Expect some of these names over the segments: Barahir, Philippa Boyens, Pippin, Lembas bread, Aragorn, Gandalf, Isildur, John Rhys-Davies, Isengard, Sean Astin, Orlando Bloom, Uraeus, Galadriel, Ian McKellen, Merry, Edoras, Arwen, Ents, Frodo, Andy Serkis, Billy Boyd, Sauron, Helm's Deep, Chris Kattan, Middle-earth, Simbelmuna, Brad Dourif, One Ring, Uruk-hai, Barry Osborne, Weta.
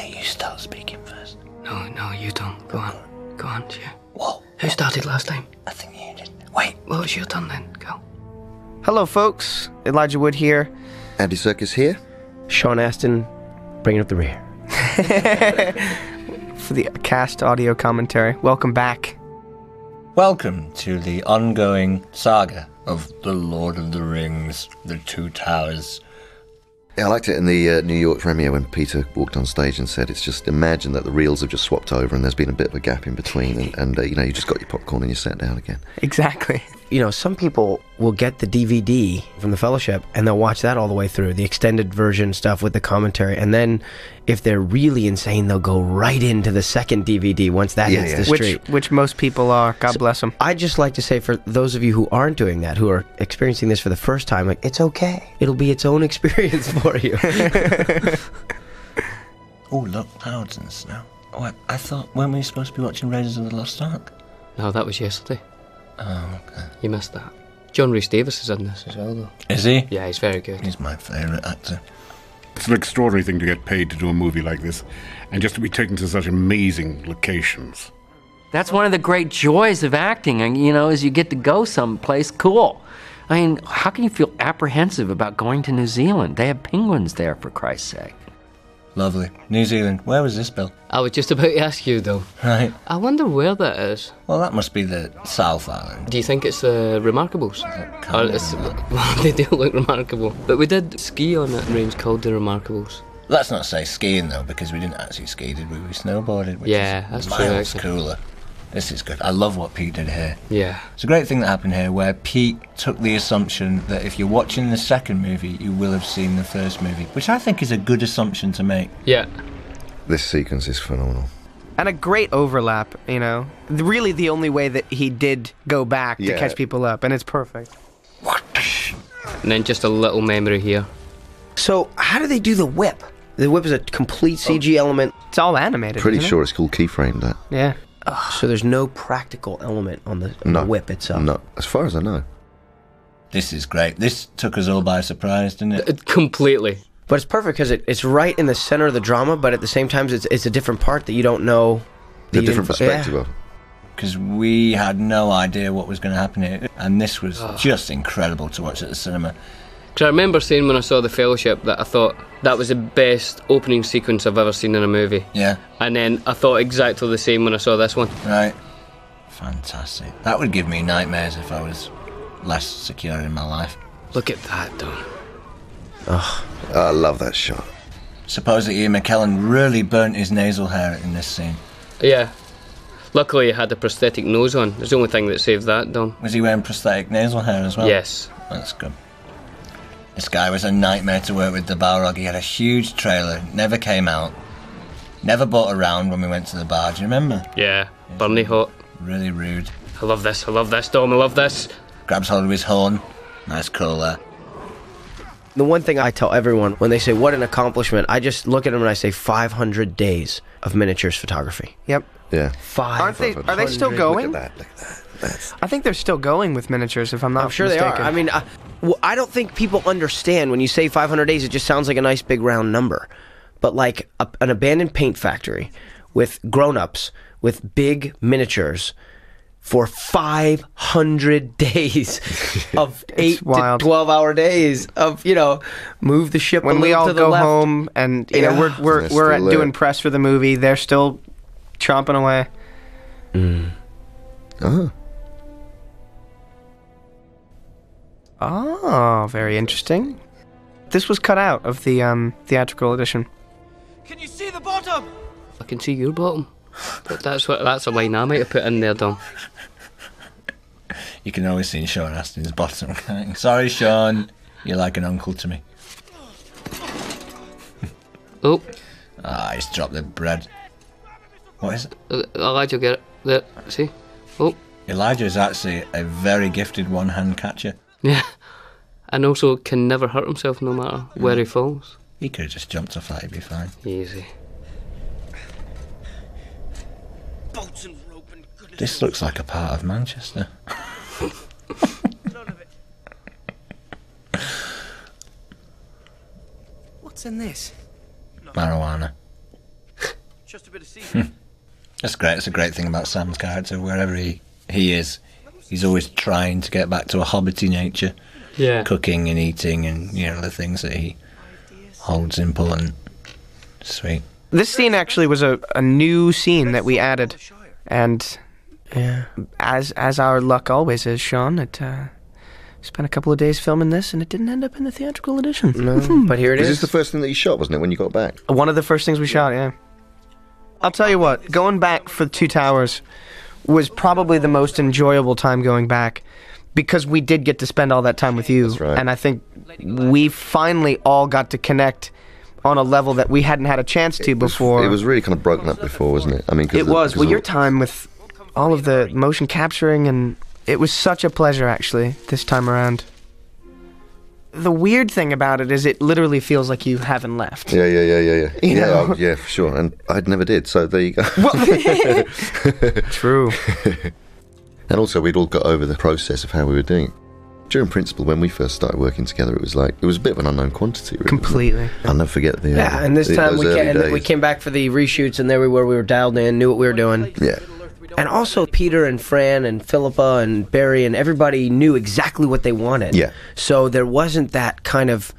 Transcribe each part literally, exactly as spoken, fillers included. Why you start speaking first? No, no, you don't. Go on. Go on, you. What? Who started last time? I think you did. Wait. Well, it's your turn then. Go. Hello, folks. Elijah Wood here. Andy Serkis here. Sean Astin, bringing up the rear. For the cast audio commentary. Welcome back. Welcome to the ongoing saga of The Lord of the Rings, The Two Towers. Yeah, I liked it in the uh, New York premiere when Peter walked on stage and said, it's just imagine that the reels have just swapped over and there's been a bit of a gap in between and, and uh, you know, you just got your popcorn and you sat down again. Exactly. You know, some people will get the D V D from the Fellowship and they'll watch that all the way through, the extended version stuff with the commentary, and then if they're really insane, they'll go right into the second D V D once that yeah, hits yeah. the street. Which, which most people are, God so bless them. I'd just like to say for those of you who aren't doing that, who are experiencing this for the first time, like, it's okay. It'll be its own experience for you. Oh, look, clouds and snow. Oh, I, I thought, weren't we supposed to be watching Raiders of the Lost Ark? No, that was yesterday. Oh, okay. You missed that. John Rhys-Davies is in this as well, though. Is he? Yeah, he's very good. He's my favourite actor. It's an extraordinary thing to get paid to do a movie like this, and just to be taken to such amazing locations. That's one of the great joys of acting, and you know, is you get to go someplace cool. I mean, how can you feel apprehensive about going to New Zealand? They have penguins there, for Christ's sake. Lovely. New Zealand. Where was this, Bill? I was just about to ask you, though. Right. I wonder where that is. Well, that must be the South Island. Do you think it's the uh, Remarkables? Or it's, well, they do look remarkable. But we did ski on that range called the Remarkables. Let's not say skiing, though, because we didn't actually ski, did we? We snowboarded, which yeah, is that's miles true, cooler. This is good. I love what Pete did here. Yeah. It's a great thing that happened here, where Pete took the assumption that if you're watching the second movie, you will have seen the first movie, which I think is a good assumption to make. Yeah. This sequence is phenomenal. And a great overlap, you know. Really the only way that he did go back yeah. to catch people up, and it's perfect. What? And then just a little memory here. So, how do they do the whip? The whip is a complete C G oh. element. It's all animated. Pretty sure it? it's called keyframe, that. Yeah. So there's no practical element on the, on no, the whip itself? No, as far as I know. This is great. This took us all by surprise, didn't it? it completely. But it's perfect because it, it's right in the center of the drama, but at the same time, it's, it's a different part that you don't know. The different perspective yeah. of. Because we had no idea what was going to happen here, and this was oh. just incredible to watch at the cinema. Because I remember saying when I saw The Fellowship that I thought that was the best opening sequence I've ever seen in a movie. Yeah. And then I thought exactly the same when I saw this one. Right. Fantastic. That would give me nightmares if I was less secure in my life. Look at that, though. Oh, I love that shot. Supposedly Ian McKellen really burnt his nasal hair in this scene. Yeah. Luckily he had a prosthetic nose on. It's the only thing that saved that, Dom. Was he wearing prosthetic nasal hair as well? Yes. That's good. This guy was a nightmare to work with, the Balrog. He had a huge trailer, never came out, never bought a round when we went to the bar, do you remember? Yeah, Burnley hot. Really rude. I love this, I love this, Dom, I love this. Grabs hold of his horn, nice curl there. The one thing I tell everyone when they say, what an accomplishment, I just look at them and I say, five hundred days of miniatures photography. Yep. Yeah. five hundred. Are they still going? Look at that, look at that. That's... I think they're still going with miniatures, if I'm not I'm sure mistaken. They are. I mean... I... Well, I don't think people understand when you say five hundred days, it just sounds like a nice big round number. But like a, an abandoned paint factory with grown-ups, with big miniatures for five hundred days of eight to twelve hour days of, you know, move the ship when a we all to the go left. home and, you yeah. know, we're, we're, we're at doing press for the movie. They're still chomping away. Mm. Uh-huh. Oh, very interesting. This was cut out of the um, theatrical edition. Can you see the bottom? I can see your bottom. But that's what that's a line I might have put in there, Dom. You can always see Sean Astin's bottom. Sorry, Sean. You're like an uncle to me. Oh. Ah, he's dropped the bread. What is it? Elijah, get it. There, see? Oh. Elijah is actually a very gifted one-hand catcher. Yeah, and also can never hurt himself no matter mm. where he falls. He could have just jumped off that, he'd be fine. Easy. This looks like a part of Manchester. None of it. What's in this? Marijuana. just a bit of seasoning. That's great. It's a great thing about Sam's character. Wherever he, he is, he's always trying to get back to a hobbity nature. Yeah. Cooking and eating and, you know, the things that he holds important. Sweet. This scene actually was a, a new scene that we added. And yeah, as as our luck always is, Sean, it... Uh, spent a couple of days filming this, and it didn't end up in the theatrical edition. No, but here it is. This is the first thing that you shot, wasn't it, when you got back? One of the first things we shot, yeah. I'll tell you what, going back for Two Towers was probably the most enjoyable time going back, because we did get to spend all that time with you. That's right. And I think we finally all got to connect on a level that we hadn't had a chance to it before. Was, it was really kind of broken up before, wasn't it? I mean, cause it the, was. Well, your time with all of the motion capturing and... It was such a pleasure, actually, this time around. The weird thing about it is it literally feels like you haven't left. Yeah, yeah, yeah, yeah, yeah. You yeah, know? I, yeah, for sure. And I never did, so there you go. Well, true. And also, we'd all got over the process of how we were doing it. During Principle, when we first started working together, it was like, it was a bit of an unknown quantity, really. Completely. I'll never forget the... Uh, yeah, and this the, time we came, we came back for the reshoots, and there we were, we were dialed in, knew what we were doing. Yeah. And also Peter and Fran and Philippa and Barry and everybody knew exactly what they wanted. Yeah. So there wasn't that kind of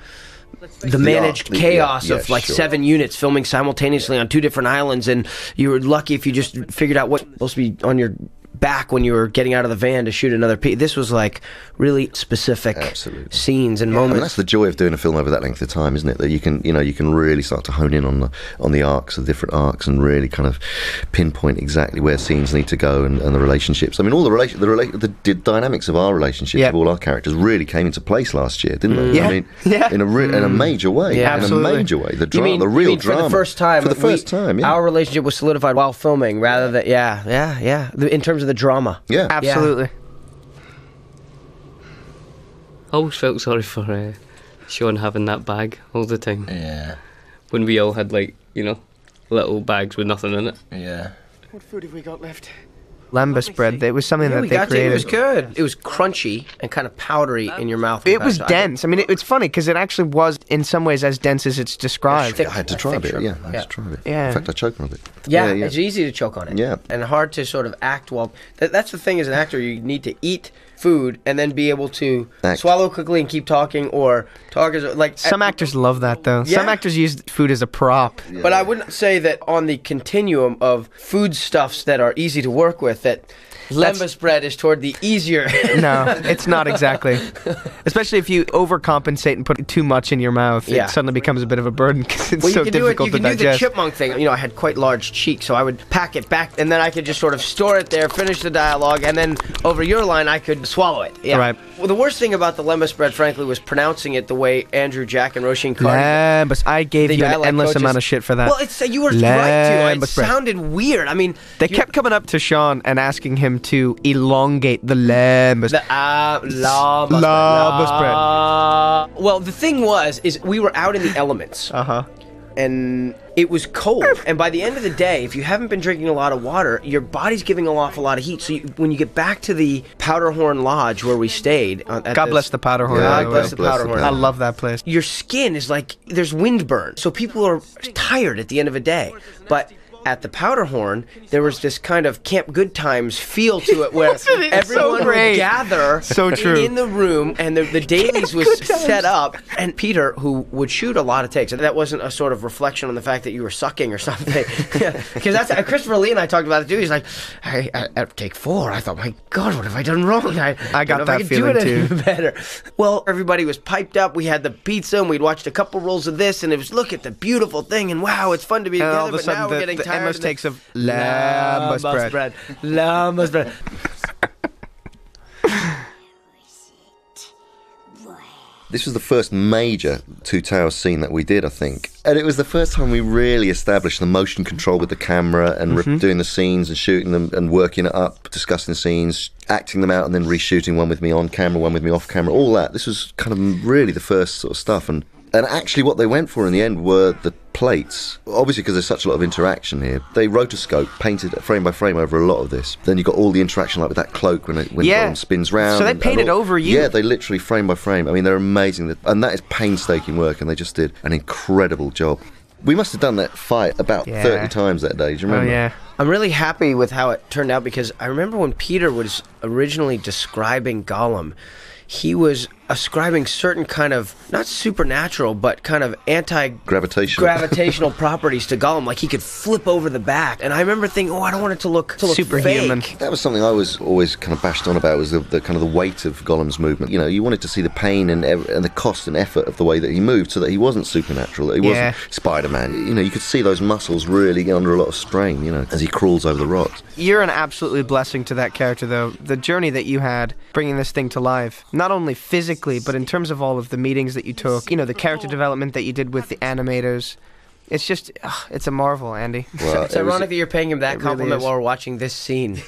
the managed the, chaos the, yeah, of yeah, like sure. seven units filming simultaneously on two different islands, and you were lucky if you just figured out what was supposed to be on your back when you were getting out of the van to shoot another piece. This was like really specific Absolutely. scenes and yeah. moments. I mean, that's the joy of doing a film over that length of time, isn't it? That you can, you know, you can really start to hone in on the on the arcs, the different arcs, and really kind of pinpoint exactly where scenes need to go and, and the relationships. I mean, all the relation, the, rela the d dynamics of our relationships yep. of all our characters really came into place last year, didn't they? Yeah. I mean, yeah. in a re in a major way, yeah, in absolutely. a major way. The drama, the real you mean drama. For the first time, for the first we, time, yeah. our relationship was solidified while filming, rather than yeah, yeah, yeah. in terms of the drama. Yeah. Absolutely. I always felt sorry for uh, Sean having that bag all the time. Yeah. When we all had, like, you know, little bags with nothing in it. Yeah. What food have we got left? Lembas bread. It was something yeah, that we they got created. To, it was good. It was crunchy and kind of powdery in your mouth. It was dense. I mean, it, it's funny because it actually was, in some ways, as dense as it's described. I had to try a bit. Yeah, I had yeah. to try a bit. Yeah. In fact, I choked on it. Yeah, yeah, yeah, it's easy to choke on it. Yeah, and hard to sort of act while. That, that's the thing as an actor, you need to eat food and then be able to act. swallow quickly and keep talking, or talk as like. Some actors love that though. Yeah. Some actors use food as a prop. Yeah. But I wouldn't say that on the continuum of foodstuffs that are easy to work with, that Lembas bread is toward the easier. No, it's not exactly. Especially if you overcompensate and put too much in your mouth, yeah. it suddenly becomes a bit of a burden because it's well, so difficult it, to digest. You can do the chipmunk thing. You know, I had quite large cheeks, so I would pack it back, and then I could just sort of store it there, finish the dialogue, and then over your line, I could swallow it. Yeah. Right. Well, the worst thing about the Lembas bread, frankly, was pronouncing it the way Andrew Jack and Roisin Carney. Lembas. I gave you an endless coaches. amount of shit for that. Well, it's, uh, you were Lembas right to. It bread. sounded weird. I mean, they kept coming up to Sean and asking him to elongate the Lembas. The uh, Lembas bread. Lembas bread. Well, the thing was, is we were out in the elements. Uh huh. And it was cold, and by the end of the day, if you haven't been drinking a lot of water, your body's giving an awful lot of heat. So you, when you get back to the Powderhorn Lodge where we stayed... Uh, at God this, bless the Powderhorn. Yeah, God bless the Powderhorn. I love that place. Your skin is like... There's windburn. So people are tired at the end of a day. But... at the Powderhorn, there was this kind of Camp Good Times feel to it where everyone so would gather so true. In, in the room, and the, the dailies was set up. And Peter, who would shoot a lot of takes, and that wasn't a sort of reflection on the fact that you were sucking or something. Because that's uh, Christopher Lee and I talked about it too. He's like, I, I, at take four, I thought, my God, what have I done wrong? I, I got that I feeling do it too. Better. Well, everybody was piped up. We had the pizza, and we'd watched a couple rolls of this, and it was, look at the beautiful thing, and wow, it's fun to be and together, but now the, we're getting tired. Emma's takes of Lembas bread. bread. Lembas bread. This was the first major Two Towers scene that we did, I think. And it was the first time we really established the motion control with the camera and mm-hmm. doing the scenes and shooting them and working it up, discussing the scenes, acting them out, and then reshooting one with me on camera, one with me off camera, all that. This was kind of really the first sort of stuff. And And actually what they went for in the end were the plates. Obviously, because there's such a lot of interaction here, they rotoscope, painted frame by frame over a lot of this. Then you got all the interaction, like with that cloak when it when yeah. Gollum spins round. So they and, painted and all, over you. Yeah, they literally frame by frame. I mean, they're amazing. And that is painstaking work, and they just did an incredible job. We must have done that fight about yeah. thirty times that day, do you remember? Oh, yeah. I'm really happy with how it turned out, because I remember when Peter was originally describing Gollum, he was ascribing certain kind of, not supernatural, but kind of anti-gravitational gravitational properties to Gollum. Like, he could flip over the back. And I remember thinking, oh, I don't want it to look, to look superhuman. Fake. That was something I was always kind of bashed on about, was the, the kind of the weight of Gollum's movement. You know, you wanted to see the pain and, and the cost and effort of the way that he moved, so that he wasn't supernatural, that he yeah. wasn't Spider-Man. You know, you could see those muscles really under a lot of strain, you know, as he crawls over the rocks. You're an absolute blessing to that character, though. The journey that you had, bringing this thing to life, not only physically, but in terms of all of the meetings that you took, you know, the character development that you did with the animators, it's just, ugh, it's a marvel, Andy. Well, it's it ironic was, that you're paying him that compliment really while we're watching this scene.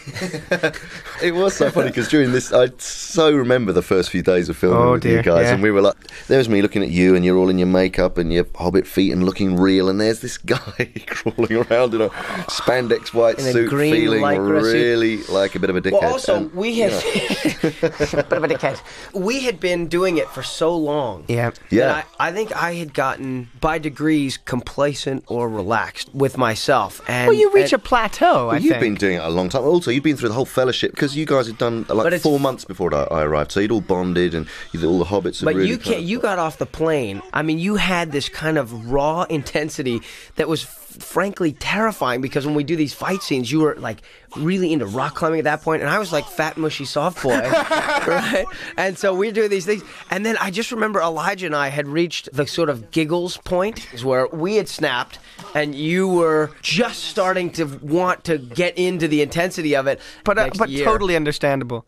It was so funny, because during this, I so remember the first few days of filming oh, with dear, you guys, yeah. and we were like, there's me looking at you, and you're all in your makeup and your hobbit feet and looking real, and there's this guy crawling around in a spandex white in suit, green, feeling really suit. Like a bit of a dickhead. Well, also, and, we had... a bit of a dickhead. We had been doing it for so long. Yeah. Yeah. I, I think I had gotten, by degrees, complacent or relaxed with myself. And, well, you reach and, a plateau, I well, you've think. You've been doing it a long time. Also, you've been through the whole fellowship, because you guys had done like four months before I, I arrived, so you'd all bonded, and you'd, all the hobbits had But really you can't, you got off the plane. I mean, you had this kind of raw intensity that was frankly terrifying, because when we do these fight scenes, you were like really into rock climbing at that point, and I was like fat mushy soft boy, right? And so we're doing these things, and then I just remember Elijah and I had reached the sort of giggles point where we had snapped, and you were just starting to want to get into the intensity of it, but uh, but year. Totally understandable.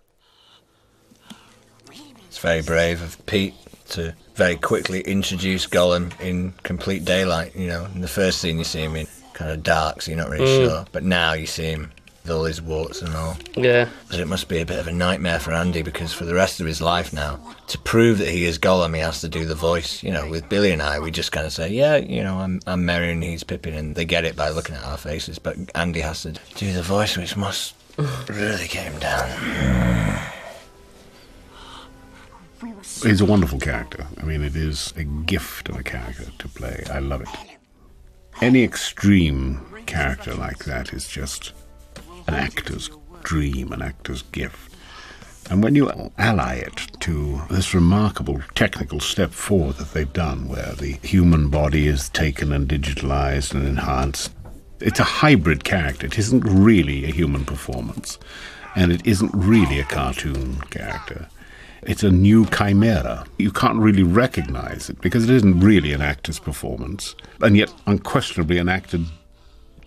It's very brave of Pete to very quickly introduce Gollum in complete daylight, you know. In the first scene you see him in kind of dark, so you're not really mm. sure. But now you see him with all his warts and all. Yeah. But it must be a bit of a nightmare for Andy, because for the rest of his life now, to prove that he is Gollum, he has to do the voice. You know, with Billy and I, we just kind of say, yeah, you know, I'm, I'm Merry and he's Pippin, and they get it by looking at our faces, but Andy has to do the voice, which must really get him down. He's a wonderful character. I mean, it is a gift of a character to play. I love it. Any extreme character like that is just an actor's dream, an actor's gift. And when you ally it to this remarkable technical step forward that they've done, where the human body is taken and digitalized and enhanced, it's a hybrid character. It isn't really a human performance, and it isn't really a cartoon character. It's a new chimera. You can't really recognize it, because it isn't really an actor's performance, and yet unquestionably an actor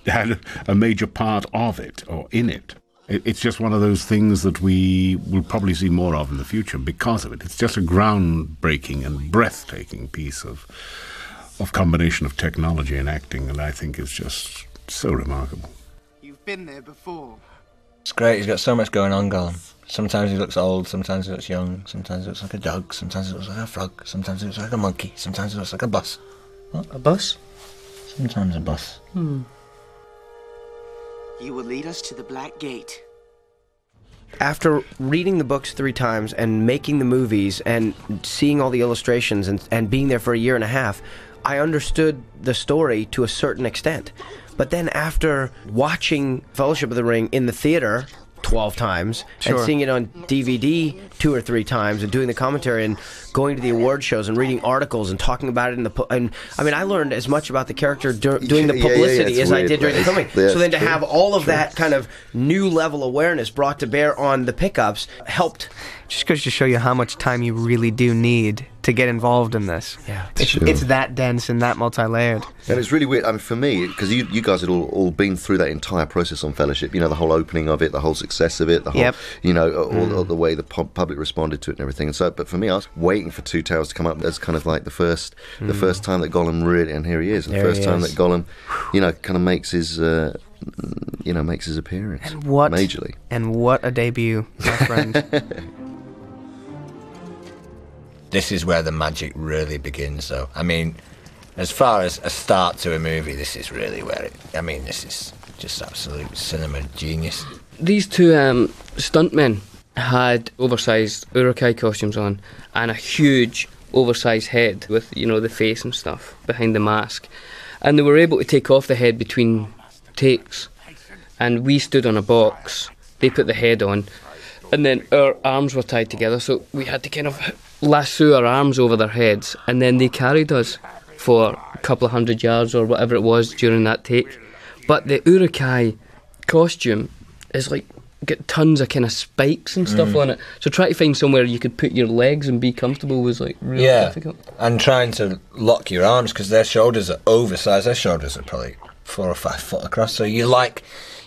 had a major part of it or in it. It's just one of those things that we will probably see more of in the future because of it. It's just a groundbreaking and breathtaking piece of, of combination of technology and acting, and I think is just so remarkable. You've been there before. It's great. He's got so much going on, Gollum. Sometimes he looks old, sometimes he looks young, sometimes he looks like a dog, sometimes he looks like a frog, sometimes he looks like a monkey, sometimes he looks like a bus. What? A bus? Sometimes a bus. Hmm. You will lead us to the Black Gate. After reading the books three times and making the movies and seeing all the illustrations and, and being there for a year and a half, I understood the story to a certain extent. But then after watching Fellowship of the Ring in the theater twelve times, sure. and seeing it on D V D two or three times, and doing the commentary, and going to the award shows, and reading articles, and talking about it in the... Po and I mean, I learned as much about the character dur doing the publicity yeah, yeah, yeah, as weird, I did during the filming. Yeah, so then to true, have all of true. that kind of new level awareness brought to bear on the pickups helped. Just goes to show you how much time you really do need to get involved in this. Yeah, it's, sure. it's that dense and that multi-layered. And it's really weird, I mean, for me, because you, you guys had all, all been through that entire process on Fellowship, you know, the whole opening of it, the whole success of it, the whole, yep. you know, all, mm. all the way the pub public responded to it and everything. And so, but for me, I was waiting for Two Towers to come up as kind of like the first, mm. the first time that Gollum really, and here he is, and the first time that Gollum, you know, kind of makes his... Uh, you know, makes his appearance. And what, majorly. And what a debut, my friend. This is where the magic really begins, though. I mean, as far as a start to a movie, this is really where it... I mean, this is just absolute cinema genius. These two um, stuntmen had oversized Uruk-hai costumes on and a huge oversized head with, you know, the face and stuff behind the mask. and they were able to take off the head between takes, and we stood on a box, they put the head on, and then our arms were tied together, so we had to kind of lasso our arms over their heads, and then they carried us for a couple of hundred yards or whatever it was during that take. But the Uruk-hai costume is like, get tons of kind of spikes and stuff mm. on it, so try to find somewhere you could put your legs and be comfortable was like really yeah. difficult. And trying to lock your arms, because their shoulders are oversized, their shoulders are probably four or five foot across, so you like,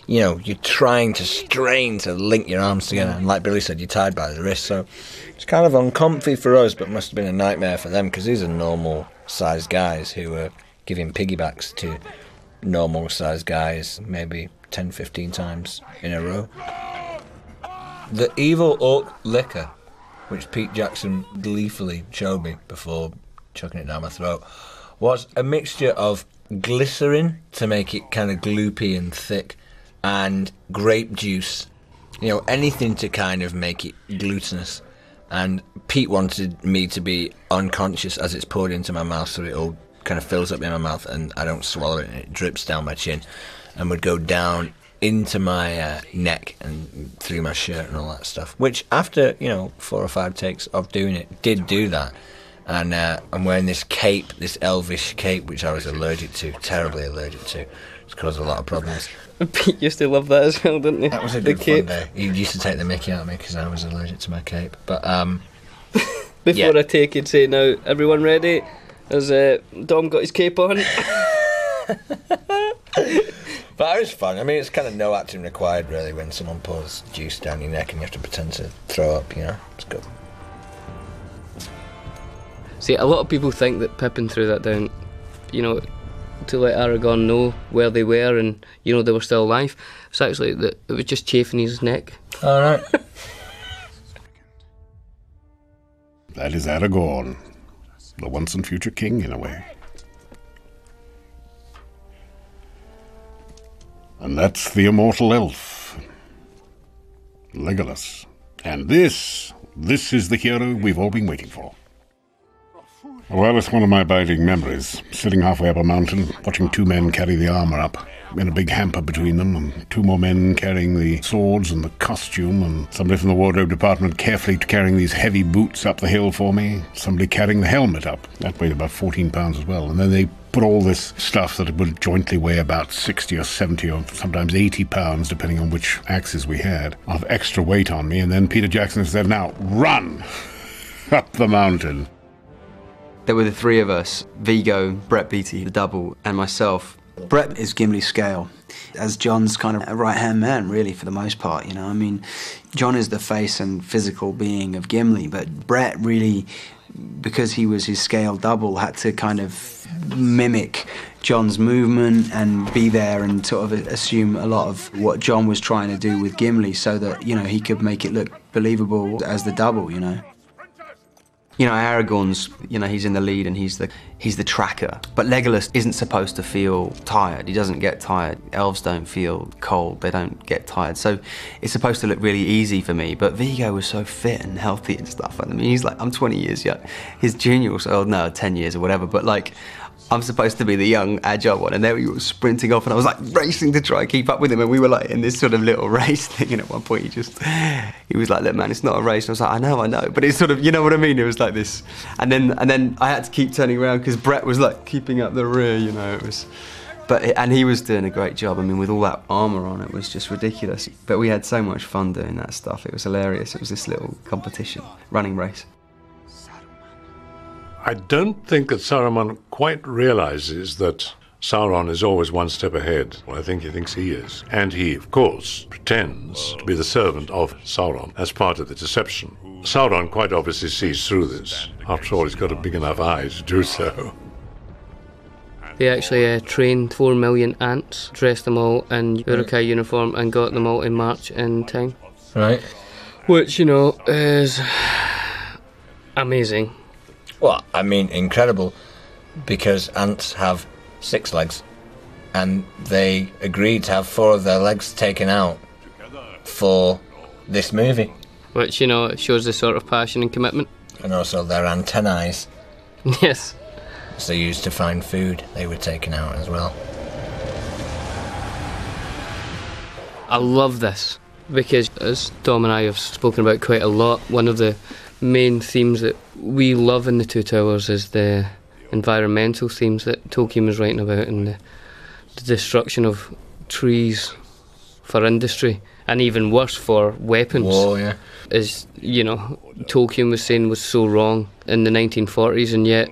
you know, you're trying to strain to link your arms together, and like Billy said, you're tied by the wrist, so it's kind of uncomfy for us, but must have been a nightmare for them, because these are normal sized guys who were giving piggybacks to normal sized guys maybe ten, fifteen times in a row. The evil orc liquor, which Pete Jackson gleefully showed me before chucking it down my throat, was a mixture of glycerin to make it kind of gloopy and thick, and grape juice, you know, anything to kind of make it glutinous. And Pete wanted me to be unconscious as it's poured into my mouth, so it all kind of fills up in my mouth and I don't swallow it and it drips down my chin and would go down into my uh, neck and through my shirt and all that stuff, which after, you know, four or five takes of doing it, did do that. And uh, I'm wearing this cape, this elvish cape, which I was allergic to, terribly allergic to. It's caused a lot of problems. Pete used to love that as well, didn't he? That was a good fun day. He used to take the mickey out of me because I was allergic to my cape. But um, before yeah. I take, he'd say, now, everyone ready? As uh, Dom got his cape on. But it was fun. I mean, it's kind of no acting required, really, when someone pours juice down your neck and you have to pretend to throw up, you know? It's good. See, a lot of people think that Pippin threw that down, you know, to let Aragorn know where they were and, you know, they were still alive. It's actually that it was just chafing his neck. All right. That is Aragorn, the once and future king, in a way. And that's the immortal elf, Legolas. And this, this is the hero we've all been waiting for. Well, it's one of my abiding memories, sitting halfway up a mountain, watching two men carry the armour up, in a big hamper between them, and two more men carrying the swords and the costume, and somebody from the wardrobe department carefully carrying these heavy boots up the hill for me, somebody carrying the helmet up. That weighed about fourteen pounds as well, and then they put all this stuff that would jointly weigh about sixty or seventy or sometimes eighty pounds, depending on which axes we had, of extra weight on me. And then Peter Jackson said, now run up the mountain. There were the three of us, Viggo, Brett Beattie, the double, and myself. Brett is Gimli's scale, as John's kind of a right-hand man, really, for the most part, you know. I mean, John is the face and physical being of Gimli, but Brett really, because he was his scale double, had to kind of mimic John's movement and be there and sort of assume a lot of what John was trying to do with Gimli so that, you know, he could make it look believable as the double, you know. You know, Aragorn's, you know, he's in the lead and he's the he's the tracker. But Legolas isn't supposed to feel tired. He doesn't get tired. Elves don't feel cold. They don't get tired. So it's supposed to look really easy for me. But Viggo was so fit and healthy and stuff. I mean, he's like, I'm twenty years young. His junior was, oh no, ten years or whatever. But like, I'm supposed to be the young, agile one. And there we were sprinting off and I was like racing to try and keep up with him. And we were like in this sort of little race thing. And at one point he just, he was like, look man, it's not a race. And I was like, I know, I know. But it's sort of, you know what I mean? It was like this. And then and then I had to keep turning around because Brett was like keeping up the rear, you know. It was, but it, and he was doing a great job. I mean, with all that armour on, it was just ridiculous. But we had so much fun doing that stuff. It was hilarious. It was this little competition, running race. I don't think that Saruman quite realises that Sauron is always one step ahead. Well, I think he thinks he is. And he, of course, pretends to be the servant of Sauron as part of the deception. Sauron quite obviously sees through this. After all, he's got a big enough eye to do so. They actually uh, trained four million ants, dressed them all in Uruk-hai uniform and got them all in March in time. Right. Which, you know, is amazing. Well, I mean, incredible, because ants have six legs, and they agreed to have four of their legs taken out for this movie. Which, you know, shows the sort of passion and commitment. And also their antennae. Yes. nets they used to find food, they were taken out as well. I love this, because as Dom and I have spoken about quite a lot, one of the main themes that we love in The Two Towers is the environmental themes that Tolkien was writing about, and the, the destruction of trees for industry, and even worse for weapons. Whoa, yeah. As, you know, Tolkien was saying was so wrong in the nineteen forties, and yet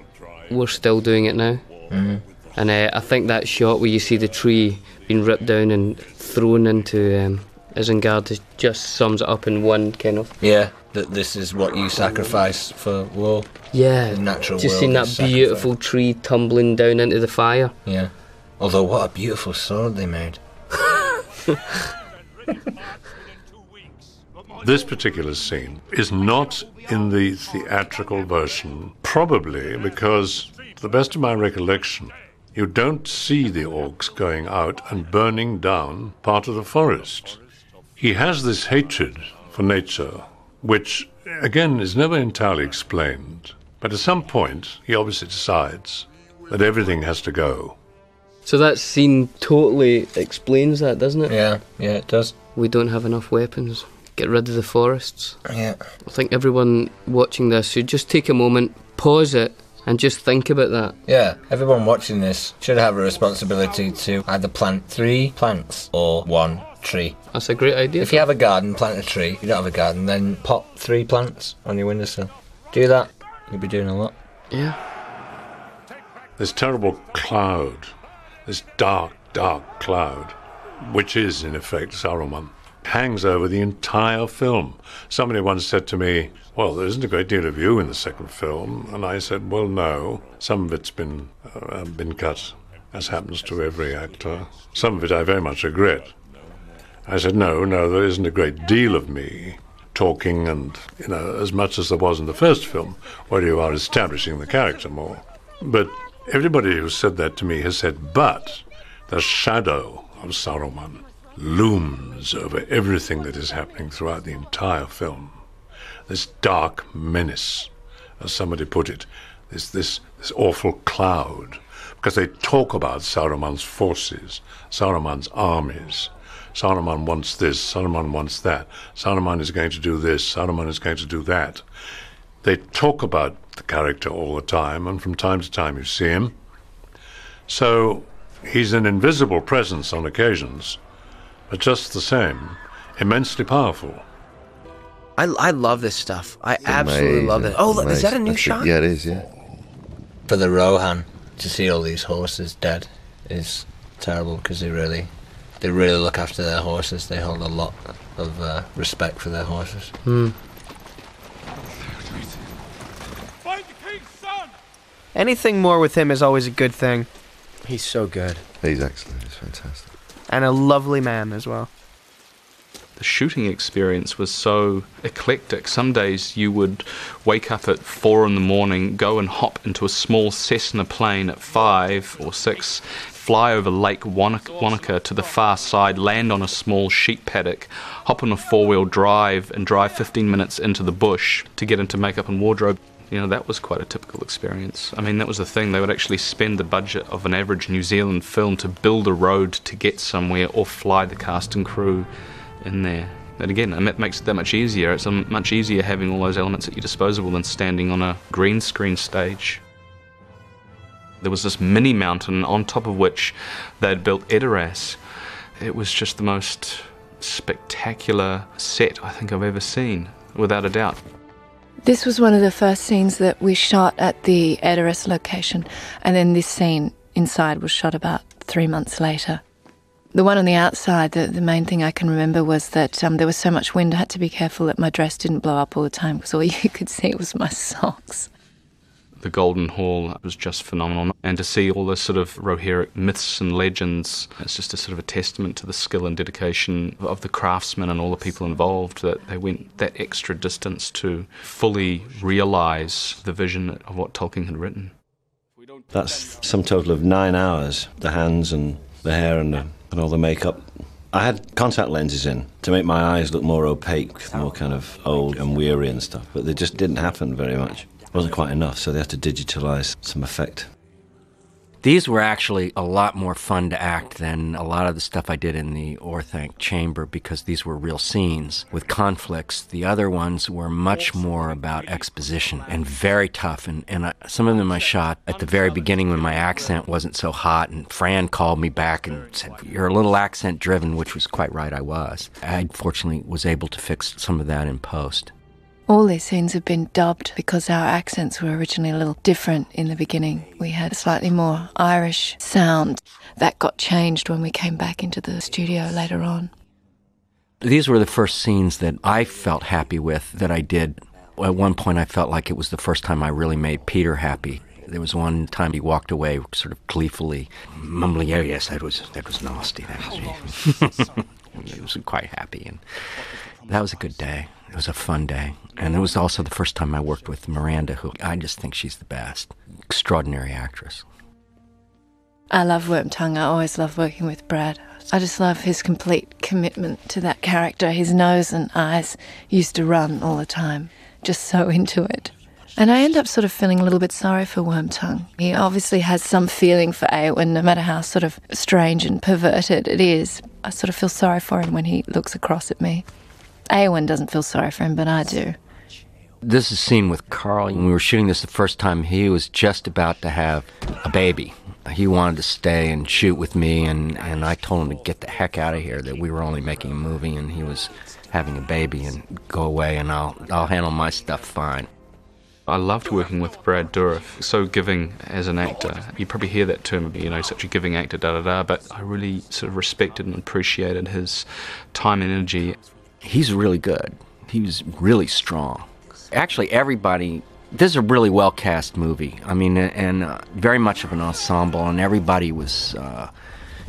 we're still doing it now. Mm-hmm. And uh, I think that shot where you see the tree being ripped down and thrown into um, Isengard just sums it up in one kind of... Yeah, that this is what you sacrifice for war. Yeah, natural just world, seeing that beautiful sacrifice. Tree tumbling down into the fire. Yeah, although what a beautiful sword they made. This particular scene is not in the theatrical version, probably because, to the best of my recollection, you don't see the orcs going out and burning down part of the forest. He has this hatred for nature, which, again, is never entirely explained. But at some point, he obviously decides that everything has to go. So that scene totally explains that, doesn't it? Yeah, yeah, it does. We don't have enough weapons. Get rid of the forests. Yeah. I think everyone watching this should just take a moment, pause it, and just think about that. Yeah, everyone watching this should have a responsibility to either plant three plants or one tree. That's a great idea. If you have a garden, plant a tree. If you don't have a garden, then pop three plants on your windowsill. Do that. You'll be doing a lot. Yeah. This terrible cloud, this dark, dark cloud, which is, in effect, Saruman, hangs over the entire film. Somebody once said to me, well, there isn't a great deal of you in the second film. And I said, well, no. Some of it's been, uh, been cut, as happens to every actor. Some of it I very much regret. I said, no, no, there isn't a great deal of me talking and, you know, as much as there was in the first film, where you are establishing the character more. But everybody who said that to me has said, but the shadow of Saruman looms over everything that is happening throughout the entire film. This dark menace, as somebody put it, this, this, this awful cloud, because they talk about Saruman's forces, Saruman's armies. Saruman wants this, Saruman wants that, Saruman is going to do this, Saruman is going to do that. They talk about the character all the time, and from time to time you see him. So he's an invisible presence on occasions, but just the same, immensely powerful. I, I love this stuff. I it's absolutely amazing. love it. Oh, look, is that a new That's shot? It. Yeah, it is, yeah. For the Rohan, to see all these horses dead is terrible, because they really... They really look after their horses. They hold a lot of uh, respect for their horses. Mm. Find the king's son! Anything more with him is always a good thing. He's so good. He's excellent. He's fantastic. And a lovely man as well. The shooting experience was so eclectic. Some days you would wake up at four in the morning, go and hop into a small Cessna plane at five or six, fly over Lake Wanaka to the far side, land on a small sheep paddock, hop on a four-wheel drive and drive fifteen minutes into the bush to get into makeup and wardrobe. You know, that was quite a typical experience. I mean, that was the thing. They would actually spend the budget of an average New Zealand film to build a road to get somewhere or fly the cast and crew in there. And again, it makes it that much easier. It's much easier having all those elements at your disposal than standing on a green screen stage. There was this mini mountain on top of which they'd built Edoras. It was just the most spectacular set I think I've ever seen, without a doubt. This was one of the first scenes that we shot at the Edoras location, and then this scene inside was shot about three months later. The one on the outside, the, the main thing I can remember was that um, there was so much wind I had to be careful that my dress didn't blow up all the time, because all you could see was my socks. The Golden Hall was just phenomenal. And to see all the sort of Rohirric myths and legends, it's just a sort of a testament to the skill and dedication of the craftsmen and all the people involved, that they went that extra distance to fully realise the vision of what Tolkien had written. That's some total of nine hours, the hands and the hair and the... and all the makeup. I had contact lenses in to make my eyes look more opaque, more kind of old and weary and stuff, but they just didn't happen very much. It wasn't quite enough, so they had to digitalise some effect. These were actually a lot more fun to act than a lot of the stuff I did in the Orthanc chamber, because these were real scenes with conflicts. The other ones were much more about exposition and very tough. And, and I, some of them I shot at the very beginning when my accent wasn't so hot. And Fran called me back and said, "You're a little accent driven," which was quite right, I was. I fortunately was able to fix some of that in post. All these scenes have been dubbed because our accents were originally a little different in the beginning. We had a slightly more Irish sound. That got changed when we came back into the studio later on. These were the first scenes that I felt happy with that I did. At one point I felt like it was the first time I really made Peter happy. There was one time he walked away sort of gleefully, mumbling, "Oh yes, that was, that was nasty. That was me." He was quite happy, and that was a good day. It was a fun day. And it was also the first time I worked with Miranda, who I just think she's the best. Extraordinary actress. I love Wormtongue. I always love working with Brad. I just love his complete commitment to that character. His nose and eyes used to run all the time, just so into it. And I end up sort of feeling a little bit sorry for Wormtongue. He obviously has some feeling for Eowyn, no matter how sort of strange and perverted it is. I sort of feel sorry for him when he looks across at me. Eowyn doesn't feel sorry for him, but I do. This is a scene with Carl. When we were shooting this the first time, he was just about to have a baby. He wanted to stay and shoot with me, and, and I told him to get the heck out of here, that we were only making a movie and he was having a baby, and go away and I'll, I'll handle my stuff fine. I loved working with Brad Dourif, so giving as an actor. You probably hear that term, you know, such a giving actor, da-da-da, but I really sort of respected and appreciated his time and energy. He's really good. He was really strong. Actually, everybody, this is a really well-cast movie. I mean, and uh, very much of an ensemble, and everybody was uh,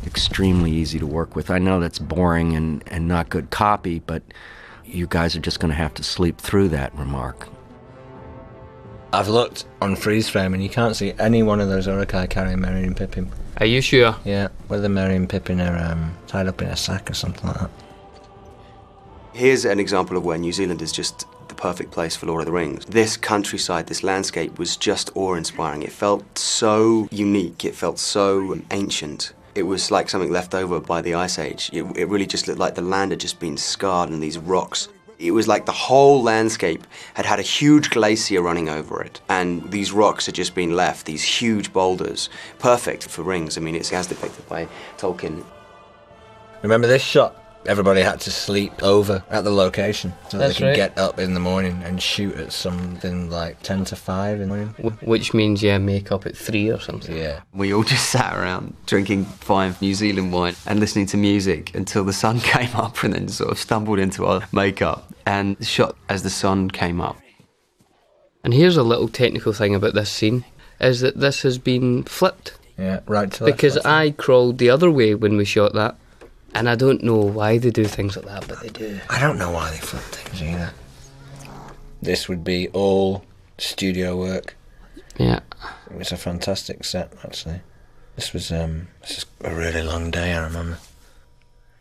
extremely easy to work with. I know that's boring and, and not good copy, but you guys are just going to have to sleep through that remark. I've looked on freeze frame and you can't see any one of those Uruk-hai carrying Merry and Pippin. Are you sure? Yeah, whether Merry and Pippin are um, tied up in a sack or something like that. Here's an example of where New Zealand is just the perfect place for Lord of the Rings. This countryside, this landscape was just awe-inspiring. It felt so unique, it felt so ancient. It was like something left over by the Ice Age. It, it really just looked like the land had just been scarred and these rocks. It was like the whole landscape had had a huge glacier running over it, and these rocks had just been left, these huge boulders, perfect for rings. I mean, it's as depicted by Tolkien. Remember this shot? Everybody had to sleep over at the location so that they could right. get up in the morning and shoot at something like ten to five in the morning. Which means, yeah, make up at three or something. Yeah. We all just sat around drinking fine New Zealand wine and listening to music until the sun came up, and then sort of stumbled into our makeup and shot as the sun came up. And here's a little technical thing about this scene, is that this has been flipped. Yeah, right to left. Because I crawled the other way when we shot that. And I don't know why they do things like that, but they do. I don't know why they flip things either. This would be all studio work. Yeah. It was a fantastic set, actually. This was um, this is a really long day, I remember.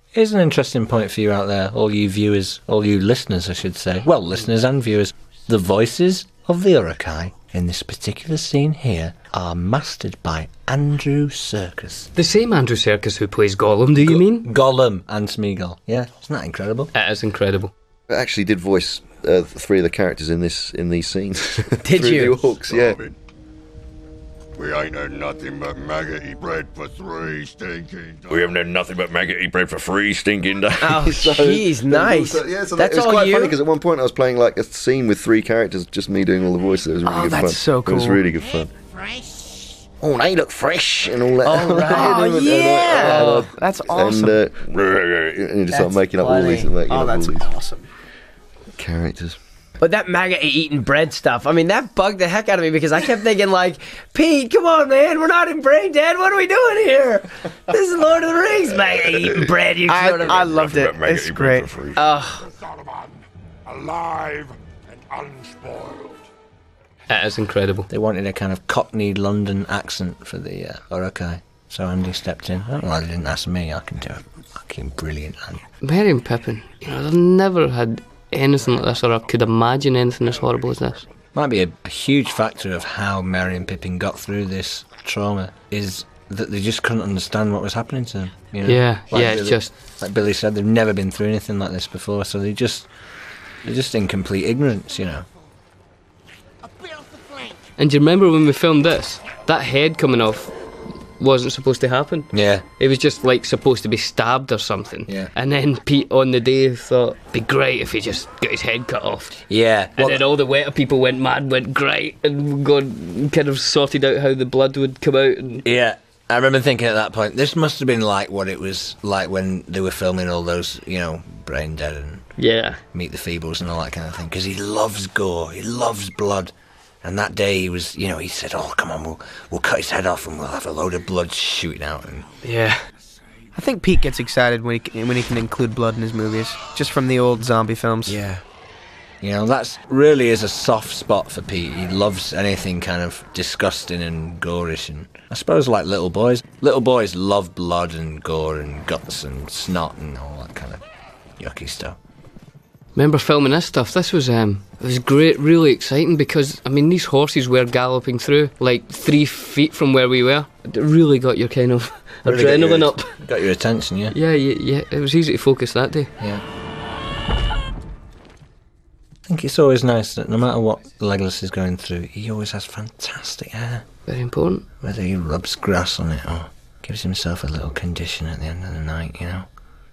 Here's an interesting point for you out there, all you viewers, all you listeners, I should say. Well, listeners and viewers. The voices of the Uruk-hai in this particular scene here are mastered by Andy Serkis. The same Andy Serkis who plays Gollum, do you Go mean? Gollum and Smeagol. Yeah, isn't that incredible? It is incredible. I actually did voice uh, three of the characters in this in these scenes. Did you? The orcs, yeah. We ain't had nothing but maggoty bread for three stinking days. We haven't had nothing but maggoty bread for three stinking days. Oh, jeez, so, nice. So, yeah, so that's that, it was all quite you? Funny, because at one point I was playing like a scene with three characters, just me doing all the voices. It was really oh, good fun. Oh, that's so cool. It was really good fun. Fresh. Oh, they look fresh and all that. Oh, right. Oh, yeah. And, uh, that's awesome. And, uh, and you just start making funny. up all these, making oh, up that's all these awesome. characters. But that maggot-eating bread stuff, I mean, that bugged the heck out of me, because I kept thinking, like, Pete, come on, man, we're not in Brain Dead. What are we doing here? This is Lord of the Rings, maggot-eating bread. You I, sort of I loved it. It's great. Oh. Saruman, alive and unspoiled. That is incredible. They wanted a kind of Cockney London accent for the uh, Uruk-hai, so Andy stepped in. I don't know why they didn't ask me. I can do a fucking brilliant Andy. Merry and Pippin, you know, they've never had anything like this, or I could imagine anything as horrible as this. Might be a, a huge factor of how Merry and Pippin got through this trauma is that they just couldn't understand what was happening to them. You know? Yeah, like yeah, Billy, it's just... Like Billy said, they've never been through anything like this before, so they just, they're just in complete ignorance, you know. And do you remember when we filmed this? That head coming off wasn't supposed to happen. Yeah. It was just, like, supposed to be stabbed or something. Yeah. And then Pete, on the day, thought, it'd be great if he just got his head cut off. Yeah. And well, then all the wetter people went mad, went great, and got, kind of sorted out how the blood would come out. And yeah. I remember thinking at that point, this must have been like what it was like when they were filming all those, you know, Brain Dead and yeah, Meet the Feebles and all that kind of thing, because he loves gore, he loves blood. And that day he was, you know, he said, oh, come on, we'll, we'll cut his head off and we'll have a load of blood shooting out. And yeah. I think Pete gets excited when he, can, when he can include blood in his movies, just from the old zombie films. Yeah. You know, that's really is a soft spot for Pete. He loves anything kind of disgusting and gorish, and I suppose like little boys. Little boys love blood and gore and guts and snot and all that kind of yucky stuff. Remember filming this stuff? This was um, it was great, really exciting, because I mean these horses were galloping through like three feet from where we were. It really got your kind of really adrenaline got your, up. Got your attention, yeah. Yeah, yeah, yeah. It was easy to focus that day. Yeah. I think it's always nice that no matter what Legolas is going through, he always has fantastic hair. Very important. Whether he rubs grass on it or gives himself a little condition at the end of the night, you know,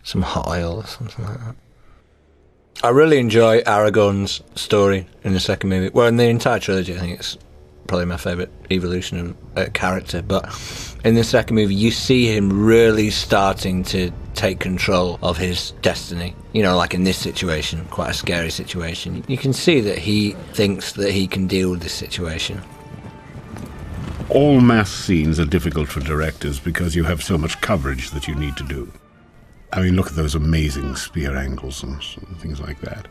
some hot oil or something like that. I really enjoy Aragorn's story in the second movie. Well, in the entire trilogy, I think it's probably my favourite evolution of a character, but in the second movie, you see him really starting to take control of his destiny. You know, like in this situation, quite a scary situation. You can see that he thinks that he can deal with this situation. All mass scenes are difficult for directors because you have so much coverage that you need to do. I mean, look at those amazing spear angles and things like that.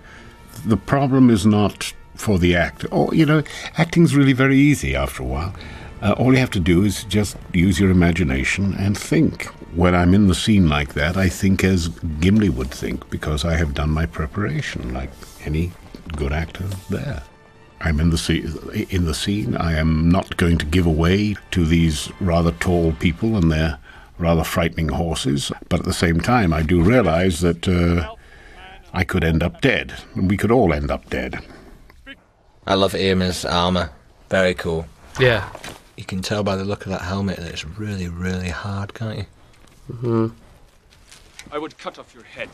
The problem is not for the actor. Or, you know, acting's really very easy after a while. Uh, all you have to do is just use your imagination and think. When I'm in the scene like that, I think as Gimli would think, because I have done my preparation, like any good actor there. I'm in the, sc in the scene. I am not going to give away to these rather tall people and their rather frightening horses. But at the same time, I do realize that uh, I could end up dead. We could all end up dead. I love Eomer's armour. Very cool. Yeah. You can tell by the look of that helmet that it's really, really hard, can't you? Mm-hmm. I would cut off your head,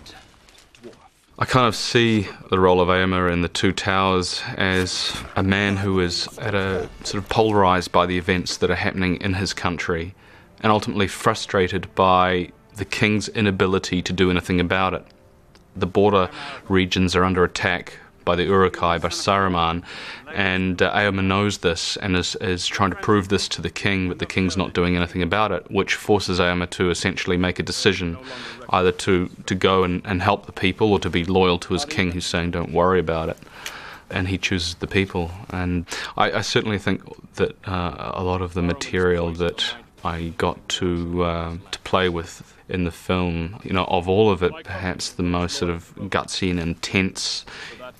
dwarf. I kind of see the role of Eomer in The Two Towers as a man who is at a sort of polarised by the events that are happening in his country, and ultimately frustrated by the king's inability to do anything about it. The border regions are under attack by the Uruk-hai, by Saruman, and uh, Eomer knows this and is, is trying to prove this to the king, but the king's not doing anything about it, which forces Eomer to essentially make a decision, either to, to go and, and help the people or to be loyal to his king, who's saying, don't worry about it. And he chooses the people. And I, I certainly think that uh, a lot of the material that I got to uh, to play with in the film, you know, of all of it, perhaps the most sort of gutsy and intense,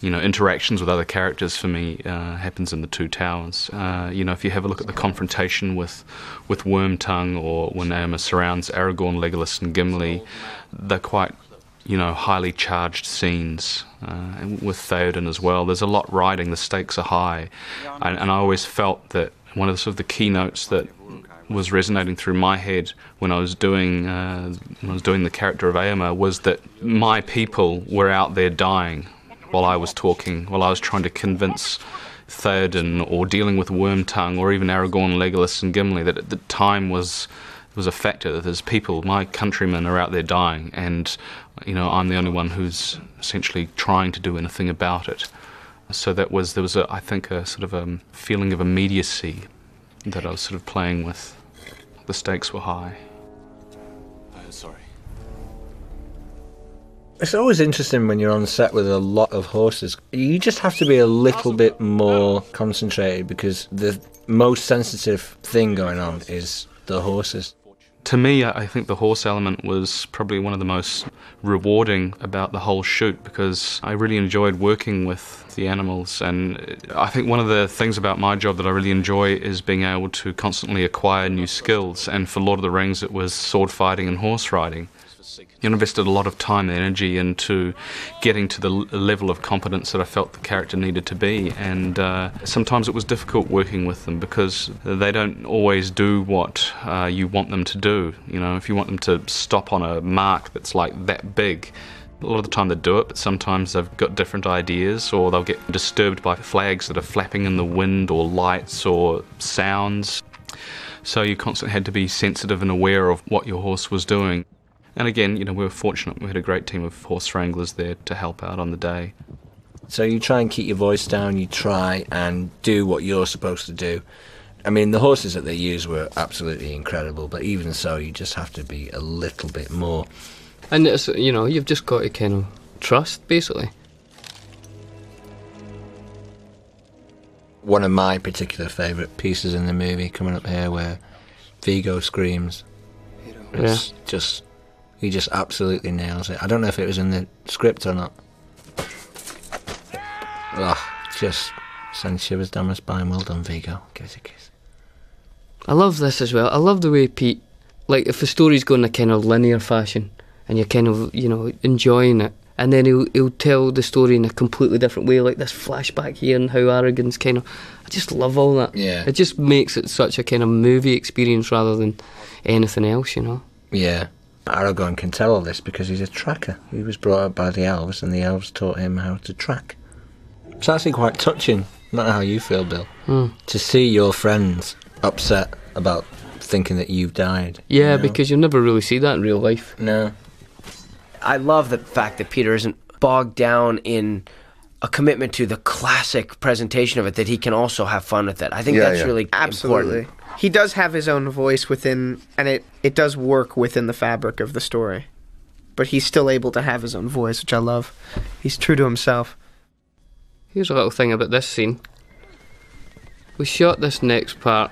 you know, interactions with other characters for me uh, happens in The Two Towers. Uh, you know, if you have a look at the confrontation with with Wormtongue, or when Eomer surrounds Aragorn, Legolas, and Gimli, they're quite, you know, highly charged scenes. Uh, and with Théoden as well, there's a lot riding. The stakes are high, and, and I always felt that one of the sort of the keynotes that was resonating through my head when I was doing uh, when I was doing the character of Eomer was that my people were out there dying while I was talking, while I was trying to convince Théoden or dealing with Wormtongue or even Aragorn, Legolas and Gimli that at the time was was a factor, that there's people, my countrymen are out there dying, and you know I'm the only one who's essentially trying to do anything about it. So that was there was a, I think a sort of a feeling of immediacy that I was sort of playing with. The stakes were high. I'm sorry. It's always interesting when you're on set with a lot of horses. You just have to be a little bit more concentrated because the most sensitive thing going on is the horses. To me, I think the horse element was probably one of the most rewarding about the whole shoot, because I really enjoyed working with the animals. And I think one of the things about my job that I really enjoy is being able to constantly acquire new skills. And for Lord of the Rings, it was sword fighting and horse riding. You invested a lot of time and energy into getting to the level of competence that I felt the character needed to be, and uh, sometimes it was difficult working with them because they don't always do what uh, you want them to do. You know, if you want them to stop on a mark that's like that big, a lot of the time they do it, but sometimes they've got different ideas, or they'll get disturbed by flags that are flapping in the wind or lights or sounds. So you constantly had to be sensitive and aware of what your horse was doing. And again, you know, we were fortunate. We had a great team of horse wranglers there to help out on the day. So you try and keep your voice down, you try and do what you're supposed to do. I mean, the horses that they used were absolutely incredible, but even so, you just have to be a little bit more. And, it's, you know, you've just got to kind of trust, basically. One of my particular favourite pieces in the movie, coming up here, where Viggo screams. It's yeah. just... He just absolutely nails it. I don't know if it was in the script or not. Ugh, just sends shivers down my spine. Well done, Viggo. Give us a kiss. I love this as well. I love the way Pete, like, if the story's going in a kind of linear fashion and you're kind of, you know, enjoying it, and then he'll, he'll tell the story in a completely different way, like this flashback here and how Aragorn's kind of... I just love all that. Yeah. It just makes it such a kind of movie experience rather than anything else, you know? Yeah. Aragorn can tell all this because he's a tracker. He was brought up by the elves, and the elves taught him how to track. It's actually quite touching, not how you feel, Bill, mm. to see your friends upset about thinking that you've died. Yeah, you know? Because you never really see that in real life. No. I love the fact that Peter isn't bogged down in a commitment to the classic presentation of it, that he can also have fun with it. I think yeah, that's yeah. really Absolutely. important. He does have his own voice within, and it, it does work within the fabric of the story. But he's still able to have his own voice, which I love. He's true to himself. Here's a little thing about this scene. We shot this next part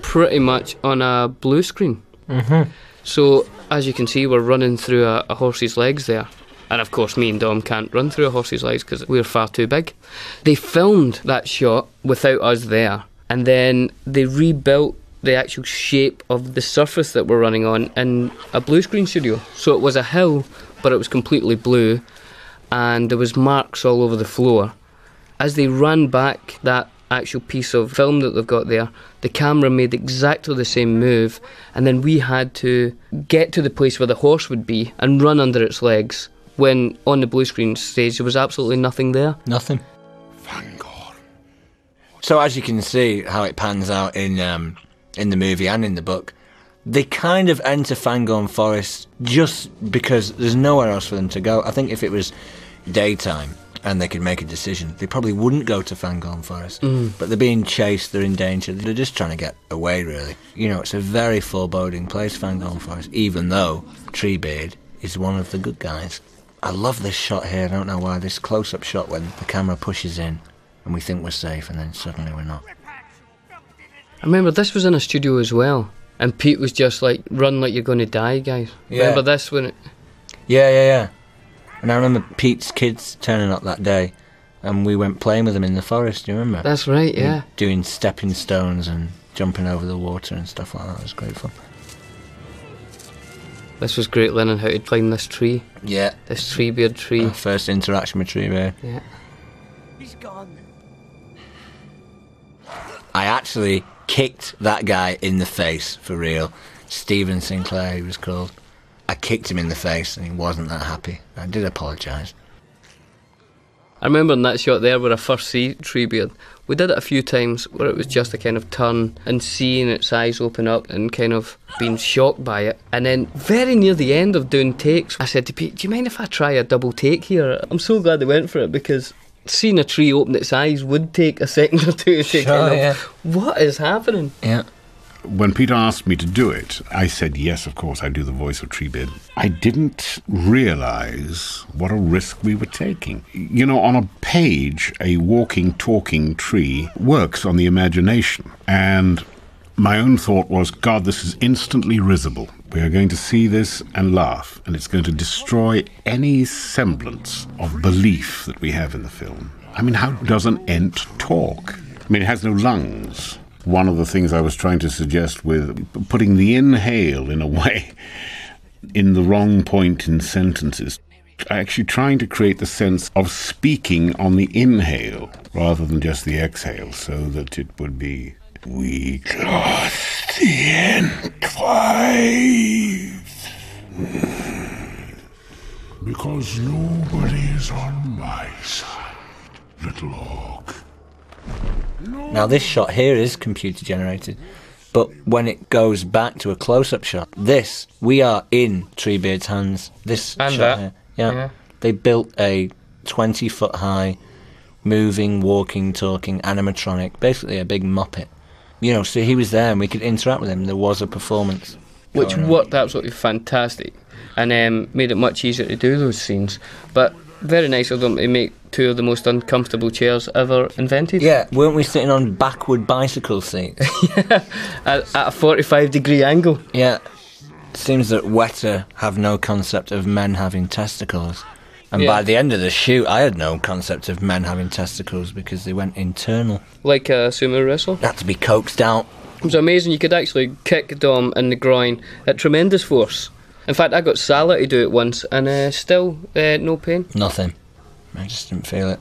pretty much on a blue screen. Mm-hmm. So, as you can see, we're running through a, a horse's legs there. And of course, me and Dom can't run through a horse's legs because we're far too big. They filmed that shot without us there. And then they rebuilt the actual shape of the surface that we're running on in a blue screen studio. So it was a hill, but it was completely blue, and there was marks all over the floor. As they ran back that actual piece of film that they've got there, the camera made exactly the same move, and then we had to get to the place where the horse would be and run under its legs, when on the blue screen stage there was absolutely nothing there. Nothing. Thank God. So as you can see how it pans out in um, in the movie and in the book, they kind of enter Fangorn Forest just because there's nowhere else for them to go. I think if it was daytime and they could make a decision, they probably wouldn't go to Fangorn Forest. Mm. But they're being chased, they're in danger, they're just trying to get away, really. You know, it's a very foreboding place, Fangorn Forest, even though Treebeard is one of the good guys. I love this shot here, I don't know why, this close-up shot when the camera pushes in. And we think we're safe, and then suddenly we're not. I remember this was in a studio as well, and Pete was just like, run like you're going to die, guys. Yeah. Remember this when it... Yeah, yeah, yeah. And I remember Pete's kids turning up that day, and we went playing with them in the forest, do you remember? That's right, yeah. We doing stepping stones and jumping over the water and stuff like that. It was great fun. This was great learning how to climb this tree. Yeah. This Treebeard tree. Our first interaction with Treebeard. Yeah. He's gone. I actually kicked that guy in the face, for real. Stephen Sinclair, he was called. I kicked him in the face, and he wasn't that happy. I did apologise. I remember in that shot there where I first see Treebeard, we did it a few times where it was just a kind of turn and seeing its eyes open up and kind of being shocked by it. And then very near the end of doing takes, I said to Pete, do you mind if I try a double take here? I'm so glad they went for it, because... seeing a tree open its eyes would take a second or two to take sure, it yeah. What is happening? Yeah. When Peter asked me to do it, I said, yes, of course, I do the voice of Treebeard. I didn't realise what a risk we were taking. You know, on a page, a walking, talking tree works on the imagination. And my own thought was, God, this is instantly risible. We are going to see this and laugh, and it's going to destroy any semblance of belief that we have in the film. I mean, how does an ent talk? I mean, it has no lungs. One of the things I was trying to suggest with putting the inhale, in a way, in the wrong point in sentences, actually trying to create the sense of speaking on the inhale rather than just the exhale, so that it would be, we lost the enclave because nobody is on my side, little orc. Now this shot here is computer generated, but when it goes back to a close-up shot, this, we are in Treebeard's hands. This and shot that. Here. Yeah. yeah. They built a twenty foot high, moving, walking, talking, animatronic, basically a big Muppet. You know, so he was there and we could interact with him. There was a performance. Which worked absolutely fantastic and um, made it much easier to do those scenes. But very nice of them to make two of the most uncomfortable chairs ever invented. Yeah, weren't we sitting on backward bicycle seats? Yeah, at, at a forty-five degree angle. Yeah. Seems that Weta have no concept of men having testicles. And yeah. By the end of the shoot, I had no concept of men having testicles because they went internal. Like a sumo wrestler? Had to be coaxed out. It was amazing. You could actually kick Dom in the groin at tremendous force. In fact, I got Salah to do it once and uh, still uh, no pain. Nothing. I just didn't feel it.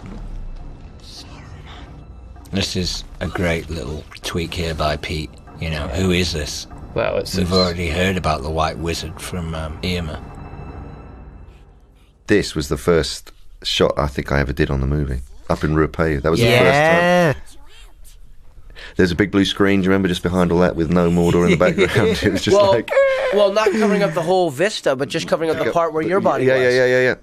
This is a great little tweak here by Pete. You know, who is this? Well, it's, We've it's, already heard about the White Wizard from um, Irma. This was the first shot I think I ever did on the movie. Up in Uruk-hai. That was yeah. the first time. There's a big blue screen, do you remember, just behind all that with no Mordor in the background? It was just well, like... Well, not covering up the whole vista, but just covering up the part where your body yeah, was. Yeah, yeah, yeah, yeah.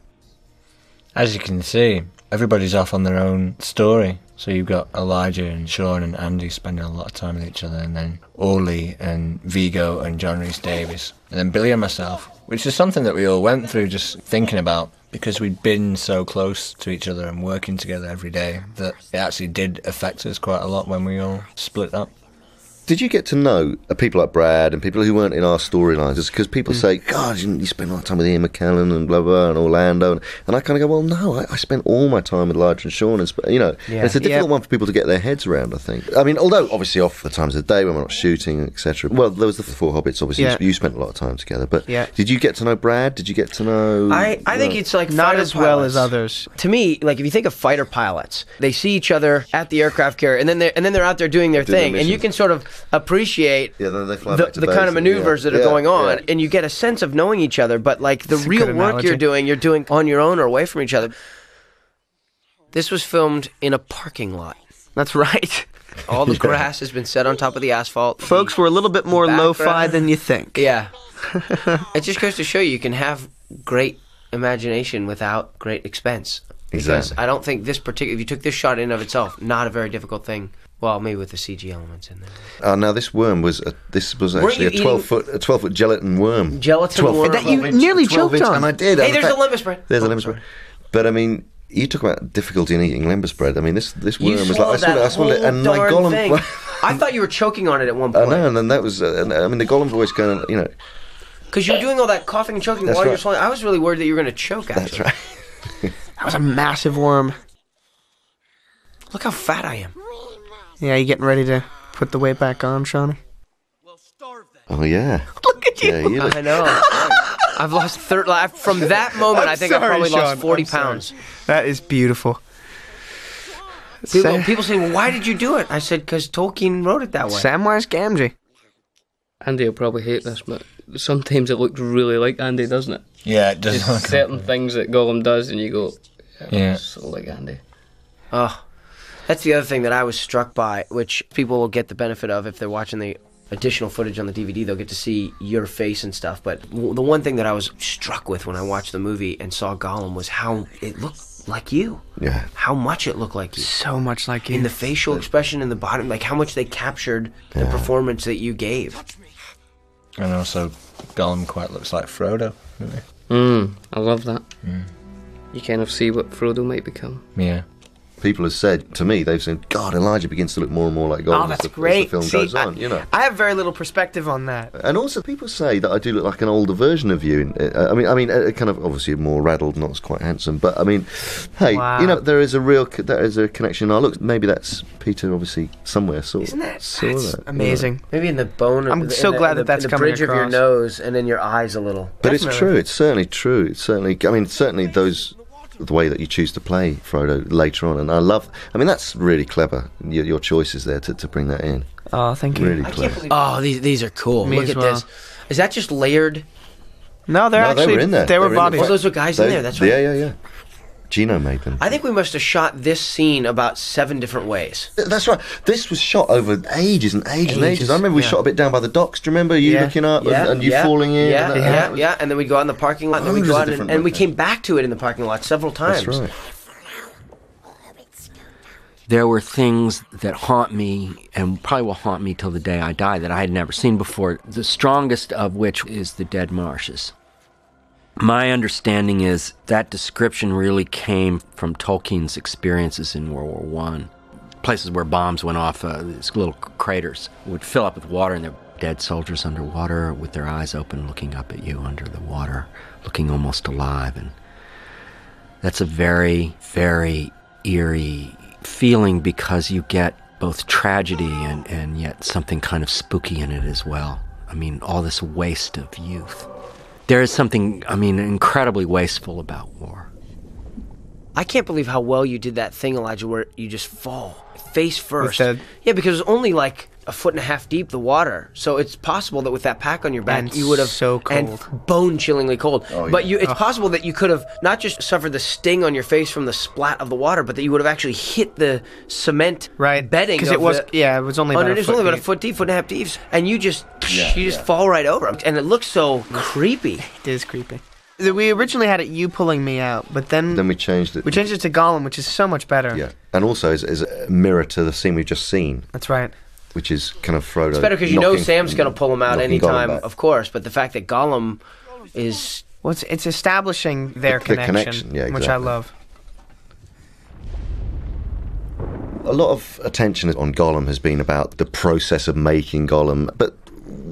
As you can see, everybody's off on their own story. So you've got Elijah and Sean and Andy spending a lot of time with each other, and then Orly and Viggo and John Rhys-Davies, and then Billy and myself, which is something that we all went through just thinking about, because we'd been so close to each other and working together every day that it actually did affect us quite a lot when we all split up. Did you get to know people like Brad and people who weren't in our storylines? Because people mm. say, God, you spend a lot of time with Ian McKellen and blah, blah, and Orlando. And, and I kind of go, well, no, I, I spent all my time with Elijah and Sean. And you know, yeah. and it's a difficult yeah. one for people to get their heads around, I think. I mean, although, obviously, off the times of the day when we're not shooting, et cetera. Well, there was the Four Hobbits, obviously. Yeah. You spent a lot of time together. But yeah. did you get to know Brad? Did you get to know... I, I think it's, like, not as pilots. Well as others. To me, like, if you think of fighter pilots, they see each other at the aircraft carrier, and then they're, and then they're out there doing their Do thing. Their and you can sort of... appreciate yeah, they fly the, the kind of maneuvers yeah. that are yeah, going on yeah. and you get a sense of knowing each other, but like the That's real work you're doing you're doing on your own or away from each other. This was filmed in a parking lot. That's right. All the grass has been set on top of the asphalt. Folks, the, we're a little bit more lo-fi than you think. Yeah. It just goes to show you, you can have great imagination without great expense. Exactly. Because I don't think this particular, if you took this shot in of itself, not a very difficult thing. Well, maybe with the C G elements in there. Oh, uh, now this worm was a, this was actually a twelve foot a twelve foot gelatin worm. Gelatin worm that you nearly choked on. And I did. Hey, there's a Lembas bread. There's a Lembas bread. But I mean, you talk about difficulty in eating Lembas bread. I mean, this this worm was like I swallowed it, and my Gollum. I thought you were choking on it at one point. I know, and then that was. Uh, I mean, the Gollum voice going, you know, because you were doing all that coughing and choking while you were swallowing. I was really worried that you were going to choke. Actually, that's right. That was a massive worm. Look how fat I am. Yeah, you getting ready to put the weight back on, Shawnee? Oh, yeah. Look at you. Yeah, you look I know. I've lost third life. From that moment, I'm I think sorry, I've probably Sean, lost forty pounds. That is beautiful. People, people say, well, why did you do it? I said, because Tolkien wrote it that way. Samwise Gamgee. Andy will probably hate this, but sometimes it looked really like Andy, doesn't it? Yeah, it does. There's certain like things that Gollum does, and you go, yeah, yeah. so like Andy. Oh. That's the other thing that I was struck by, which people will get the benefit of if they're watching the additional footage on the D V D. They'll get to see your face and stuff. But w the one thing that I was struck with when I watched the movie and saw Gollum was how it looked like you. Yeah. How much it looked like you. So much like you. In the facial expression, in the bottom, like how much they captured yeah. the performance that you gave. And also, Gollum quite looks like Frodo, doesn't he? Mm, I love that. Mm. You kind of see what Frodo might become. Yeah. people have said to me, they've said, God, Elijah begins to look more and more like Gollum. Oh, that's as the, great. As the film See, goes on, I, you know. I have very little perspective on that. And also, people say that I do look like an older version of you. I mean, I mean, kind of obviously more raddled, not as quite handsome. But I mean, hey, wow. you know, there is a real, there is a connection in our looks. Maybe that's Peter, obviously somewhere. Sort, Isn't that sort that's that, amazing? You know. Maybe in the bone. Of I'm the, so glad the, that that's in the coming across. The bridge of your nose and in your eyes a little. But Definitely. It's true. It's certainly true. It's certainly. I mean, certainly those. The way that you choose to play Frodo later on, and I love I mean that's really clever, your, your choices there to, to bring that in. Oh, thank you. Really clever. Oh, these these are cool. Me Look as at well. This. Is that just layered? No, they're no, actually they were in there. They, they were bodies. The oh, those were guys they, in there. That's right. Yeah, yeah, yeah. Gino made them. I think we must have shot this scene about seven different ways. Th- that's right. This was shot over ages and ages, ages. and ages. I remember we yeah. shot a bit down by the docks. Do you remember you yeah. looking up yeah. and, and you yeah. falling in? Yeah, and that, yeah, and that was... yeah. And then we'd go out in the parking lot, oh, and then we'd go out and, and we came back to it in the parking lot several times. That's right. There were things that haunt me and probably will haunt me till the day I die that I had never seen before, the strongest of which is the Dead Marshes. My understanding is that description really came from Tolkien's experiences in World War One. Places where bombs went off, uh, these little craters would fill up with water, and there were dead soldiers underwater with their eyes open looking up at you under the water, looking almost alive. And that's a very, very eerie feeling because you get both tragedy and, and yet something kind of spooky in it as well. I mean, all this waste of youth. There is something, I mean, incredibly wasteful about war. I can't believe how well you did that thing, Elijah, where you just fall face first. Yeah, because it was only like a foot and a half deep, the water. So it's possible that with that pack on your back, and you would have... so cold. And bone-chillingly cold. Oh, yeah. But you, it's oh. possible that you could have not just suffered the sting on your face from the splat of the water, but that you would have actually hit the cement right. bedding. Because it was... The, yeah, it was only about a foot deep. It was only about a foot deep, foot and a half deep. And you just... Yeah, you just yeah. fall right over him, and it looks so creepy. It is creepy. We originally had it you pulling me out, but then... Then we changed it. We changed it to Gollum, which is so much better. Yeah, and also is, is a mirror to the scene we've just seen. That's right. Which is kind of Frodo. It's better because you know Sam's going to pull him out any time, of course, but the fact that Gollum is... Well, it's, it's establishing their the, connection, the connection. Yeah, exactly. Which I love. A lot of attention on Gollum has been about the process of making Gollum, but...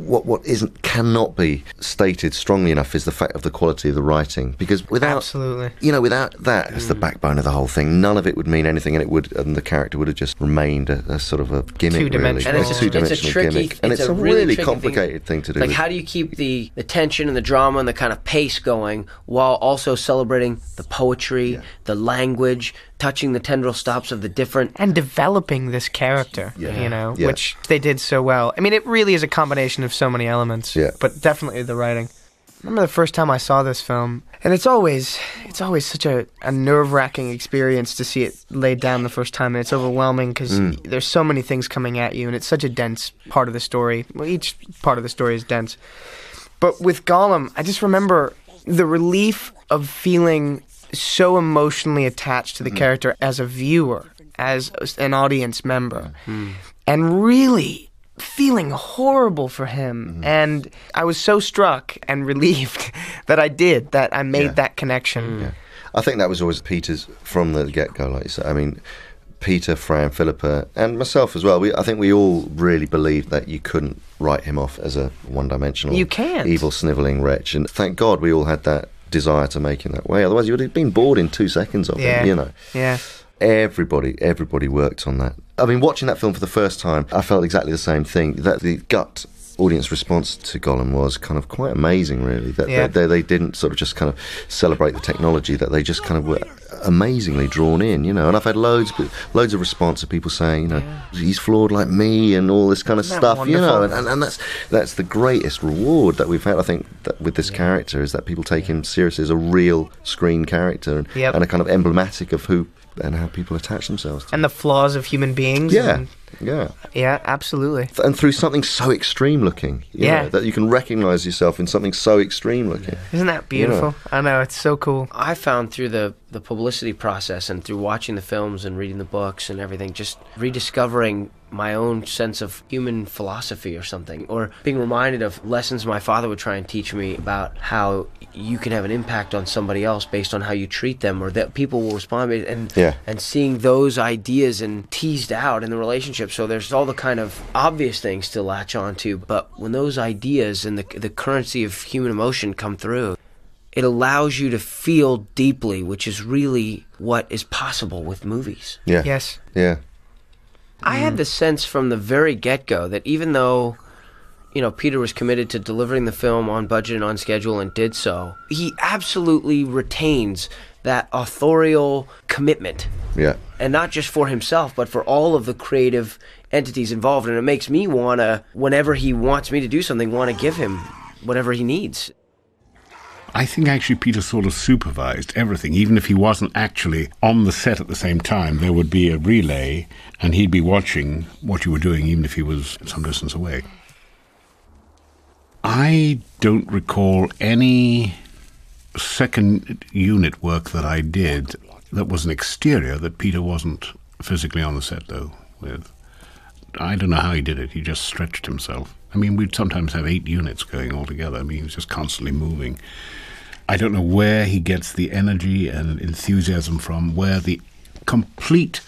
What what isn't cannot be stated strongly enough is the fact of the quality of the writing, because without absolutely you know without that as mm. the backbone of the whole thing, none of it would mean anything, and it would and the character would have just remained a, a sort of a gimmick, two dimensional, really. And it's, oh. a, two-dimensional it's a tricky gimmick, and it's, it's a, a really, really complicated thing, thing to do. Like with. How do you keep the, the tension and the drama and the kind of pace going while also celebrating the poetry, yeah. the language, touching the tendril stops of the different and developing this character, yeah. you know, yeah. which they did so well. I mean, it really is a combination of so many elements, yeah. but definitely the writing. I remember the first time I saw this film, and it's always it's always such a, a nerve-wracking experience to see it laid down the first time, and it's overwhelming because mm. there's so many things coming at you, and it's such a dense part of the story. Well, each part of the story is dense. But with Gollum, I just remember the relief of feeling so emotionally attached to the mm. character as a viewer, as an audience member, mm. and really... feeling horrible for him, mm-hmm. and I was so struck and relieved that I did, that I made yeah. that connection. Yeah. I think that was always Peter's from the get-go, like you said. I mean, Peter, Fran, Philippa, and myself as well, we, I think we all really believed that you couldn't write him off as a one-dimensional, you can't. evil, snivelling wretch, and thank God we all had that desire to make him that way, otherwise you would have been bored in two seconds of yeah. him, you know. Yeah. Everybody, everybody worked on that. I mean, watching that film for the first time, I felt exactly the same thing, that the gut audience response to Gollum was kind of quite amazing, really, that yeah. they, they, they didn't sort of just kind of celebrate the technology, that they just kind of were amazingly drawn in, you know, and I've had loads loads of response of people saying, you know, yeah. he's flawed like me and all this kind of Isn't stuff, you know, and, and, and that's that's the greatest reward that we've had, I think, that with this yeah. character, is that people take him seriously as a real screen character and, yep. and a kind of emblematic of who and how people attach themselves to. And the flaws of human beings. Yeah, and, yeah. Yeah, absolutely. And through something so extreme looking. You yeah. know, that you can recognise yourself in something so extreme looking. Isn't that beautiful? Yeah. I know, it's so cool. I found through the, the publicity process and through watching the films and reading the books and everything, just rediscovering my own sense of human philosophy or something, or being reminded of lessons my father would try and teach me about how you can have an impact on somebody else based on how you treat them, or that people will respond, and yeah. and seeing those ideas and teased out in the relationship. So there's all the kind of obvious things to latch onto, but when those ideas and the, the currency of human emotion come through, it allows you to feel deeply, which is really what is possible with movies. Yeah. Yes. Yeah. I had the sense from the very get-go that even though, you know, Peter was committed to delivering the film on budget and on schedule and did so, he absolutely retains that authorial commitment. Yeah. And not just for himself, but for all of the creative entities involved. And it makes me want to, whenever he wants me to do something, want to give him whatever he needs. I think actually Peter sort of supervised everything. Even if he wasn't actually on the set at the same time, there would be a relay and he'd be watching what you were doing, even if he was some distance away. I don't recall any second unit work that I did that was an exterior that Peter wasn't physically on the set, though, with. I don't know how he did it. He just stretched himself. I mean, we'd sometimes have eight units going all together. I mean, he was just constantly moving. I don't know where he gets the energy and enthusiasm from, where the complete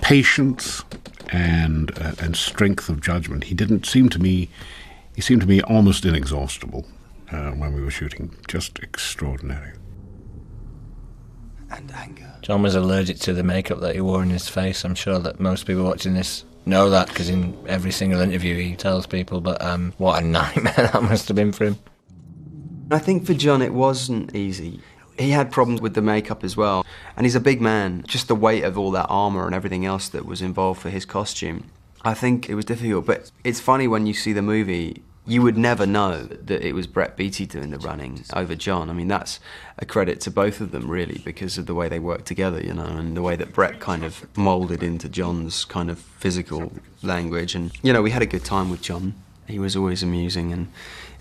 patience and uh, and strength of judgment. He didn't seem to me, he seemed to me almost inexhaustible uh, when we were shooting. Just extraordinary. And anger. John was allergic to the makeup that he wore in his face. I'm sure that most people watching this know that, because in every single interview he tells people, but um, what a nightmare that must have been for him. I think for John it wasn't easy. He had problems with the makeup as well, and he's a big man. Just the weight of all that armour and everything else that was involved for his costume, I think it was difficult. But it's funny, when you see the movie, you would never know that it was Brett Beattie doing the running over John. I mean, that's a credit to both of them, really, because of the way they worked together, you know, and the way that Brett kind of moulded into John's kind of physical language. And, you know, we had a good time with John. He was always amusing, and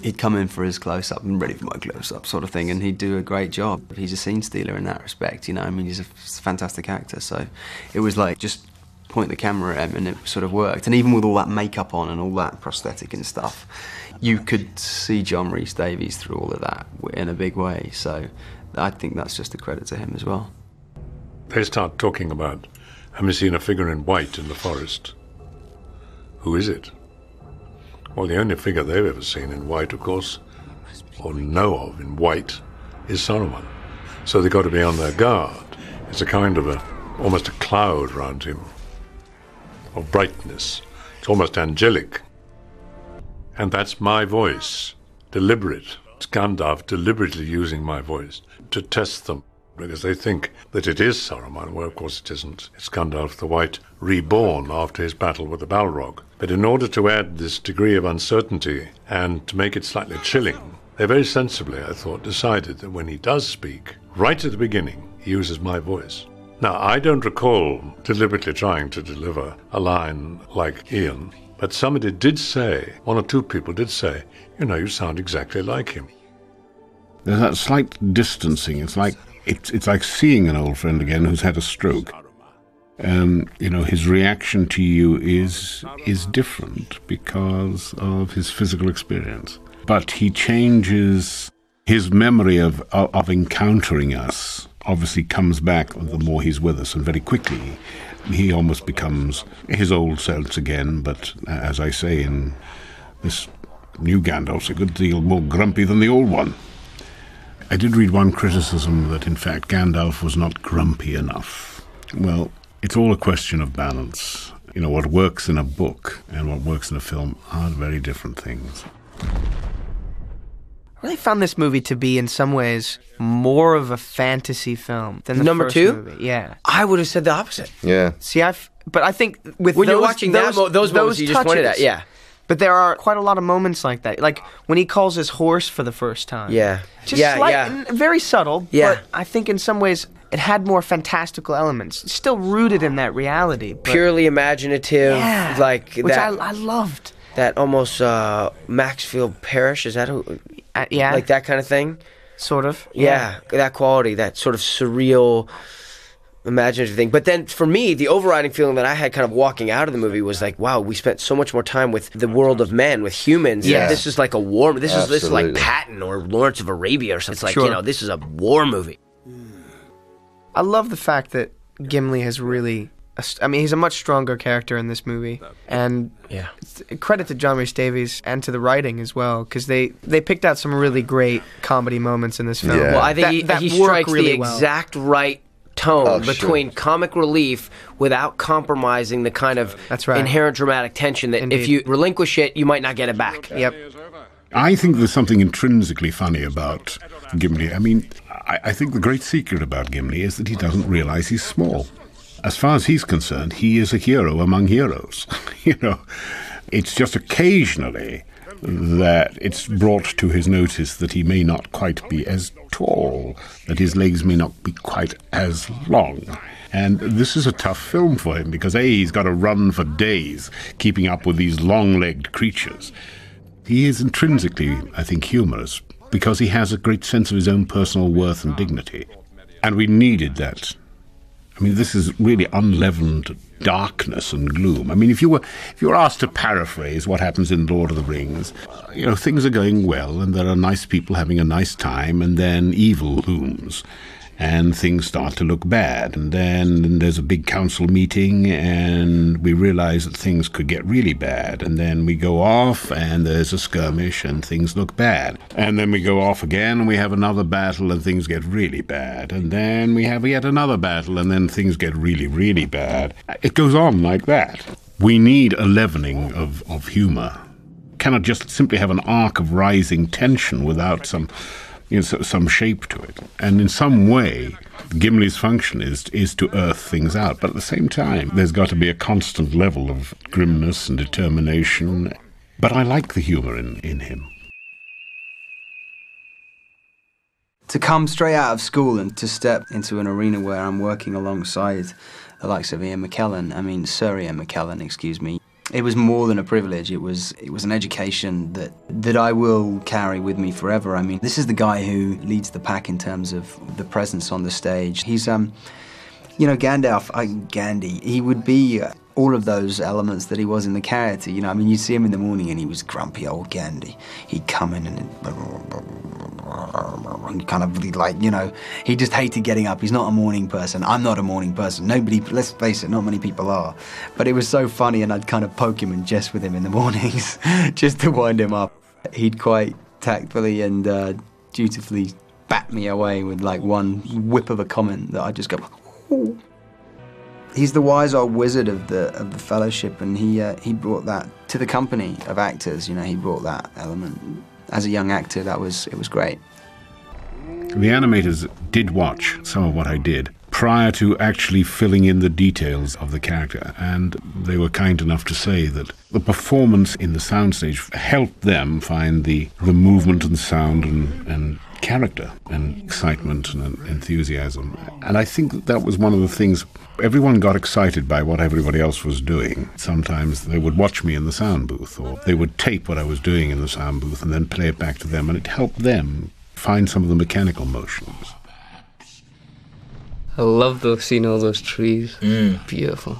he'd come in for his close-up and ready for my close-up sort of thing, and he'd do a great job. He's a scene stealer in that respect, you know. I mean, he's a fantastic actor, so it was like just point the camera at him and it sort of worked. And even with all that makeup on and all that prosthetic and stuff, you could see John Rhys-Davies through all of that in a big way. So I think that's just a credit to him as well. They start talking about, have you seen a figure in white in the forest? Who is it? Well, the only figure they've ever seen in white, of course, or know of in white, is Saruman. So they've got to be on their guard. It's a kind of a, almost a cloud round him, of brightness. It's almost angelic. And that's my voice, deliberate. It's Gandalf deliberately using my voice to test them, because they think that it is Saruman, well, of course it isn't. It's Gandalf the White, reborn after his battle with the Balrog. But in order to add this degree of uncertainty and to make it slightly chilling, they very sensibly, I thought, decided that when he does speak, right at the beginning, he uses my voice. Now, I don't recall deliberately trying to deliver a line like Ian, but somebody did say, one or two people did say, you know, you sound exactly like him. There's that slight distancing. It's like, it's, it's like seeing an old friend again who's had a stroke. Um, you know, his reaction to you is, is different because of his physical experience. But he changes his memory of, of, of encountering us. Obviously comes back the more he's with us, and very quickly he almost becomes his old self again. But as I say, in this new Gandalf's a good deal more grumpy than the old one. I did read one criticism that in fact Gandalf was not grumpy enough. Well, it's all a question of balance. You know, what works in a book and what works in a film are very different things. I really found this movie to be, in some ways, more of a fantasy film than the Number first two? Movie. Yeah, I would have said the opposite. Yeah. See, I've, but I think with when those, you're watching those, that, those, those moments you touches, just pointed at, yeah. But there are quite a lot of moments like that, like when he calls his horse for the first time. Yeah. Just yeah, slight, yeah. Very subtle. Yeah. But I think in some ways it had more fantastical elements. It's still rooted in that reality. But purely imaginative. Yeah. Like which that. Which I, I loved. That almost uh, Maxfield Parrish, is that who? Uh, yeah. Like that kind of thing? Sort of. Yeah. yeah, that quality, that sort of surreal imaginative thing. But then for me, the overriding feeling that I had kind of walking out of the movie was like, wow, we spent so much more time with the world of men, with humans. Yeah. This is like a war. This is, this is like Patton or Lawrence of Arabia or something. It's like, sure. you know, this is a war movie. I love the fact that Gimli has really... I mean, he's a much stronger character in this movie. And yeah. credit to John Rhys-Davies and to the writing as well, because they, they picked out some really great comedy moments in this film. Yeah. Well, I think that, he, that he strikes really the well. exact right tone oh, between sure. comic relief without compromising the kind of That's right. inherent dramatic tension that Indeed. if you relinquish it, you might not get it back. Yep. I think there's something intrinsically funny about Gimli. I mean, I, I think the great secret about Gimli is that he doesn't realize he's small. As far as he's concerned, he is a hero among heroes. You know, it's just occasionally that it's brought to his notice that he may not quite be as tall, that his legs may not be quite as long. And this is a tough film for him because, A, he's got to run for days keeping up with these long-legged creatures. He is intrinsically, I think, humorous because he has a great sense of his own personal worth and dignity. And we needed that. I mean, this is really unleavened darkness and gloom. I mean, if you were if you were asked to paraphrase what happens in Lord of the Rings, uh, you know, things are going well and there are nice people having a nice time, and then evil looms and things start to look bad. And then there's a big council meeting and we realize that things could get really bad. And then we go off and there's a skirmish and things look bad. And then we go off again and we have another battle and things get really bad. And then we have yet another battle and then things get really, really bad. It goes on like that. We need a leavening of, of humor. Cannot just simply have an arc of rising tension without some... You know, so, some shape to it. And in some way, Gimli's function is is to earth things out. But at the same time, there's got to be a constant level of grimness and determination. But I like the humor in, in him. To come straight out of school and to step into an arena where I'm working alongside the likes of Ian McKellen, I mean, Sir Ian McKellen, excuse me, it was more than a privilege. It was it was an education that that I will carry with me forever. I mean, this is the guy who leads the pack in terms of the presence on the stage. He's um, you know, Gandalf, I, Gandhi. He would be all of those elements that he was in the character. You know, I mean, you see him in the morning and he was grumpy old Gandhi. He'd come in and kind of like, you know, he just hated getting up. He's not a morning person. I'm not a morning person. Nobody, let's face it, not many people are. But it was so funny, and I'd kind of poke him and jest with him in the mornings just to wind him up. He'd quite tactfully and uh, dutifully bat me away with like one whip of a comment that I'd just go, ooh. He's the wise old wizard of the of the fellowship, and he uh, he brought that to the company of actors. You know, he brought that element. As a young actor, that was it was great. The animators did watch some of what I did prior to actually filling in the details of the character, and they were kind enough to say that the performance in the soundstage helped them find the the movement and sound and and character and excitement and enthusiasm. And I think that, that was one of the things. Everyone got excited by what everybody else was doing. Sometimes they would watch me in the sound booth, or they would tape what I was doing in the sound booth and then play it back to them, and it helped them find some of the mechanical motions. I love those, seeing all those trees. Mm. Beautiful.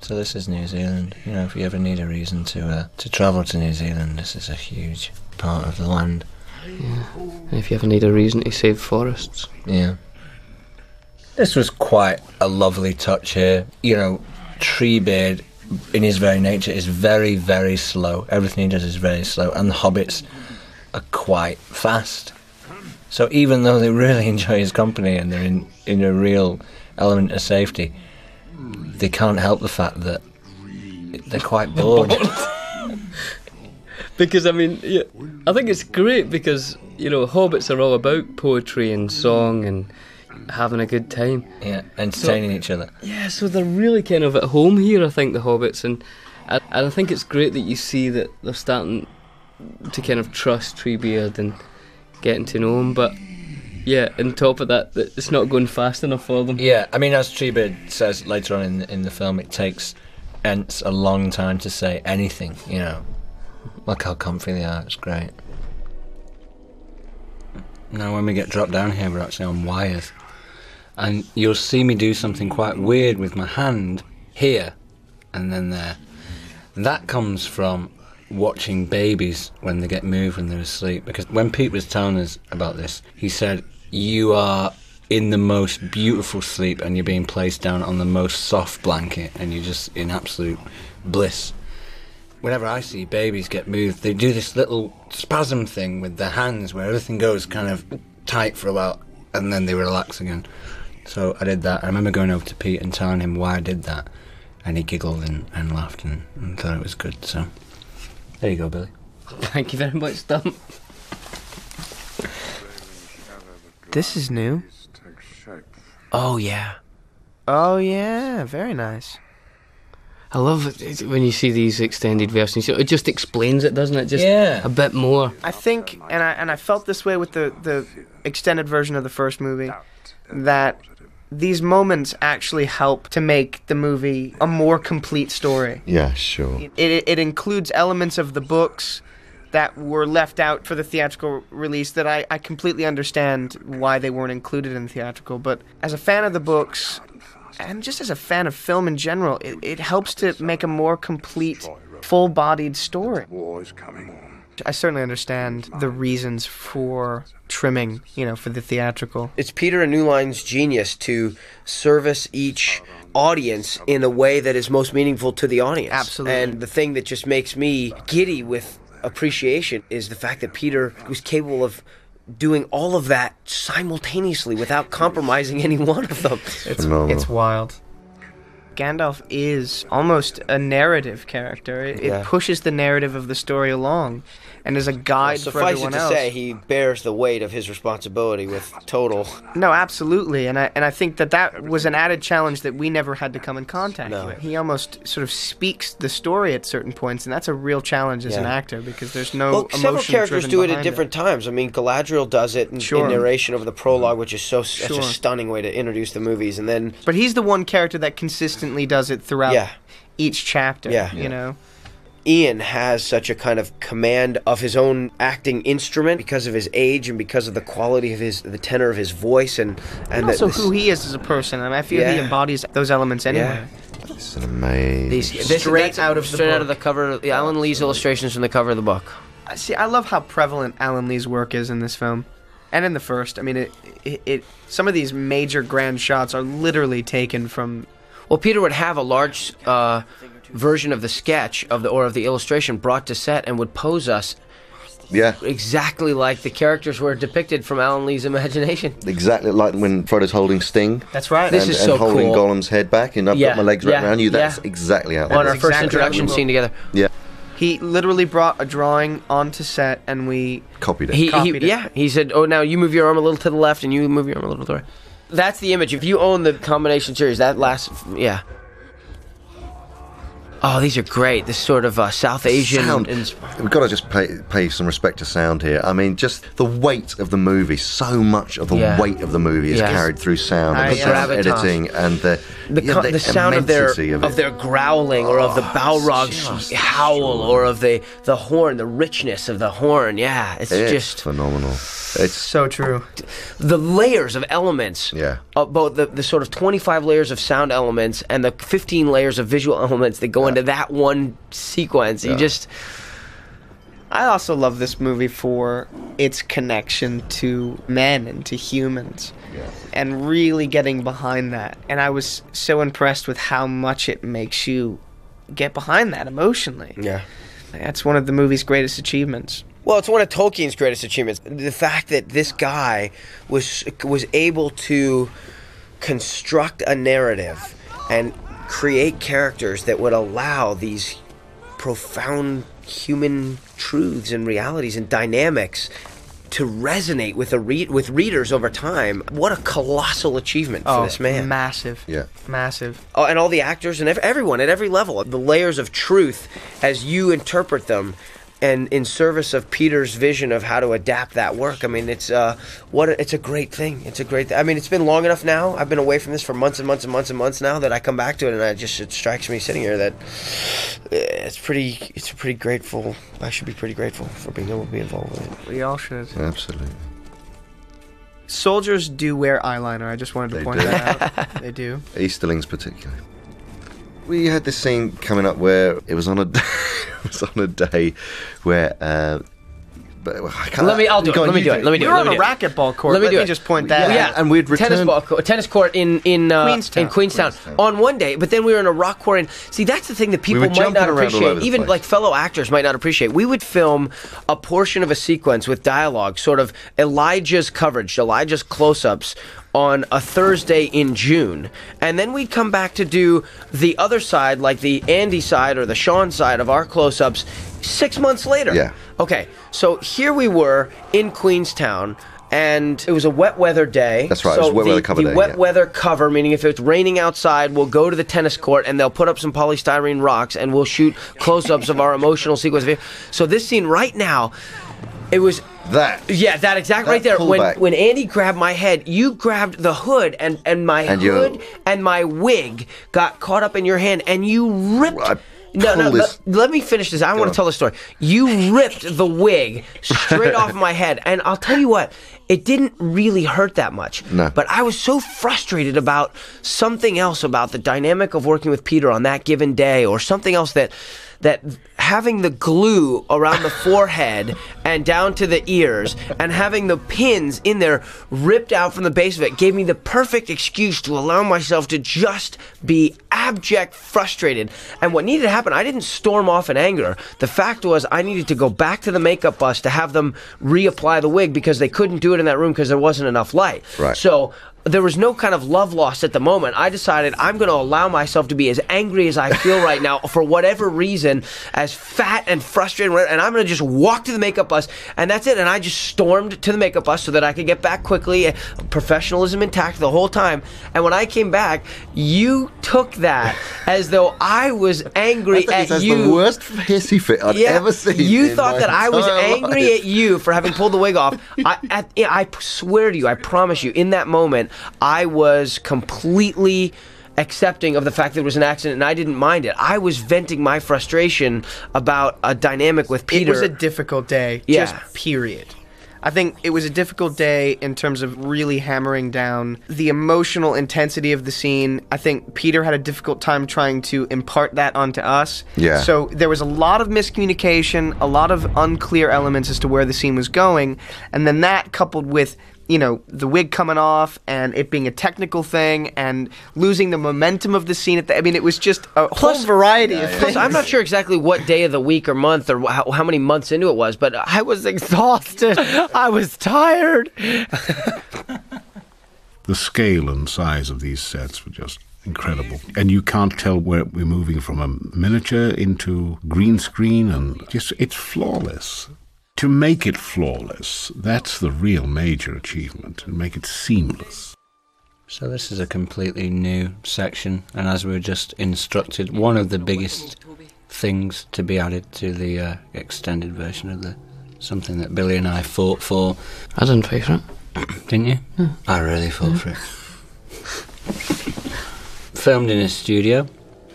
So this is New Zealand. You know, if you ever need a reason to uh, to travel to New Zealand, this is a huge part of the land. Yeah, and if you ever need a reason to save forests. Yeah. This was quite a lovely touch here. You know, Treebeard, in his very nature, is very, very slow. Everything he does is very slow, and the hobbits are quite fast. So even though they really enjoy his company and they're in, in a real element of safety, they can't help the fact that they're quite bored. Because, I mean, yeah, I think it's great because, you know, hobbits are all about poetry and song and having a good time. Yeah, entertaining so, each other. Yeah, so they're really kind of at home here, I think, the hobbits. And, and I think it's great that you see that they're starting to kind of trust Treebeard and getting to know him. But, yeah, on top of that, it's not going fast enough for them. Yeah, I mean, as Treebeard says later on in, in the film, it takes Ents a long time to say anything, you know. Look how comfy they are, it's great. Now when we get dropped down here, we're actually on wires. and you'll see me do something quite weird with my hand here and then there. That comes from watching babies when they get moved when they're asleep, because when Pete was telling us about this, he said, you are in the most beautiful sleep and you're being placed down on the most soft blanket and you're just in absolute bliss. Whenever I see babies get moved, they do this little spasm thing with their hands where everything goes kind of tight for a while and then they relax again. So I did that. I remember going over to Pete and telling him why I did that, and he giggled and, and laughed and, and thought it was good. So there you go, Billy. Thank you very much, Dom. This is new. Oh, yeah. Oh, yeah. Very nice. I love it when you see these extended versions. It just explains it, doesn't it? Just yeah. a bit more. I think, and I and I felt this way with the, the extended version of the first movie, that these moments actually help to make the movie a more complete story. Yeah, sure. It, it, it includes elements of the books that were left out for the theatrical release that I, I completely understand why they weren't included in the theatrical, but as a fan of the books... and just as a fan of film in general, it, it helps to make a more complete, full-bodied story. I certainly understand the reasons for trimming, you know, for the theatrical. It's Peter and New Line's genius to service each audience in a way that is most meaningful to the audience. Absolutely. And the thing that just makes me giddy with appreciation is the fact that Peter was capable of doing all of that simultaneously without compromising any one of them. It's, it's wild. Gandalf is almost a narrative character. It, yeah. it pushes the narrative of the story along and is a guide well, for everyone else. Suffice it to say, he bears the weight of his responsibility with total... No, absolutely. And I, and I think that that was an added challenge that we never had to come in contact no. with. He almost sort of speaks the story at certain points, and that's a real challenge as yeah. an actor, because there's no well, emotion several characters do it at different it. times. I mean, Galadriel does it in, sure. in narration over the prologue, which is so sure. such a stunning way to introduce the movies. And then... But he's the one character that consistently does it throughout yeah. each chapter, yeah. you know. Ian has such a kind of command of his own acting instrument because of his age and because of the quality of his, the tenor of his voice, and, and, and also who he is as a person, and I feel yeah. he embodies those elements anyway. Yeah. This is amazing. These, this, straight out of the straight book. out of the cover, the Alan Absolutely. Lee's illustrations from the cover of the book. See, I love how prevalent Alan Lee's work is in this film. And in the first, I mean, it, it, it some of these major grand shots are literally taken from... Well, Peter would have a large uh, version of the sketch of the or of the illustration brought to set and would pose us yeah. exactly like the characters were depicted from Alan Lee's imagination. Exactly like when Frodo's holding Sting. That's right. And, this is so cool. And holding cool. Gollum's head back, and I've yeah. got my legs wrapped yeah. around you. That's yeah. exactly how it was. On our exactly first introduction scene together. Yeah. He literally brought a drawing onto set and we... Copied it. He, Copied he, it. Yeah. He said, oh, now you move your arm a little to the left and you move your arm a little to the right. That's the image. If you own the combination series, that last, yeah. Oh, these are great. This sort of uh, South Asian. Sound. We've got to just pay, pay some respect to sound here. I mean, just the weight of the movie. So much of the yeah. weight of the movie is yes. carried through sound, and I, the sound yeah. editing, and the the, yeah, the, the sound of their of, of their growling, or of the Balrog's howl, or of the the horn, the richness of the horn. Yeah, it's, it's just phenomenal. It's so true. The layers of elements. Yeah. Uh, both the, the sort of twenty-five layers of sound elements and the fifteen layers of visual elements that go yeah. into that one sequence. Yeah. You just... I also love this movie for its connection to men and to humans. Yeah. And really getting behind that. And I was so impressed with how much it makes you get behind that emotionally. Yeah. That's one of the movie's greatest achievements. Well, it's one of Tolkien's greatest achievements. The fact that this guy was was able to construct a narrative and create characters that would allow these profound human truths and realities and dynamics to resonate with a read with readers over time. What a colossal achievement for oh, this man. Massive. Yeah. Massive. Oh, and all the actors and ev everyone at every level. The layers of truth as you interpret them. And in service of Peter's vision of how to adapt that work, I mean, it's uh, what a, it's a great thing. It's a great. Th I mean, it's been long enough now. I've been away from this for months and months and months and months now. That I come back to it, and I just it strikes me sitting here that it's pretty. It's pretty grateful. I should be pretty grateful for being able to be involved with it. We all should. Absolutely. Soldiers do wear eyeliner. I just wanted to they point do. that out. They do. Easterlings particularly. We had this scene coming up where it was on a day, it was on a day where. Uh, but I can't, let me. I'll do it. Let me do it. Let me do it. We're on a racquetball court. Let me, let me just point that. Yeah, out. Yeah. And we'd return tennis ball court, tennis court in in uh, Queenstown. in Queenstown, Queenstown on one day, but then we were in a rock quarry. And, see, that's the thing that people we might not appreciate. Even like fellow actors might not appreciate. We would film a portion of a sequence with dialogue, sort of Elijah's coverage, Elijah's close-ups, on a Thursday in June, and then we'd come back to do the other side, like the Andy side or the Sean side of our close-ups, six months later. Yeah. Okay, so here we were in Queenstown, and it was a wet weather day. That's right, so it was wet the, weather cover the day, wet yeah. weather cover, meaning if it's raining outside, we'll go to the tennis court, and they'll put up some polystyrene rocks, and we'll shoot close-ups of our emotional sequence. So this scene right now, it was... That. Yeah, that exact that right there. When, when Andy grabbed my head, you grabbed the hood, and, and my and hood you, and my wig got caught up in your hand, and you ripped... I no, no, let, let me finish this. I want to tell the story. You ripped the wig straight off my head, and I'll tell you what, it didn't really hurt that much. No. But I was so frustrated about something else, about the dynamic of working with Peter on that given day, or something else that... that having the glue around the forehead and down to the ears and having the pins in there ripped out from the base of it gave me the perfect excuse to allow myself to just be abject frustrated. And what needed to happen, I didn't storm off in anger. The fact was I needed to go back to the makeup bus to have them reapply the wig because they couldn't do it in that room because there wasn't enough light. Right. So... there was no kind of love lost at the moment. I decided I'm going to allow myself to be as angry as I feel right now for whatever reason, as fat and frustrated, and I'm going to just walk to the makeup bus, and that's it. And I just stormed to the makeup bus so that I could get back quickly, professionalism intact the whole time. And when I came back, you took that as though I was angry at you. That's the worst hissy fit I've yeah, ever seen. You thought that I was angry life. at you for having pulled the wig off. I, at, I swear to you, I promise you, in that moment, I was completely accepting of the fact that it was an accident, and I didn't mind it. I was venting my frustration about a dynamic with Peter. It was a difficult day, yeah. just period. I think it was a difficult day in terms of really hammering down the emotional intensity of the scene. I think Peter had a difficult time trying to impart that onto us. Yeah. So there was a lot of miscommunication, a lot of unclear elements as to where the scene was going, and then that coupled with... you know, the wig coming off and it being a technical thing and losing the momentum of the scene. At the, I mean, it was just a plus, whole variety yeah, of things. Plus, I'm not sure exactly what day of the week or month or how, how many months into it was, but I was exhausted. I was tired. The scale and size of these sets were just incredible. And you can't tell where we're moving from a miniature into green screen, and just it's flawless. To make it flawless, that's the real major achievement, and make it seamless. So this is a completely new section, and as we were just instructed, one of the biggest things to be added to the uh, extended version of the... something that Billy and I fought for. I didn't pay for it. Didn't you? No. I really fought no. for it. Filmed in a studio.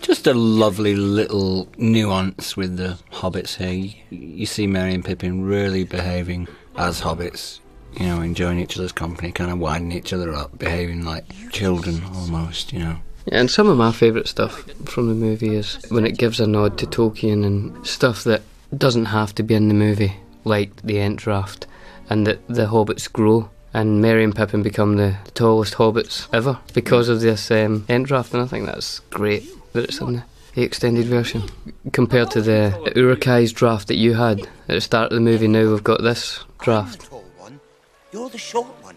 Just a lovely little nuance with the hobbits here. You see Merry and Pippin really behaving as hobbits, you know, enjoying each other's company, kind of winding each other up, behaving like children almost, you know. Yeah, and some of my favourite stuff from the movie is when it gives a nod to Tolkien and stuff that doesn't have to be in the movie, like the Ent Raft, and that the hobbits grow. And Merry and Pippin become the tallest hobbits ever because of this um, Ent Raft, and I think that's great that it's in the, the extended version. Compared to the Uruk-hai's draft that you had at the start of the movie, now we've got this draft. I'm the tall one, you're the short one.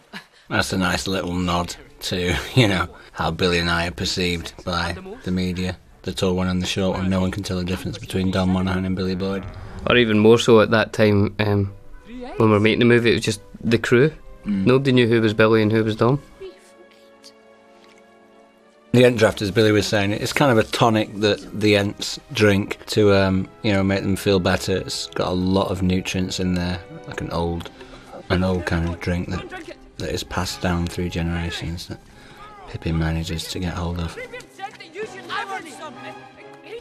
That's a nice little nod to, you know, how Billy and I are perceived by the media. The tall one and the short one, no one can tell the difference between Dom Monaghan and Billy Boyd. Or even more so at that time, um, when we were making the movie, it was just the crew. Mm. Nobody knew who was Billy and who was Dom. The Ent Draft, as Billy was saying, it's kind of a tonic that the Ents drink to, um, you know, make them feel better. It's got a lot of nutrients in there, like an old, an old kind of drink that that is passed down through generations that Pippin manages to get hold of.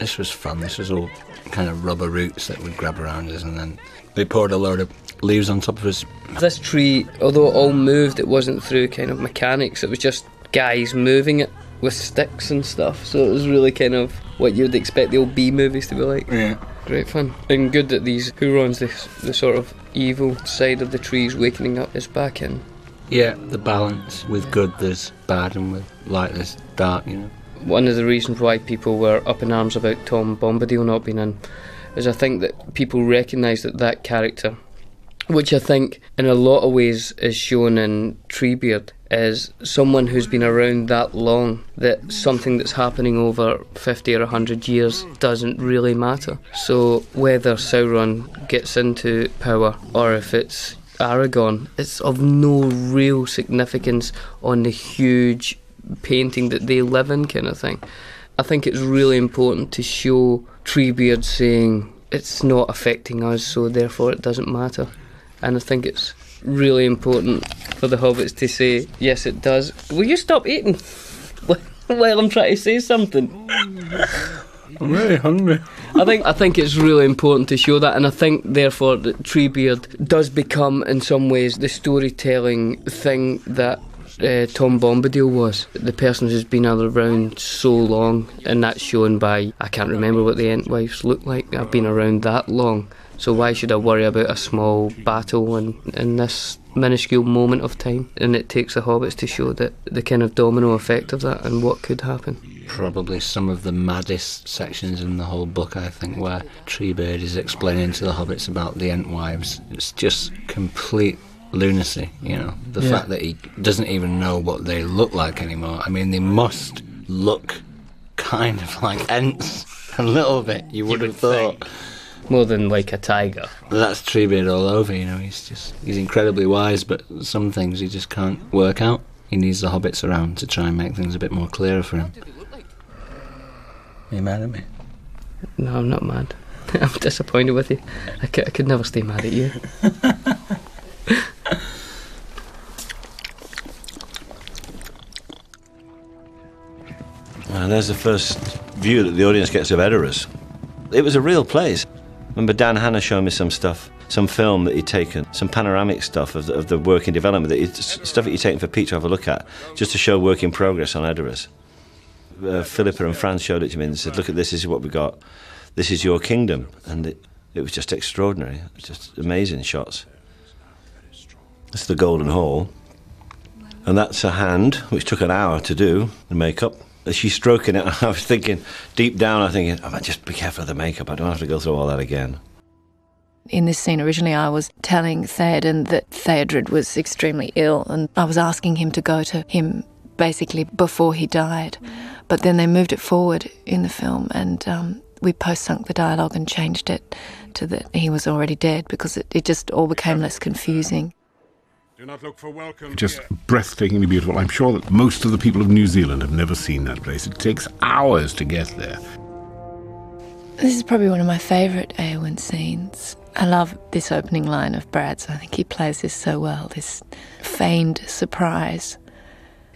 This was fun. This was all kind of rubber roots that would grab around us, and then they poured a load of leaves on top of us. This tree, although it all moved, it wasn't through kind of mechanics, it was just guys moving it with sticks and stuff, so it was really kind of what you'd expect the old B movies to be like. Yeah. Great fun. And good that these Hurons, this the sort of evil side of the trees wakening up, is back in. Yeah, the balance. With good there's bad, and with light there's dark, you know. One of the reasons why people were up in arms about Tom Bombadil not being in is I think that people recognise that that character, which I think in a lot of ways is shown in Treebeard, is someone who's been around that long, that something that's happening over fifty or a hundred years doesn't really matter. So whether Sauron gets into power or if it's Aragorn, it's of no real significance on the huge painting that they live in kind of thing. I think it's really important to show Treebeard saying it's not affecting us, so therefore it doesn't matter. And I think it's really important for the hobbits to say, yes it does. Will you stop eating while I'm trying to say something? I'm really hungry. I think I think it's really important to show that, and I think therefore that Treebeard does become in some ways the storytelling thing that Uh, Tom Bombadil was, the person who's been around so long, and that's shown by, I can't remember what the Entwives look like, I've been around that long, so why should I worry about a small battle in, in this minuscule moment of time? And it takes the hobbits to show that the kind of domino effect of that and what could happen. Probably some of the maddest sections in the whole book, I think, where Treebeard is explaining to the hobbits about the Entwives. It's just complete lunacy, you know, the yeah. fact that he doesn't even know what they look like anymore. I mean, they must look kind of like ants a little bit, you would you have would thought. Think. More than like a tiger. That's Treebeard all over, you know, he's just, he's incredibly wise, but some things he just can't work out. He needs the hobbits around to try and make things a bit more clearer for him. Are you mad at me? No, I'm not mad. I'm disappointed with you. I could, I could never stay mad at you. And there's the first view that the audience gets of Edoras. It was a real place. I remember Dan Hanna showing me some stuff, some film that he'd taken, some panoramic stuff of the, of the work in development, that he'd, stuff that he'd taken for Pete to have a look at, just to show work in progress on Edoras. Uh, Philippa and Fran showed it to me and said, look at this, this is what we got. This is your kingdom. And it, it was just extraordinary, just amazing shots. That's the Golden Hall. And that's a hand, which took an hour to do, the makeup. She's stroking it, and I was thinking, deep down, I was thinking, I might just be careful of the makeup, I don't have to go through all that again. In this scene, originally, I was telling Théoden that Théodred was extremely ill, and I was asking him to go to him, basically, before he died. But then they moved it forward in the film, and um, we post-sunk the dialogue and changed it to that he was already dead, because it, it just all became less confusing. Do not look for welcome. Just here. Breathtakingly beautiful. I'm sure that most of the people of New Zealand have never seen that place. It takes hours to get there. This is probably one of my favourite Eowyn scenes. I love this opening line of Brad's. I think he plays this so well, this feigned surprise.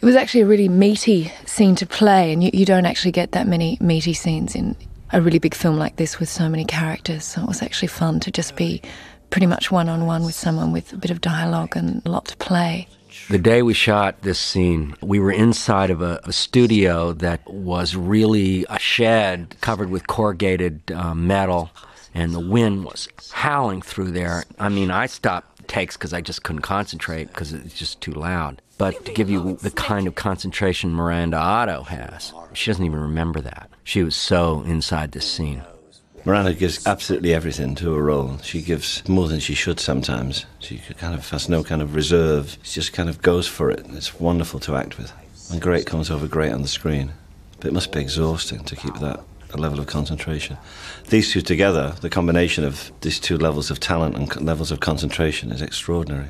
It was actually a really meaty scene to play, and you, you don't actually get that many meaty scenes in a really big film like this with so many characters, so it was actually fun to just be pretty much one-on-one with someone with a bit of dialogue and a lot to play. The day we shot this scene, we were inside of a, a studio that was really a shed covered with corrugated uh, metal, and the wind was howling through there. I mean, I stopped takes because I just couldn't concentrate because it's just too loud. But to give you the kind of concentration Miranda Otto has, she doesn't even remember that. She was so inside this scene. Miranda gives absolutely everything to her role. She gives more than she should sometimes. She kind of has no kind of reserve. She just kind of goes for it. It's wonderful to act with. And great comes over great on the screen. But it must be exhausting to keep that level of concentration. These two together, the combination of these two levels of talent and levels of concentration is extraordinary.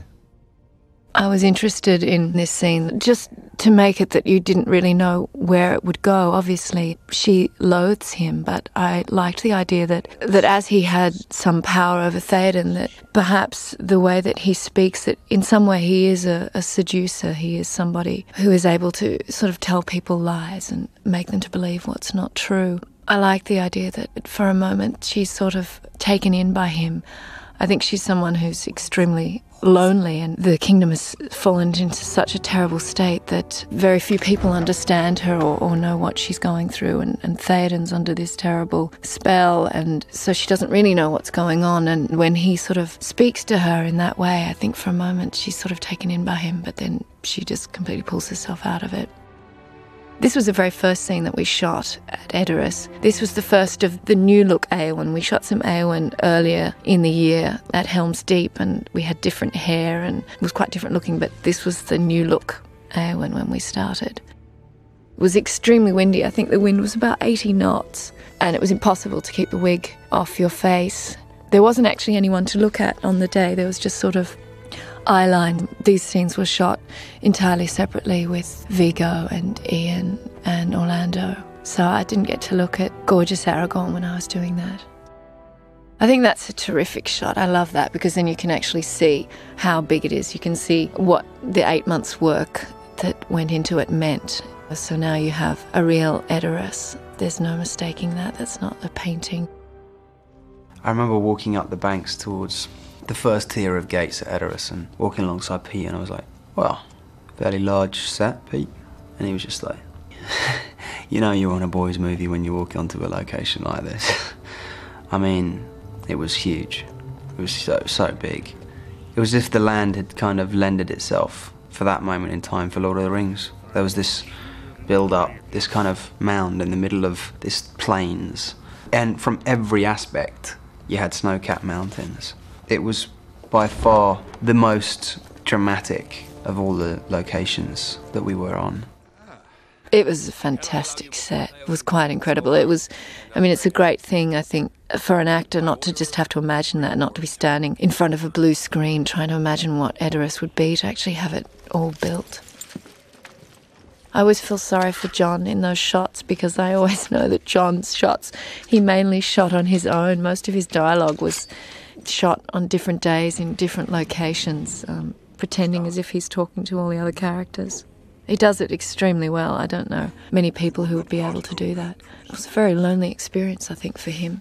I was interested in this scene just to make it that you didn't really know where it would go. Obviously, she loathes him, but I liked the idea that, that as he had some power over Théoden, that perhaps the way that he speaks, that in some way he is a, a seducer, he is somebody who is able to sort of tell people lies and make them to believe what's not true. I like the idea that for a moment she's sort of taken in by him. I think she's someone who's extremely lonely, and the kingdom has fallen into such a terrible state that very few people understand her or, or know what she's going through, and, and Théoden's under this terrible spell, and so she doesn't really know what's going on. And when he sort of speaks to her in that way, I think for a moment she's sort of taken in by him, but then she just completely pulls herself out of it. This was the very first scene that we shot at Edoras. This was the first of the new look Eowyn. We shot some Eowyn earlier in the year at Helm's Deep, and we had different hair and it was quite different looking, but this was the new look Eowyn when we started. It was extremely windy. I think the wind was about eighty knots and it was impossible to keep the wig off your face. There wasn't actually anyone to look at on the day. There was just sort of eyeline. These scenes were shot entirely separately with Viggo and Ian and Orlando, so I didn't get to look at gorgeous Aragorn when I was doing that. I think that's a terrific shot. I love that because then you can actually see how big it is. You can see what the eight months' work that went into it meant. So now you have a real Edoras. There's no mistaking that. That's not a painting. I remember walking up the banks towards the first tier of gates at Edoras and walking alongside Pete, and I was like, wow, fairly large set, Pete. And he was just like, you know you're on a boys' movie when you walk onto a location like this. I mean, it was huge. It was so, so big. It was as if the land had kind of lended itself for that moment in time for Lord of the Rings. There was this build-up, this kind of mound in the middle of this plains. And from every aspect, you had snow-capped mountains. It was by far the most dramatic of all the locations that we were on. It was a fantastic set. It was quite incredible. It was, I mean, it's a great thing, I think, for an actor not to just have to imagine that, not to be standing in front of a blue screen trying to imagine what Edoras would be, to actually have it all built. I always feel sorry for John in those shots because I always know that John's shots, he mainly shot on his own. Most of his dialogue was shot on different days in different locations, um, pretending as if he's talking to all the other characters. He does it extremely well. I don't know many people who would be able to do that. It was a very lonely experience, I think, for him.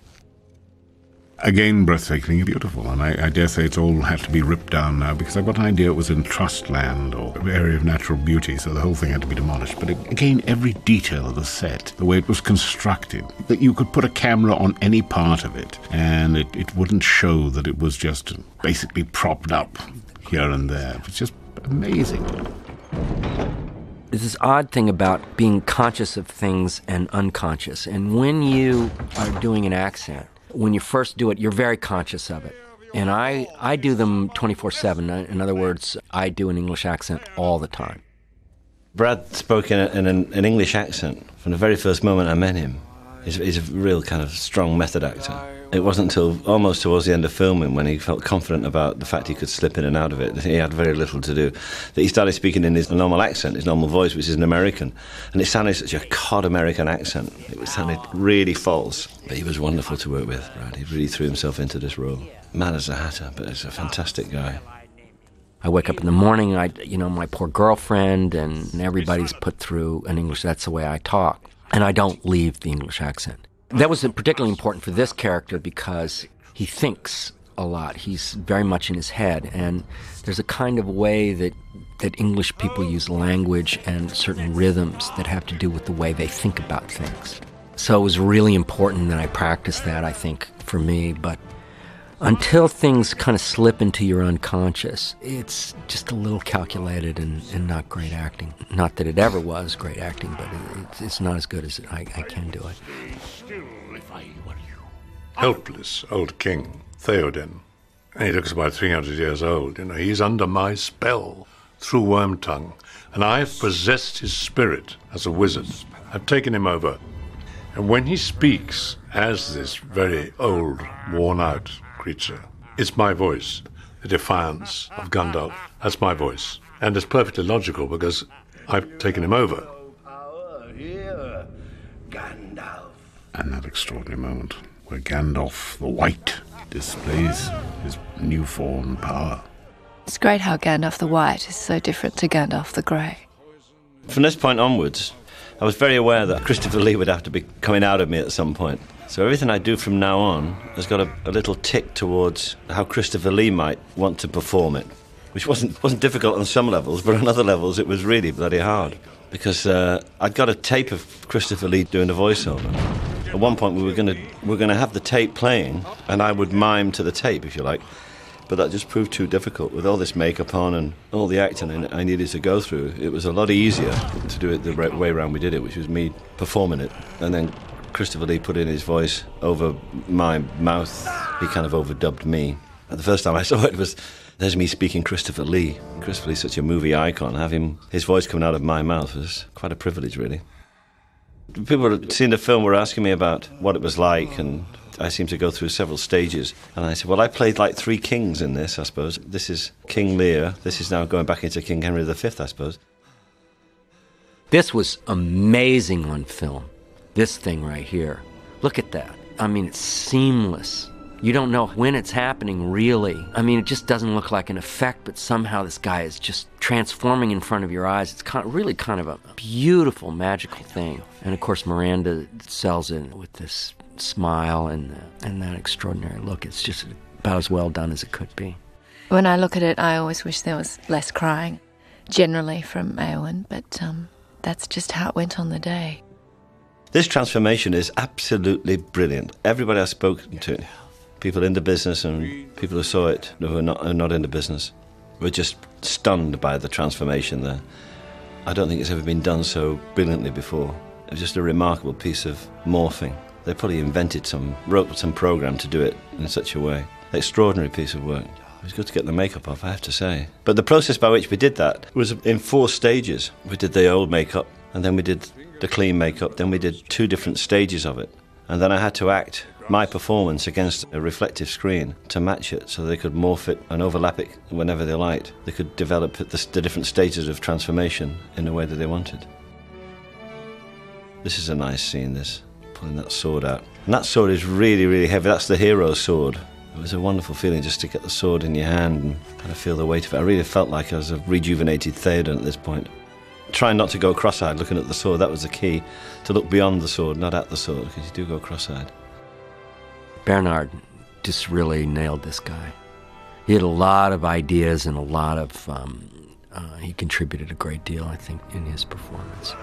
Again, breathtakingly beautiful, and I, I dare say it's all had to be ripped down now because I've got an idea it was in trust land or an area of natural beauty, so the whole thing had to be demolished. But again, every detail of the set, the way it was constructed, that you could put a camera on any part of it and it, it wouldn't show that it was just basically propped up here and there. It was just amazing. There's this odd thing about being conscious of things and unconscious, and when you are doing an accent, when you first do it, you're very conscious of it. And I, I do them twenty-four seven. In other words, I do an English accent all the time. Brad spoke in, a, in an, an English accent from the very first moment I met him. He's, he's a real kind of strong method actor. It wasn't until almost towards the end of filming when he felt confident about the fact he could slip in and out of it, that he had very little to do, that he started speaking in his normal accent, his normal voice, which is an American. And it sounded such a cod American accent. It sounded really false. But he was wonderful to work with, Brad. He really threw himself into this role. Mad as a hatter, but he's a fantastic guy. I wake up in the morning, I, you know, my poor girlfriend, and everybody's put through an English, that's the way I talk. And I don't leave the English accent. That was particularly important for this character because he thinks a lot. He's very much in his head, and there's a kind of way that, that English people use language and certain rhythms that have to do with the way they think about things. So it was really important that I practice that, I think, for me. But until things kind of slip into your unconscious, it's just a little calculated and, and not great acting. Not that it ever was great acting, but it, it's not as good as I, I can do it. Helpless old king, Théoden. And he looks about three hundred years old. You know, he's under my spell through Wormtongue. And I've possessed his spirit as a wizard. I've taken him over. And when he speaks as this very old, worn-out creature, it's my voice, the defiance of Gandalf. That's my voice. And it's perfectly logical because I've taken him over. And that extraordinary moment where Gandalf the White displays his newfound power. It's great how Gandalf the White is so different to Gandalf the Grey. From this point onwards, I was very aware that Christopher Lee would have to be coming out of me at some point. So everything I do from now on has got a, a little tick towards how Christopher Lee might want to perform it, which wasn't wasn't difficult on some levels, but on other levels it was really bloody hard, because uh, I'd got a tape of Christopher Lee doing a voiceover. At one point we were going to we were going to have the tape playing, and I would mime to the tape, if you like. But that just proved too difficult. With all this makeup on and all the acting I needed to go through, it was a lot easier to do it the right way around we did it, which was me performing it. And then Christopher Lee put in his voice over my mouth. He kind of overdubbed me. And the first time I saw it was, there's me speaking Christopher Lee. Christopher Lee's such a movie icon. Having his voice coming out of my mouth was quite a privilege, really. People seeing the film were asking me about what it was like, and I seem to go through several stages, and I said, well, I played like three kings in this, I suppose. This is King Lear. This is now going back into King Henry the Fifth, I suppose. This was amazing on film, this thing right here. Look at that. I mean, it's seamless. You don't know when it's happening, really. I mean, it just doesn't look like an effect, but somehow this guy is just transforming in front of your eyes. It's kind of, really kind of a beautiful, magical thing. And, of course, Miranda sells it with this smile and and that extraordinary look. It's just about as well done as it could be. When I look at it, I always wish there was less crying, generally from Eowyn, but um, that's just how it went on the day. This transformation is absolutely brilliant. Everybody I spoke to, people in the business and people who saw it who are not, are not in the business, were just stunned by the transformation there. I don't think it's ever been done so brilliantly before. It was just a remarkable piece of morphing. They probably invented some, wrote some program to do it in such a way. Extraordinary piece of work. It was good to get the makeup off, I have to say. But the process by which we did that was in four stages. We did the old makeup, and then we did the clean makeup, then we did two different stages of it. And then I had to act my performance against a reflective screen to match it, so they could morph it and overlap it whenever they liked. They could develop the, the different stages of transformation in the way that they wanted. This is a nice scene, this. Pulling that sword out. And that sword is really, really heavy. That's the hero's sword. It was a wonderful feeling just to get the sword in your hand and kind of feel the weight of it. I really felt like I was a rejuvenated Théoden at this point. Trying not to go cross-eyed looking at the sword, that was the key. To look beyond the sword, not at the sword, because you do go cross-eyed. Bernard just really nailed this guy. He had a lot of ideas and a lot of... Um, uh, he contributed a great deal, I think, in his performance.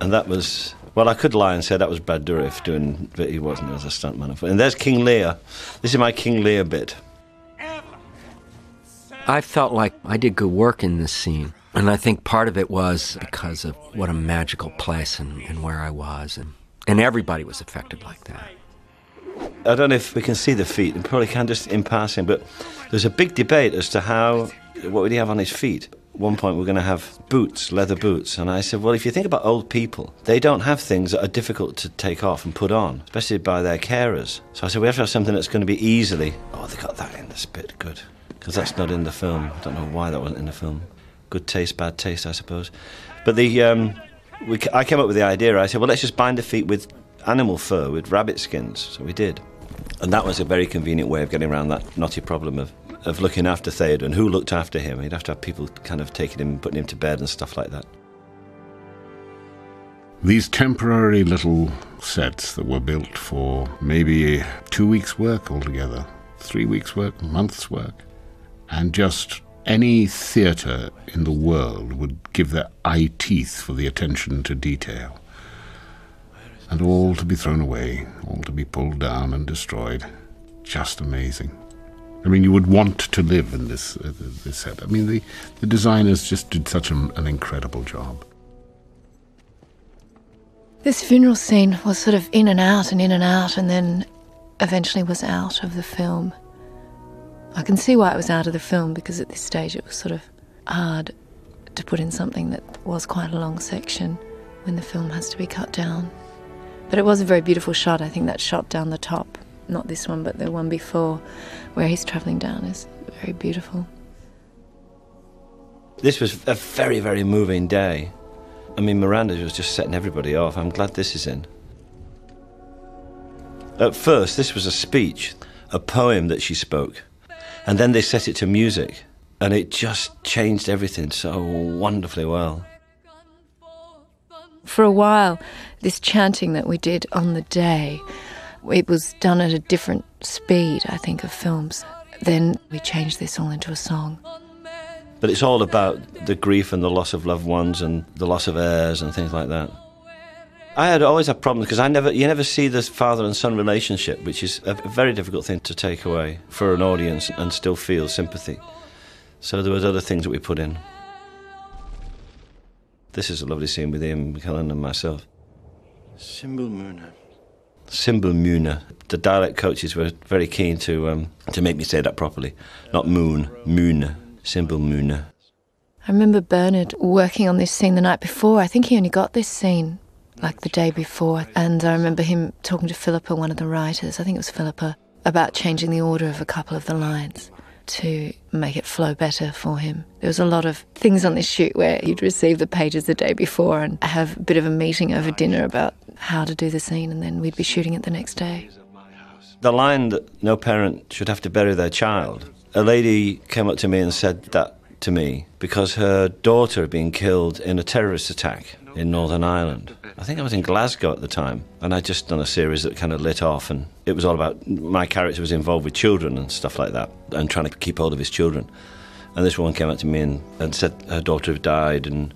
And that was... Well, I could lie and say that was Brad Dourif doing, but he wasn't, as was a stuntman. And there's King Lear. This is my King Lear bit. I felt like I did good work in this scene, and I think part of it was because of what a magical place and, and where I was, and, and everybody was affected like that. I don't know if we can see the feet, and probably can just in passing, but there's a big debate as to how, what would he have on his feet? At one point we're going to have boots, leather boots, and I said, well, if you think about old people, they don't have things that are difficult to take off and put on, especially by their carers. So I said, we have to have something that's going to be easily... Oh, they got that in this bit, good. Because that's not in the film. I don't know why that wasn't in the film. Good taste, bad taste, I suppose. But the, um, we, I came up with the idea. I said, well, let's just bind the feet with animal fur, with rabbit skins. So we did. And that was a very convenient way of getting around that knotty problem of of looking after Théoden, who looked after him. He'd have to have people kind of taking him, putting him to bed and stuff like that. These temporary little sets that were built for maybe two weeks' work altogether, three weeks' work, months' work, and just any theatre in the world would give their eye teeth for the attention to detail. And all to be thrown away, all to be pulled down and destroyed. Just amazing. I mean, you would want to live in this, uh, this set. I mean, the, the designers just did such an, an incredible job. This funeral scene was sort of in and out and in and out, and then eventually was out of the film. I can see why it was out of the film, because at this stage it was sort of hard to put in something that was quite a long section when the film has to be cut down. But it was a very beautiful shot. I think that shot down the top, not this one, but the one before, where he's travelling down, is very beautiful. This was a very, very moving day. I mean, Miranda was just setting everybody off. I'm glad this is in. At first, this was a speech, a poem that she spoke, and then they set it to music, and it just changed everything so wonderfully well. for a while, this chanting that we did on the day, it was done at a different speed, I think, of films. Then we changed this all into a song. But it's all about the grief and the loss of loved ones and the loss of heirs and things like that. I had always had problems because I never, you never see this father and son relationship, which is a very difficult thing to take away for an audience and still feel sympathy. So there was other things that we put in. This is a lovely scene with Ian McKellen and myself. Simbelmuna. Simbelmuna. The dialect coaches were very keen to um, to make me say that properly. Not moon, Muna. Simbelmuna. I remember Bernard working on this scene the night before. I think he only got this scene like the day before, and I remember him talking to Philippa, one of the writers, I think it was Philippa, about changing the order of a couple of the lines to make it flow better for him. There was a lot of things on this shoot where you'd receive the pages the day before and have a bit of a meeting over dinner about how to do the scene, and then we'd be shooting it the next day. The line that no parent should have to bury their child, a lady came up to me and said that to me because her daughter had been killed in a terrorist attack in Northern Ireland. I think I was in Glasgow at the time, and I'd just done a series that kind of lit off, and it was all about, my character was involved with children and stuff like that, and trying to keep hold of his children. And this woman came up to me and, and said her daughter had died, and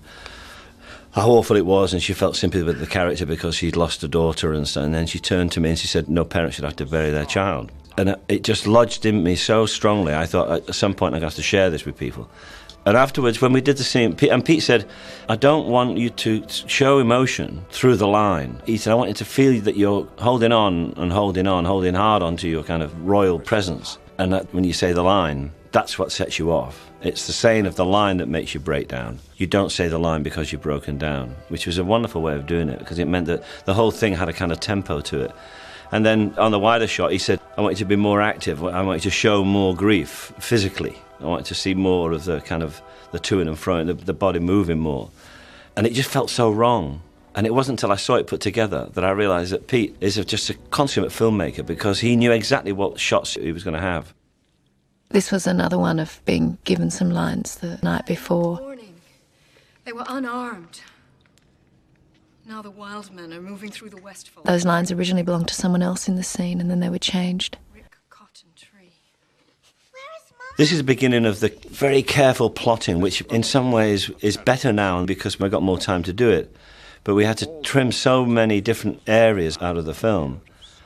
how awful it was, and she felt sympathy with the character because she'd lost a daughter, and, and then she turned to me and she said, no parent should have to bury their child. And it just lodged in me so strongly, I thought at some point I'd have to share this with people. And afterwards, when we did the scene, and Pete said, I don't want you to show emotion through the line. He said, I want you to feel that you're holding on and holding on, holding hard onto your kind of royal presence. And that when you say the line, that's what sets you off. It's the saying of the line that makes you break down. You don't say the line because you're broken down, which was a wonderful way of doing it, because it meant that the whole thing had a kind of tempo to it. And then on the wider shot, he said, I want you to be more active. I want you to show more grief physically. I wanted to see more of the kind of the to and fro, the, the body moving more. And it just felt so wrong. And it wasn't until I saw it put together that I realised that Pete is just a consummate filmmaker, because he knew exactly what shots he was going to have. This was another one of being given some lines the night before. Morning. They were unarmed. Now the wild men are moving through the Westfold. Those lines originally belonged to someone else in the scene, and then they were changed. This is the beginning of the very careful plotting, which in some ways is better now because we've got more time to do it. But we had to trim so many different areas out of the film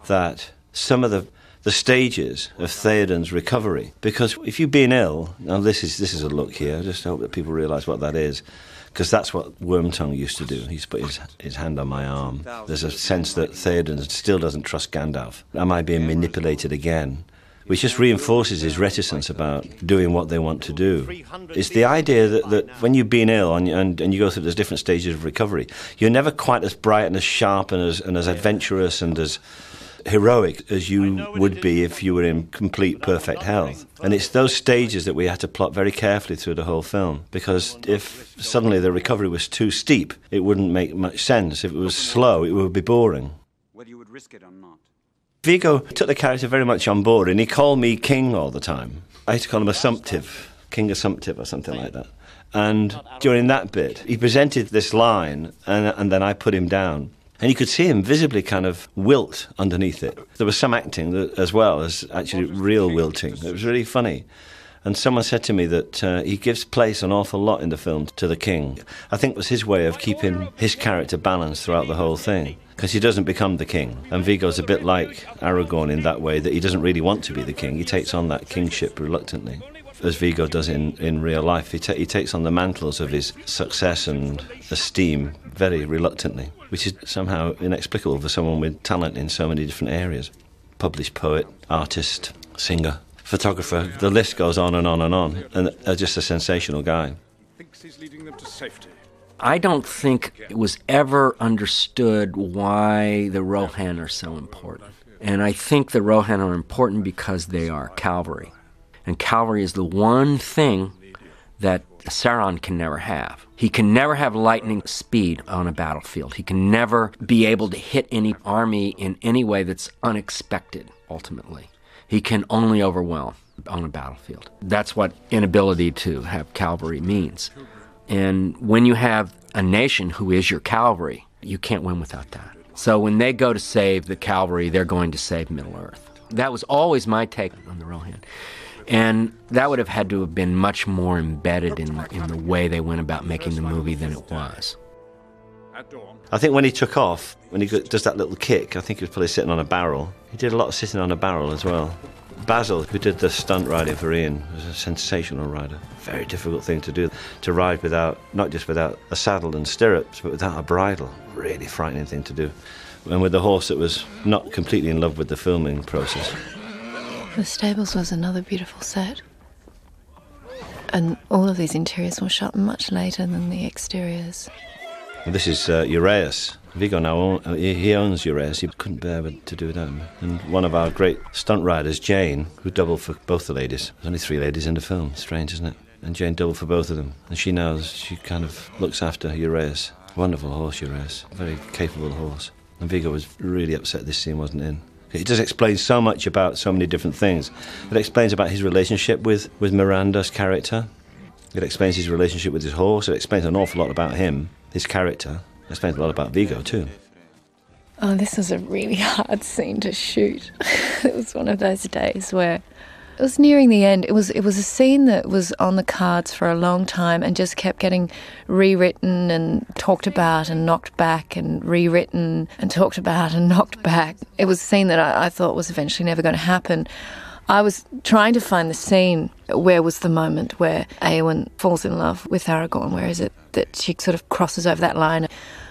that some of the, the stages of Théoden's recovery, because if you've been ill, now this is, this is a look here, I just hope that people realise what that is, because that's what Wormtongue used to do. He's put his, his hand on my arm. There's a sense that Théoden still doesn't trust Gandalf. Am I being manipulated again? Which just reinforces his reticence about doing what they want to do. It's the idea that, that when you've been ill and, and, and you go through those different stages of recovery, you're never quite as bright and as sharp and as, and as adventurous and as heroic as you would be if you were in complete perfect health. And it's those stages that we had to plot very carefully through the whole film, because if suddenly the recovery was too steep, it wouldn't make much sense. If it was slow, it would be boring. Whether you would risk it or not. Viggo took the character very much on board, and he called me king all the time. I used to call him assumptive, king assumptive or something like that. And during that bit, he presented this line, and, and then I put him down. And you could see him visibly kind of wilt underneath it. There was some acting that, as well as actually real wilting. It was really funny. And someone said to me that uh, he gives place an awful lot in the film to the king. I think it was his way of keeping his character balanced throughout the whole thing, because he doesn't become the king. And Viggo's a bit like Aragorn in that way, that he doesn't really want to be the king. He takes on that kingship reluctantly, as Viggo does in, in real life. He, ta he takes on the mantles of his success and esteem very reluctantly, which is somehow inexplicable for someone with talent in so many different areas. Published poet, artist, singer, photographer, the list goes on and on and on. And uh, just a sensational guy. Thinks he's leading them to safety. I don't think it was ever understood why the Rohan are so important. And I think the Rohan are important because they are cavalry. And cavalry is the one thing that Sauron can never have. He can never have lightning speed on a battlefield. He can never be able to hit any army in any way that's unexpected, ultimately. He can only overwhelm on a battlefield. That's what inability to have cavalry means. And when you have a nation who is your cavalry, You can't win without that. So when they go to save the Calvary, they're going to save Middle-earth. That was always my take on the Rohan. And that would have had to have been much more embedded in, in the way they went about making the movie than it was. I think when he took off, when he does that little kick, I think he was probably sitting on a barrel. He did a lot of sitting on a barrel as well. Basil, who did the stunt riding for Ian, was a sensational rider. Very difficult thing to do, to ride without, not just without a saddle and stirrups, but without a bridle. Really frightening thing to do. And with the horse that was not completely in love with the filming process. The stables was another beautiful set. And all of these interiors were shot much later than the exteriors. This is uh, Uraeus. Viggo now, own, he owns Uraeus. He couldn't bear to do without him. And one of our great stunt riders, Jane, who doubled for both the ladies. There's only three ladies in the film. Strange, isn't it? And Jane doubled for both of them. And she now, she kind of looks after Uraeus. Wonderful horse, Uraeus. Very capable horse. And Viggo was really upset this scene wasn't in. It does explain so much about so many different things. It explains about his relationship with, with Miranda's character. It explains his relationship with his horse. It explains an awful lot about him, his character. It explains a lot about Viggo, too. Oh, this was a really hard scene to shoot. It was one of those days where it was nearing the end. It was it was a scene that was on the cards for a long time and just kept getting rewritten and talked about and knocked back and rewritten and talked about and knocked back. It was a scene that I, I thought was eventually never going to happen. I was trying to find the scene where was the moment where Eowyn falls in love with Aragorn. Where is it that she sort of crosses over that line?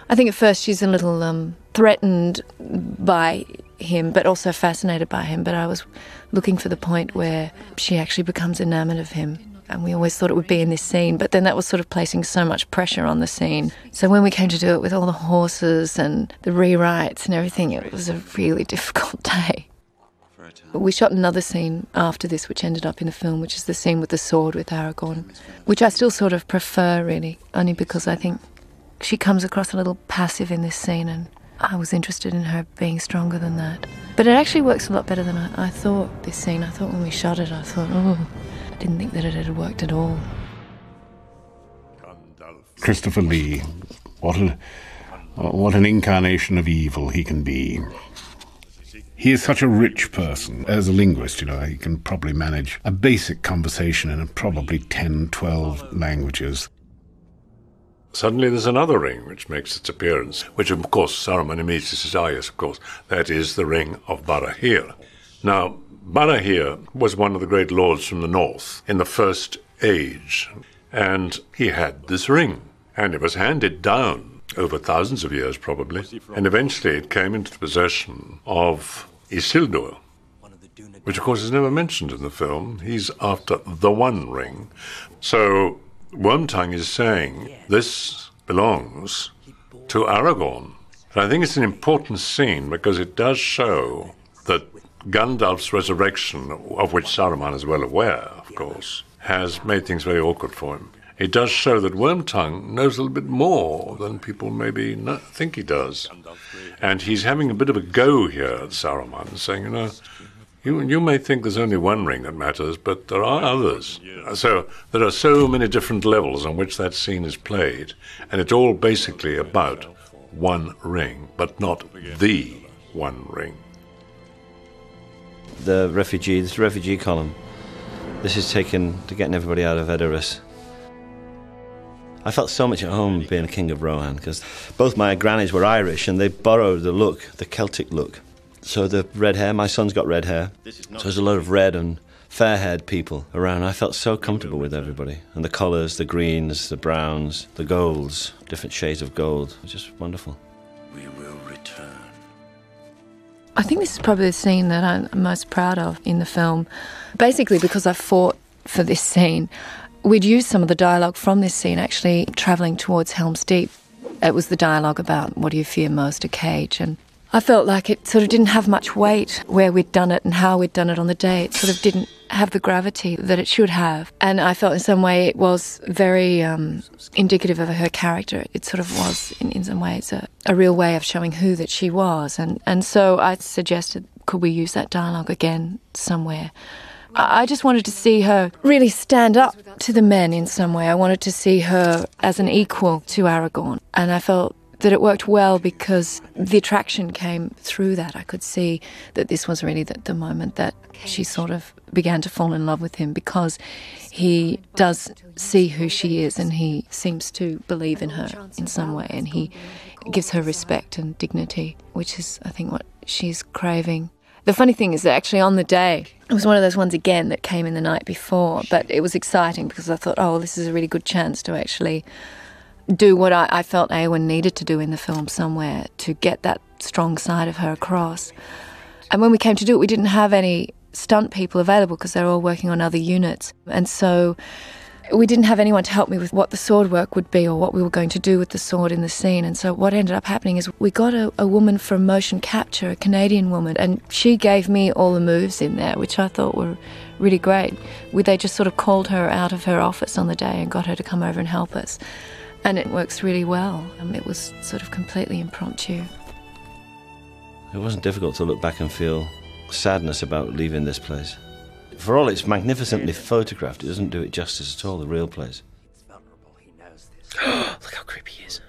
I think at first she's a little um, threatened by him, but also fascinated by him. But I was looking for the point where she actually becomes enamoured of him. And we always thought it would be in this scene, but then that was sort of placing so much pressure on the scene. So when we came to do it with all the horses and the rewrites and everything, it was a really difficult day. We shot another scene after this, which ended up in the film, which is the scene with the sword with Aragorn, which I still sort of prefer, really, only because I think she comes across a little passive in this scene, and I was interested in her being stronger than that. But it actually works a lot better than I, I thought, this scene. I thought when we shot it, I thought, oh, I didn't think that it had worked at all. Christopher Lee, what, a, what an incarnation of evil he can be. He is such a rich person. As a linguist, you know, he can probably manage a basic conversation in probably ten, twelve languages. Suddenly there's another ring which makes its appearance, which of course Saruman immediately says, ah yes, of course, that is the ring of Barahir. Now, Barahir was one of the great lords from the north in the First Age, and he had this ring, and it was handed down over thousands of years probably, and eventually it came into the possession of Isildur, which of course is never mentioned in the film. He's after the One Ring. So Wormtongue is saying this belongs to Aragorn. And I think it's an important scene because it does show that Gandalf's resurrection, of which Saruman is well aware, of course, has made things very awkward for him. It does show that Wormtongue knows a little bit more than people maybe not think he does. And he's having a bit of a go here at Saruman, saying, you know, You, you may think there's only one ring that matters, but there are others. So there are so many different levels on which that scene is played, and it's all basically about one ring, but not the one ring. The refugee, this refugee column, this is taken to getting everybody out of Edoras. I felt so much at home being the king of Rohan, because both my grannies were Irish, and they borrowed the look, the Celtic look. So the red hair, my son's got red hair, so there's a lot of red and fair-haired people around. I felt so comfortable with everybody. And the colours, the greens, the browns, the golds, different shades of gold. It was just wonderful. We will return. I think this is probably the scene that I'm most proud of in the film, basically because I fought for this scene. We'd used some of the dialogue from this scene, actually, travelling towards Helm's Deep. It was the dialogue about what do you fear most, a cage, and I felt like it sort of didn't have much weight where we'd done it and how we'd done it on the day. It sort of didn't have the gravity that it should have. And I felt in some way it was very um, indicative of her character. It sort of was, in, in some ways, a, a real way of showing who that she was. And, and so I suggested, could we use that dialogue again somewhere? I just wanted to see her really stand up to the men in some way. I wanted to see her as an equal to Aragorn. And I felt that it worked well because the attraction came through that. I could see that this was really the, the moment that she sort of began to fall in love with him, because he does see who she is and he seems to believe in her in some way, and he gives her respect and dignity, which is, I think, what she's craving. The funny thing is that actually on the day, it was one of those ones again that came in the night before, but it was exciting because I thought, oh, this is a really good chance to actually do what I, I felt Eowyn needed to do in the film somewhere, to get that strong side of her across. And when we came to do it, we didn't have any stunt people available because they were all working on other units. And so we didn't have anyone to help me with what the sword work would be or what we were going to do with the sword in the scene. And so what ended up happening is we got a, a woman from motion capture, a Canadian woman, and she gave me all the moves in there, which I thought were really great. We, they just sort of called her out of her office on the day and got her to come over and help us. And it works really well. Um, it was sort of completely impromptu. It wasn't difficult to look back and feel sadness about leaving this place. For all it's magnificently photographed, it doesn't do it justice at all, the real place. Look how creepy he is.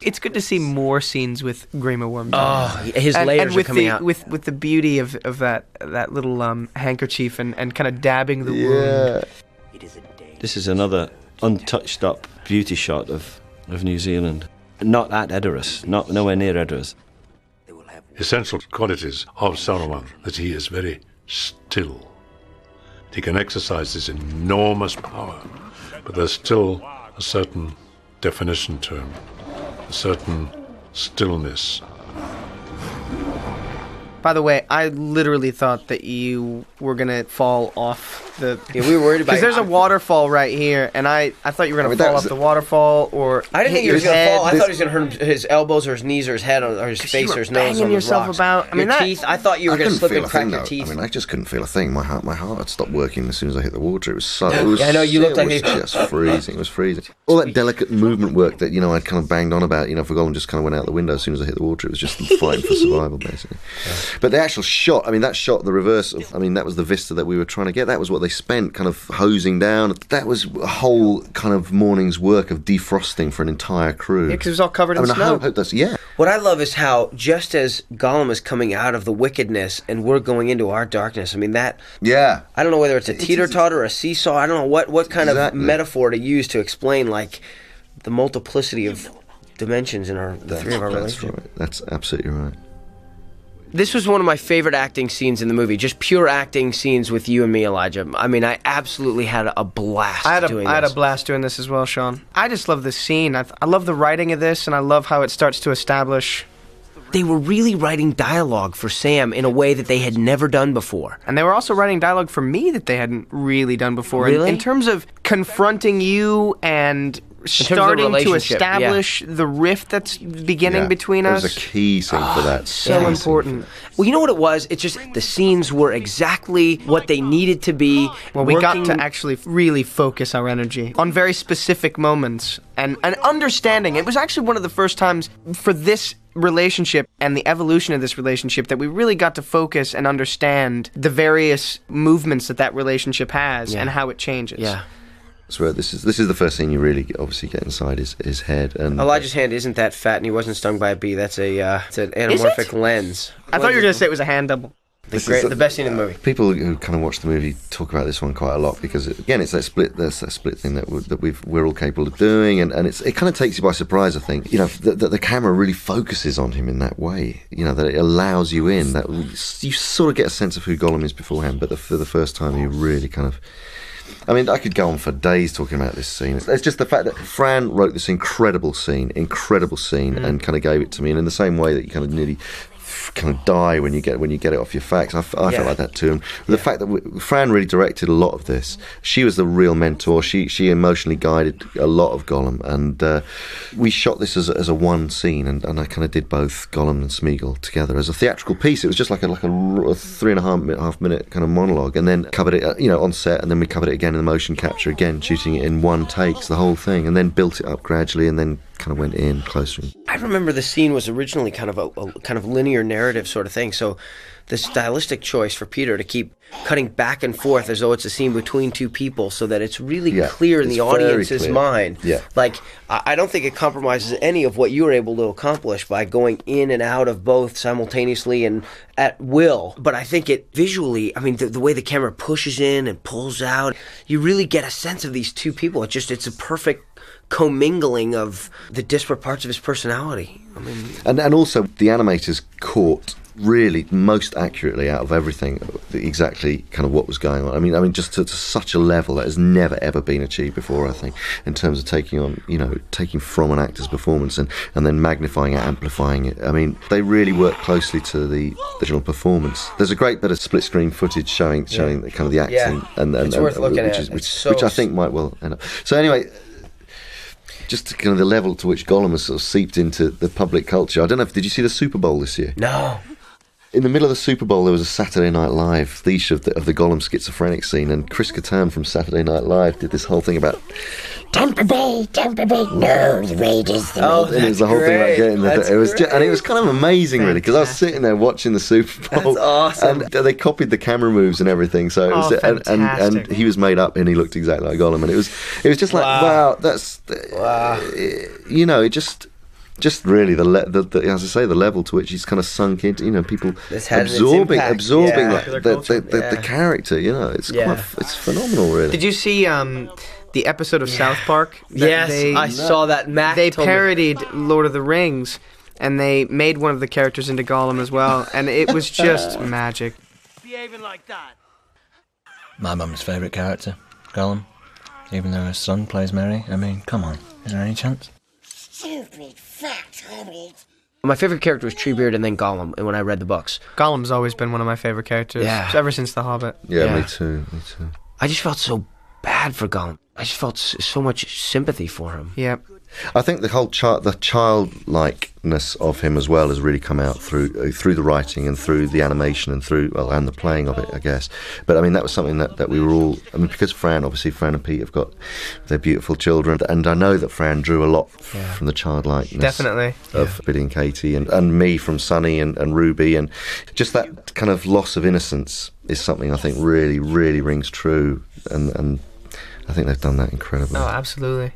It's good to see more scenes with Grima Wormtongue. Oh, his and, layers and with are coming the, out. With, with the beauty of, of that that little um, handkerchief and, and kind of dabbing the yeah. wound. It is a day. This is another untouched up beauty shot of, of New Zealand. Not at Edoras, not nowhere near Edoras. Essential qualities of Saruman, that he is very still. He can exercise this enormous power, but there's still a certain definition to him, a certain stillness. By the way, I literally thought that you were going to fall off the... Yeah, we were worried about it. Because there's a waterfall right here, and I, I thought you were going to fall off the waterfall or I didn't think he was going to fall. I thought he was going to hurt his elbows or his knees or his head or his face or his nose on the rocks. I mean, your teeth, I thought you were going to slip and crack your teeth. I mean, I just couldn't feel a thing. My heart, my heart had stopped working as soon as I hit the water. It was so... It was, yeah, I know, you looked like... It was just freezing. It was freezing. All that delicate movement work that, you know, I kind of banged on about, you know, for Gollum just kind of went out the window as soon as I hit the water. It was just fighting for survival, basically. Yeah. But the actual shot, I mean, that shot, the reverse of, I mean, that was the vista that we were trying to get. That was what they spent kind of hosing down. That was a whole kind of morning's work of defrosting for an entire crew. Yeah, because it was all covered in I mean, snow. I hope, hope that's, yeah. What I love is how just as Gollum is coming out of the wickedness and we're going into our darkness, I mean, that... Yeah. I don't know whether it's a teeter-totter or a seesaw. I don't know what, what kind exactly. of metaphor to use to explain, like, the multiplicity of dimensions in our the three of our relationships. Right. That's absolutely right. This was one of my favorite acting scenes in the movie, just pure acting scenes with you and me, Elijah. I mean, I absolutely had a blast I had a, doing I this. I had a blast doing this as well, Sean. I just love this scene. I, th- I love the writing of this, and I love how it starts to establish... They were really writing dialogue for Sam in a way that they had never done before. And they were also writing dialogue for me that they hadn't really done before. Really? In, in terms of confronting you and... starting to establish yeah. the rift that's beginning yeah, between us. There's a key thing oh, for that. So yeah. important. Well, you know what it was? It's just the scenes were exactly what they needed to be. Well, we got to actually really focus our energy on very specific moments and, and understanding. It was actually one of the first times for this relationship and the evolution of this relationship that we really got to focus and understand the various movements that that relationship has yeah. and how it changes. Yeah. Where this is this is the first thing you really obviously get inside his, his head. And Elijah's hand isn't that fat, and he wasn't stung by a bee. That's a uh, it's an anamorphic it? lens. I thought you were going to say it was a hand double. The, great, a, the best scene in the movie. People who kind of watch the movie talk about this one quite a lot because it, again, it's that split. That's that split thing that we're, that we've, we're all capable of doing, and, and it's it kind of takes you by surprise. I think you know that the, the camera really focuses on him in that way. You know that it allows you in. That you sort of get a sense of who Gollum is beforehand, but the, for the first time, you really kind of. I mean, I could go on for days talking about this scene. It's just the fact that Fran wrote this incredible scene, incredible scene, mm. and kind of gave it to me. And in the same way that you kind of nearly kind of die when you get when you get it off your facts, I, I yeah. felt like that too. And the yeah. fact that we, Fran really directed a lot of this. She was the real mentor. She she emotionally guided a lot of Gollum. And uh, we shot this as, as a one scene, and, and I kind of did both Gollum and Smeagol together as a theatrical piece. It was just like a, like a, a three and a half minute, half minute kind of monologue, and then covered it you know on set, and then we covered it again in the motion capture again, shooting it in one takes, the whole thing, and then built it up gradually, and then kind of went in closer. I remember the scene was originally kind of a, a kind of linear narrative sort of thing. So the stylistic choice for Peter to keep cutting back and forth as though it's a scene between two people so that it's really yeah, clear in the audience's mind. Yeah. Like, I don't think it compromises any of what you were able to accomplish by going in and out of both simultaneously and at will. But I think it visually, I mean, the, the way the camera pushes in and pulls out, you really get a sense of these two people. It just, it's a perfect commingling of the disparate parts of his personality. I mean, and and also the animators caught really most accurately out of everything exactly kind of what was going on. I mean, I mean, just to, to such a level that has never ever been achieved before, I think, in terms of taking on, you know, taking from an actor's performance and, and then magnifying it, amplifying it. I mean, they really work closely to the original performance. There's a great bit of split screen footage showing showing yeah. the, kind of the acting, yeah. and, and it's and, worth and, looking which at. Is, which, so which I think might well end up. So anyway. Just kind of the level to which Gollum has sort of seeped into the public culture. I don't know if, did you see the Super Bowl this year? No. In the middle of the Super Bowl, there was a Saturday Night Live fiche of the, of the Gollum schizophrenic scene, and Chris Kattan from Saturday Night Live did this whole thing about Tampa Bay, Tampa Bay, no, the Raiders. The oh, Raiders. And it was the whole great. thing about getting the. That's it was just, and it was kind of amazing, really, because I was sitting there watching the Super Bowl. That's awesome. And they copied the camera moves and everything, so it was, oh, and, and and he was made up and he looked exactly like Gollum, and it was it was just like wow, wow that's wow. you know, it just. Just really, the, le the, the as I say, the level to which he's kind of sunk into, you know, people absorbing, absorbing yeah. like, the, the, the, yeah. the character, you know, it's yeah. quite, it's phenomenal, really. Did you see um, the episode of yeah. South Park? Yes, they, I saw that. Matt they parodied me. Lord of the Rings, and they made one of the characters into Gollum as well, and it was just magic. Behaving like that. My mum's favourite character, Gollum, even though her son plays Merry. I mean, come on, is there any chance? Stupid fat hobbit. My favorite character was Treebeard and then Gollum, and when I read the books. Gollum's always been one of my favorite characters. Yeah. Ever since The Hobbit. Yeah, yeah, me too, me too. I just felt so bad for Gollum. I just felt so much sympathy for him. Yeah. I think the whole chi the childlikeness of him as well has really come out through uh, through the writing and through the animation and through, well, and the playing of it, I guess. But I mean, that was something that, that we were all, I mean, because Fran, obviously Fran and Pete have got their beautiful children, and I know that Fran drew a lot yeah. from the childlikeness Definitely. of yeah. Billy and Katie, and, and me from Sunny and, and Ruby, and just that kind of loss of innocence is something I think really, really rings true, and, and I think they've done that incredibly. Oh, absolutely.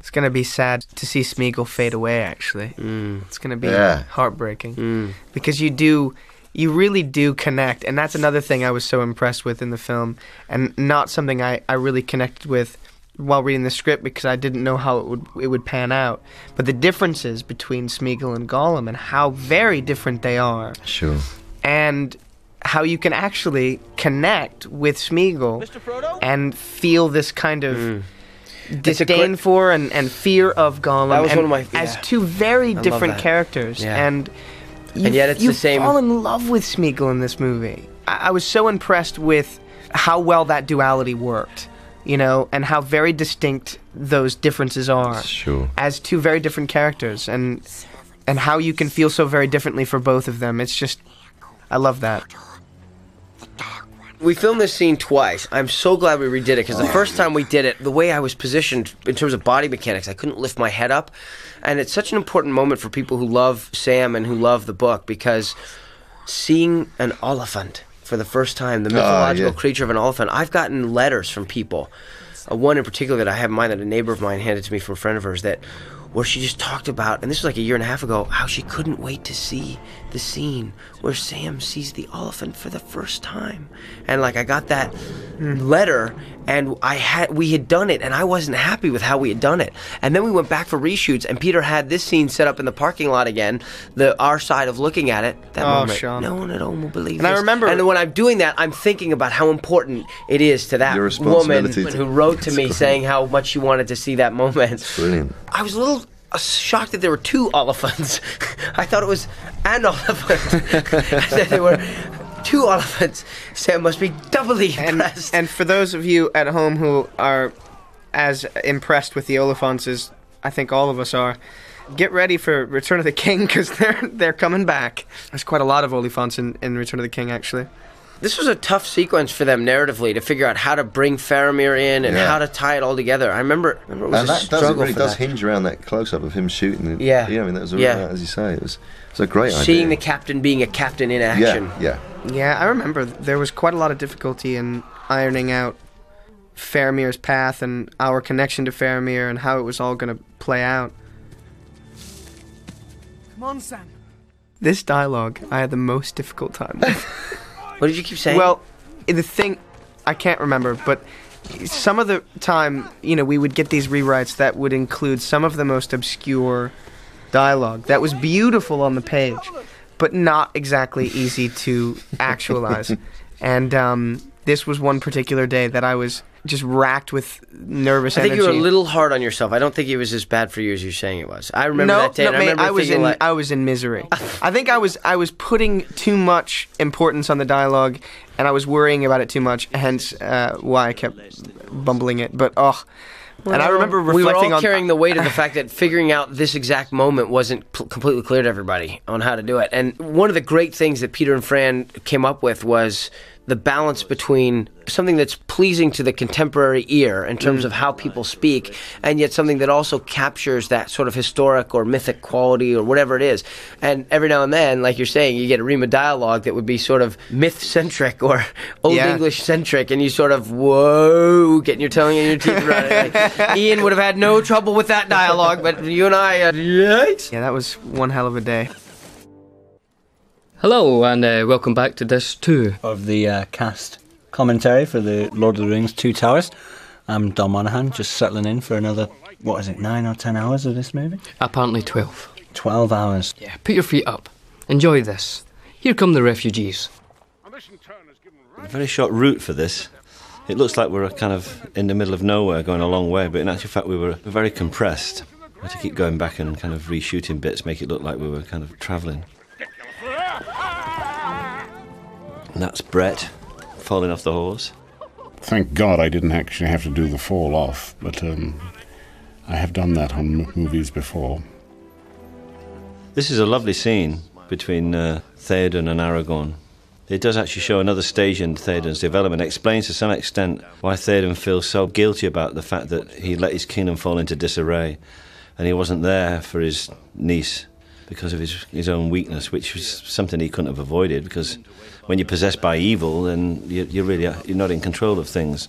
It's going to be sad to see Smeagol fade away, actually. Mm. It's going to be yeah. heartbreaking. Mm. Because you do, you really do connect. And that's another thing I was so impressed with in the film, and not something I, I really connected with while reading the script, because I didn't know how it would it would pan out. But the differences between Smeagol and Gollum, and how very different they are. Sure. And how you can actually connect with Smeagol and feel this kind of... Mm. disdain for and, and fear of Gollum that was and one of my, yeah. as two very I different characters yeah. and, and yet it's you the same. fall in love with Smeagol in this movie. I, I was so impressed with how well that duality worked, you know, and how very distinct those differences are sure. as two very different characters, and and how you can feel so very differently for both of them. It's just, I love that. We filmed this scene twice. I'm so glad we redid it, because the first time we did it, the way I was positioned in terms of body mechanics, I couldn't lift my head up. And it's such an important moment for people who love Sam and who love the book, because seeing an oliphant for the first time, the mythological oh, yeah. creature of an oliphant, I've gotten letters from people. Uh, one in particular that I have in mind that a neighbor of mine handed to me from a friend of hers that... where she just talked about, and this was like a year and a half ago, how she couldn't wait to see the scene where Sam sees the elephant for the first time. And like, I got that letter, and I had we had done it, and I wasn't happy with how we had done it. And then we went back for reshoots, and Peter had this scene set up in the parking lot again, the our side of looking at it. That oh, moment, Sean. No one at home will believe. And this. I remember, and when I'm doing that, I'm thinking about how important it is to that woman to who wrote to me cool. saying how much she wanted to see that moment. Brilliant. I was a little. I was shocked that there were two oliphants. I thought it was an oliphant. I said there were two oliphants. Sam must be doubly impressed. And, and for those of you at home who are as impressed with the oliphants as I think all of us are, get ready for Return of the King, because they're, they're coming back. There's quite a lot of oliphants in, in Return of the King, actually. This was a tough sequence for them narratively to figure out how to bring Faramir in and yeah. how to tie it all together. I remember, remember it was and a that struggle does, really for does that. hinge around that close-up of him shooting. The, yeah, yeah. I mean, that was a, yeah. as you say, it was it's a great Seeing idea. Seeing the captain being a captain in action. Yeah, yeah, yeah. I remember there was quite a lot of difficulty in ironing out Faramir's path and our connection to Faramir and how it was all going to play out. Come on, Sam. This dialogue, I had the most difficult time with. What did you keep saying? Well, the thing, I can't remember, but some of the time, you know, we would get these rewrites that would include some of the most obscure dialogue that was beautiful on the page, but not exactly easy to actualize. And um, this was one particular day that I was just racked with nervous energy. I think energy. you were a little hard on yourself. I don't think it was as bad for you as you're saying it was. I remember no, that day. No, and I, remember I was in. Like, I was in misery. I think I was. I was putting too much importance on the dialogue, and I was worrying about it too much. Hence, uh, why I kept bumbling it. But oh, well, and I remember reflecting on. We were all carrying the weight of the fact that figuring out this exact moment wasn't p completely clear to everybody on how to do it. And one of the great things that Peter and Fran came up with was the balance between something that's pleasing to the contemporary ear in terms of how people speak, and yet something that also captures that sort of historic or mythic quality or whatever it is. And every now and then, like you're saying, you get a ream of dialogue that would be sort of myth-centric or Old yeah. English-centric, and you sort of, whoa, getting your tongue in your teeth around it. Like, Ian would have had no trouble with that dialogue, but you and I, uh, yikes. Yeah, that was one hell of a day. Hello, and uh, welcome back to this too of the uh, cast commentary for the Lord of the Rings Two Towers. I'm Dom Monaghan, just settling in for another, what is it, nine or ten hours of this movie? Apparently twelve. Twelve hours. Yeah, put your feet up. Enjoy this. Here come the refugees. A very short route for this. It looks like we're kind of in the middle of nowhere going a long way, but in actual fact we were very compressed. We had to keep going back and kind of reshooting bits, make it look like we were kind of travelling. And that's Brett falling off the horse. Thank God I didn't actually have to do the fall off, but um, I have done that on movies before. This is a lovely scene between uh, Théoden and Aragorn. It does actually show another stage in Théoden's development. It explains to some extent why Théoden feels so guilty about the fact that he let his kingdom fall into disarray and he wasn't there for his niece, because of his, his own weakness, which was something he couldn't have avoided, because when you're possessed by evil, then you, you're really you're not in control of things.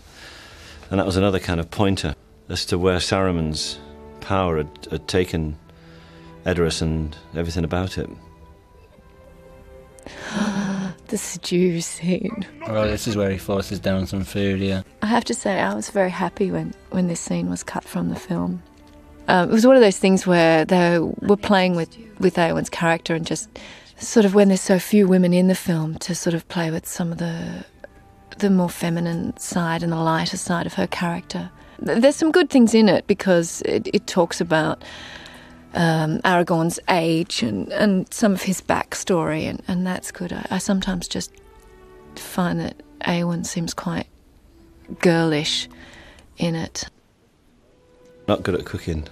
And that was another kind of pointer as to where Saruman's power had, had taken Edoras and everything about it. The stew scene. Well, this is where he forces down some food, yeah. I have to say, I was very happy when, when this scene was cut from the film. Um, it was one of those things where they were playing with, with Eowyn's character and just sort of when there's so few women in the film to sort of play with some of the the more feminine side and the lighter side of her character. There's some good things in it because it, it talks about um, Aragorn's age and, and some of his backstory and, and that's good. I, I sometimes just find that Eowyn seems quite girlish in it. Not good at cooking.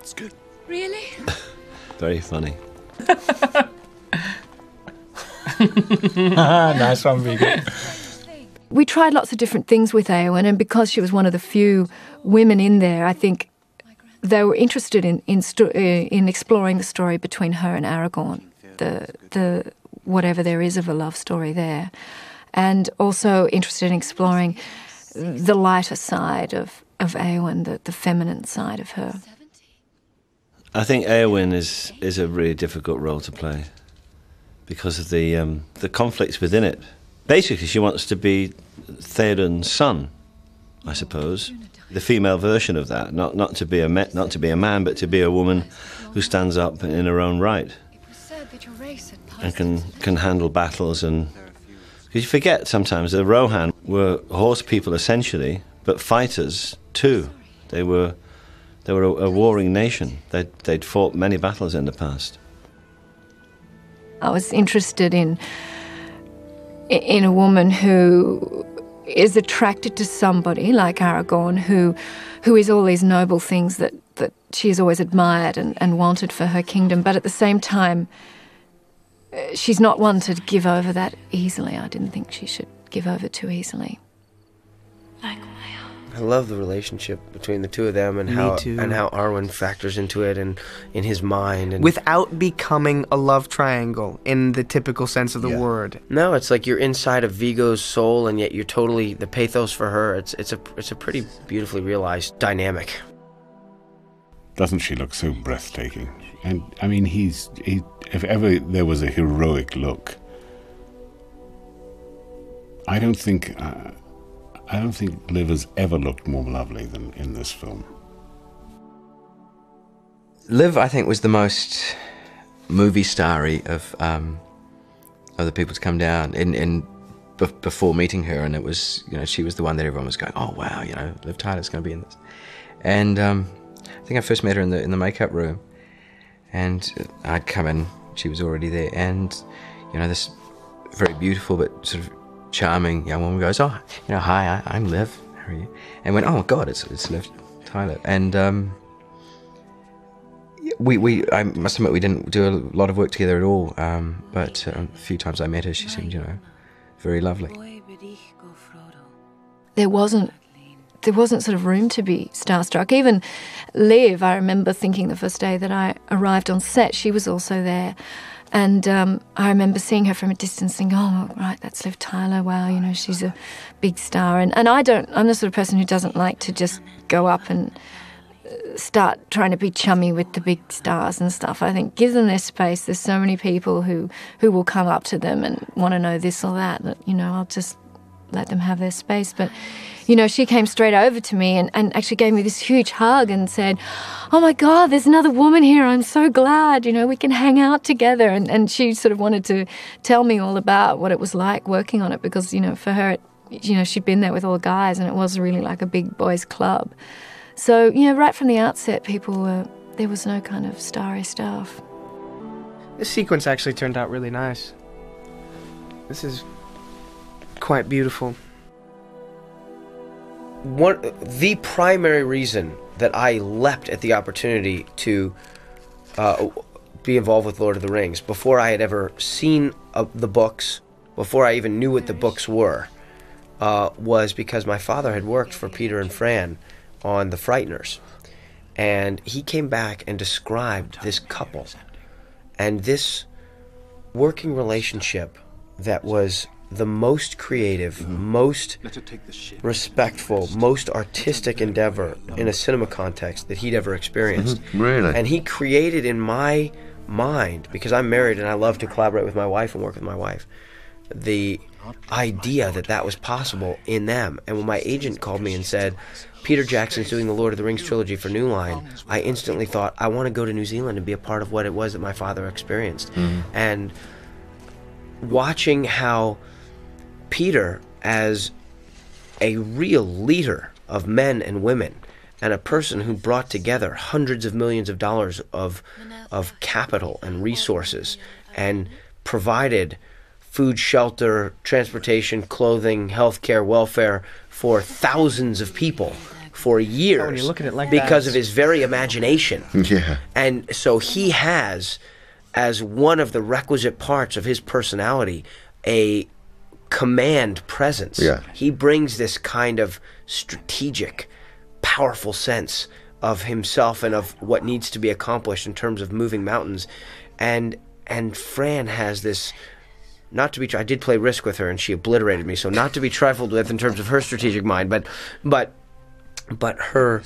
It's good. Really? Very funny. Nice one, Viggo. We tried lots of different things with Eowyn, and because she was one of the few women in there, I think they were interested in in, sto in exploring the story between her and Aragorn. The the. Whatever there is of a love story there, and also interested in exploring the lighter side of, of Eowyn, the, the feminine side of her. I think Eowyn is, is a really difficult role to play because of the, um, the conflicts within it. Basically, she wants to be Théoden's son, I suppose, the female version of that, not, not, to be a me not to be a man, but to be a woman who stands up in her own right and can, can handle battles. And because you forget sometimes the Rohan were horse people essentially, but fighters too. They were, they were a, a warring nation. They'd, they'd fought many battles in the past. I was interested in, in a woman who is attracted to somebody like Aragorn who, who is all these noble things that, that she's always admired and, and wanted for her kingdom. But at the same time, she's not one to give over that easily. I didn't think she should give over too easily. Like my heart. I love the relationship between the two of them and Me how too. and how Arwen factors into it and in his mind. And without becoming a love triangle in the typical sense of the yeah. word. No, it's like you're inside of Viggo's soul, and yet you're totally the pathos for her. It's it's a it's a pretty beautifully realized dynamic. Doesn't she look so breathtaking? And I mean, he's he. If ever there was a heroic look, I don't think uh, I don't think Liv has ever looked more lovely than in this film. Liv, I think, was the most movie starry of um, other people to come down in in b before meeting her, and it was you know she was the one that everyone was going, oh wow, you know Liv Tyler's going to be in this, and um, I think I first met her in the in the makeup room. And I'd come in, she was already there, and, you know, this very beautiful but sort of charming young woman goes, oh, you know, hi, I, I'm Liv, how are you? And went, oh, God, it's, it's Liv Tyler. And um, we, we, I must admit, we didn't do a lot of work together at all, um, but um, a few times I met her, she seemed, you know, very lovely. There wasn't There wasn't sort of room to be starstruck. Even Liv, I remember thinking the first day that I arrived on set, she was also there. And um, I remember seeing her from a distance thinking, oh, right, that's Liv Tyler. Wow, you know, she's a big star. And, and I don't, I'm the sort of person who doesn't like to just go up and start trying to be chummy with the big stars and stuff. I think give them their space. There's so many people who, who will come up to them and want to know this or that, that, you know, I'll just let them have their space. But, you know, she came straight over to me and, and actually gave me this huge hug and said, oh, my God, there's another woman here. I'm so glad, you know, we can hang out together. And, and she sort of wanted to tell me all about what it was like working on it because, you know, for her, it, you know, she'd been there with all the guys and it was really like a big boys club. So, you know, right from the outset, people were, there was no kind of starry stuff. This sequence actually turned out really nice. This is quite beautiful. One, the primary reason that I leapt at the opportunity to uh, be involved with Lord of the Rings, before I had ever seen uh, the books, before I even knew what the books were, uh, was because my father had worked for Peter and Fran on The Frighteners. And he came back and described this couple and this working relationship that was the most creative, mm-hmm. most respectful, most artistic endeavor in a cinema context that he'd ever experienced. Mm-hmm. Really? And he created in my mind, because I'm married and I love to collaborate with my wife and work with my wife, the idea that that was possible in them. And when my agent called me and said, Peter Jackson's doing the Lord of the Rings trilogy for New Line, I instantly thought, I want to go to New Zealand and be a part of what it was that my father experienced. Mm-hmm. And watching how Peter, as a real leader of men and women, and a person who brought together hundreds of millions of dollars of, of capital and resources and provided food, shelter, transportation, clothing, healthcare, welfare for thousands of people for years. Oh, when you look at it like because that. Of his very imagination. Yeah. And so he has, as one of the requisite parts of his personality, a command presence. Yeah. He brings this kind of strategic, powerful sense of himself and of what needs to be accomplished in terms of moving mountains. And and Fran has this, not to be, I did play Risk with her and she obliterated me, so not to be trifled with in terms of her strategic mind, but but but her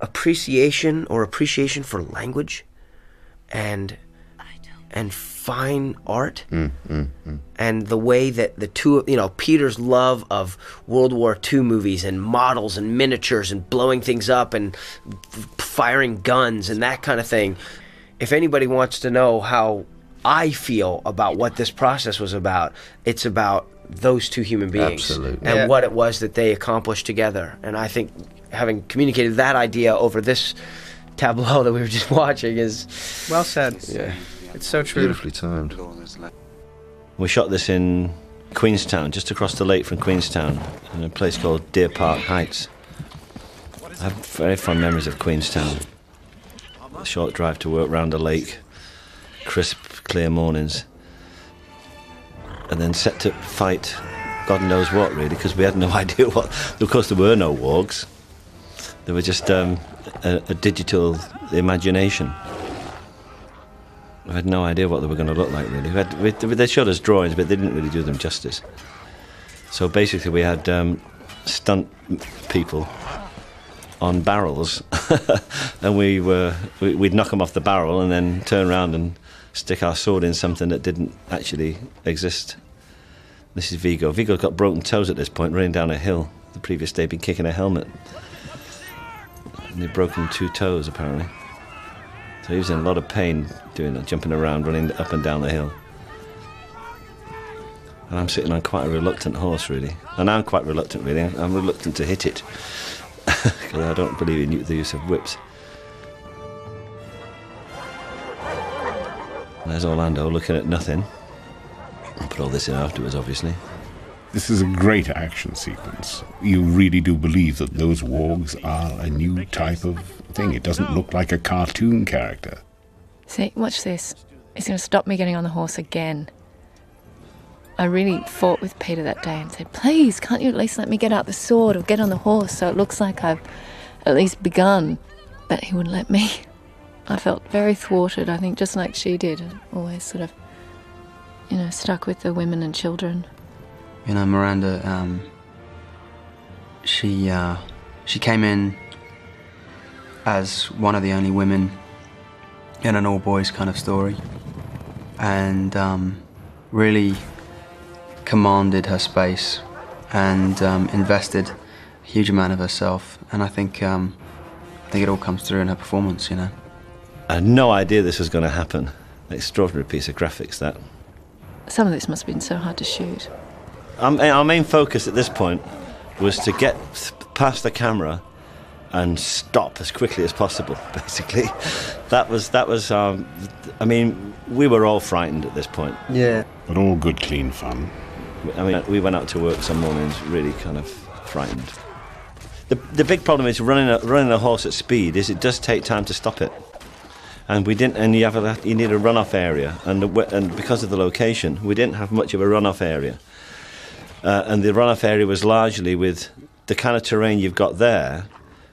appreciation or appreciation for language and and fine art, mm, mm, mm. and the way that the two, you know, Peter's love of World War Two movies and models and miniatures and blowing things up and firing guns and that kind of thing. If anybody wants to know how I feel about what this process was about, it's about those two human beings. Absolutely. And yeah. what it was that they accomplished together. And I think having communicated that idea over this tableau that we were just watching is... Well said. Yeah. It's so true. Beautifully timed. We shot this in Queenstown, just across the lake from Queenstown, in a place called Deer Park Heights. I have very fond memories of Queenstown. short drive to work round a lake, crisp, clear mornings, and then set to fight God knows what, really, because we had no idea what... Of course, there were no wargs. They were just um, a, a digital imagination. I had no idea what they were going to look like, really. We had, we, they showed us drawings, but they didn't really do them justice. So basically we had um, stunt people on barrels, and we were, we'd knock them off the barrel and then turn around and stick our sword in something that didn't actually exist. This is Viggo. Viggo's got broken toes at this point, running down a hill. The previous day, he'd been kicking a helmet. And he'd broken two toes, apparently. So he was in a lot of pain doing that, jumping around, running up and down the hill. And I'm sitting on quite a reluctant horse, really. And I'm quite reluctant, really. I'm reluctant to hit it. Because I don't believe in the use of whips. There's Orlando looking at nothing. I'll put all this in afterwards, obviously. This is a great action sequence. You really do believe that those wargs are a new type of thing. It doesn't look like a cartoon character. See, watch this. It's going to stop me getting on the horse again. I really fought with Peter that day and said, please, can't you at least let me get out the sword or get on the horse so it looks like I've at least begun? But he wouldn't let me. I felt very thwarted, I think, just like she did. Always sort of, you know, stuck with the women and children. You know, Miranda, um, she, uh, she came in as one of the only women in an all-boys kind of story, and um, really commanded her space and um, invested a huge amount of herself. And I think, um, I think it all comes through in her performance, you know. I had no idea this was going to happen. An extraordinary piece of graphics, that. Some of this must have been so hard to shoot. Um, our main focus at this point was to get past the camera and stop as quickly as possible, basically. That was, that was um, I mean, we were all frightened at this point. Yeah. But all good, clean fun. I mean, we went out to work some mornings really kind of frightened. The, the big problem is running a, running a horse at speed is it does take time to stop it. And we didn't, and you have a, you need a runoff area, and the, and because of the location, we didn't have much of a runoff area. Uh, and the runoff area was largely with the kind of terrain you've got there,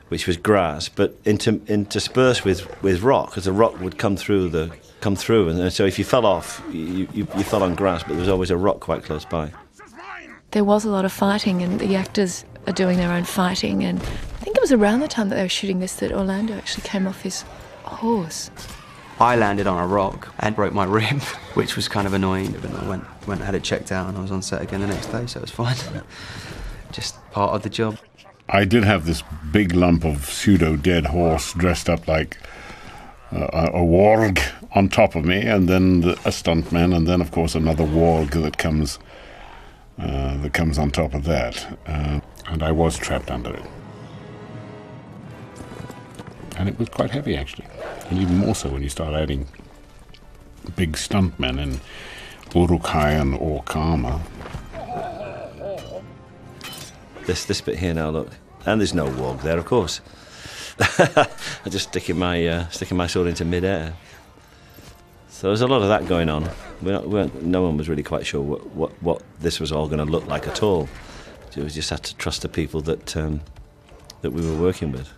which was grass, but inter, interspersed with with rock, because the rock would come through the come through, and so if you fell off, you, you you fell on grass, but there was always a rock quite close by. There was a lot of fighting, and the actors are doing their own fighting, and I think it was around the time that they were shooting this that Orlando actually came off his horse. I landed on a rock and broke my rib, which was kind of annoying, but I went, went had it checked out and I was on set again the next day, so it was fine. Just part of the job. I did have this big lump of pseudo-dead horse dressed up like uh, a warg on top of me, and then the, a stuntman, and then, of course, another warg that comes, uh, that comes on top of that. Uh, and I was trapped under it. And it was quite heavy, actually. And even more so when you start adding big stuntmen and Uruk-hai and orc armor. This, this bit here now, look. And there's no warg there, of course. I'm just sticking my, uh, sticking my sword into mid-air. So there's a lot of that going on. We weren't, no one was really quite sure what, what, what this was all going to look like at all. So we just had to trust the people that, um, that we were working with.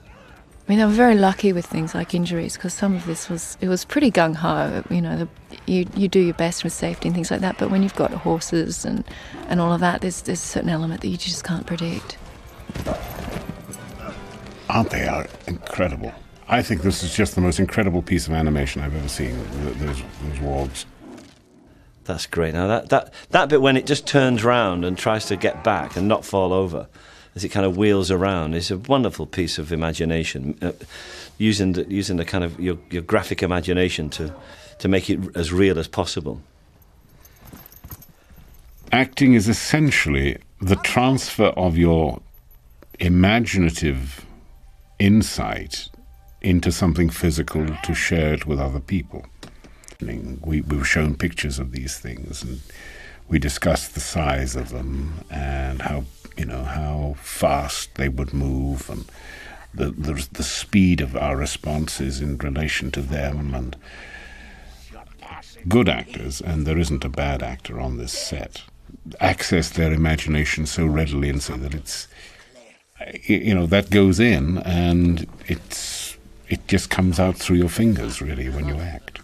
I mean, they were very lucky with things like injuries, because some of this was, it was pretty gung-ho, you know, the, you, you do your best with safety and things like that, but when you've got horses and, and all of that, there's, there's a certain element that you just can't predict. Aren't they are incredible? I think this is just the most incredible piece of animation I've ever seen, those, those wargs. That's great. Now, that, that, that bit when it just turns round and tries to get back and not fall over, as it kind of wheels around, it's a wonderful piece of imagination, uh, using the, using the kind of your, your graphic imagination to to make it as real as possible. Acting is essentially the transfer of your imaginative insight into something physical to share it with other people. We, we were shown pictures of these things, and we discussed the size of them and how, you know, how fast they would move and the, the, the speed of our responses in relation to them, and good actors, and there isn't a bad actor on this set, access their imagination so readily, and so that it's, you know, that goes in and it's it just comes out through your fingers, really, when you act.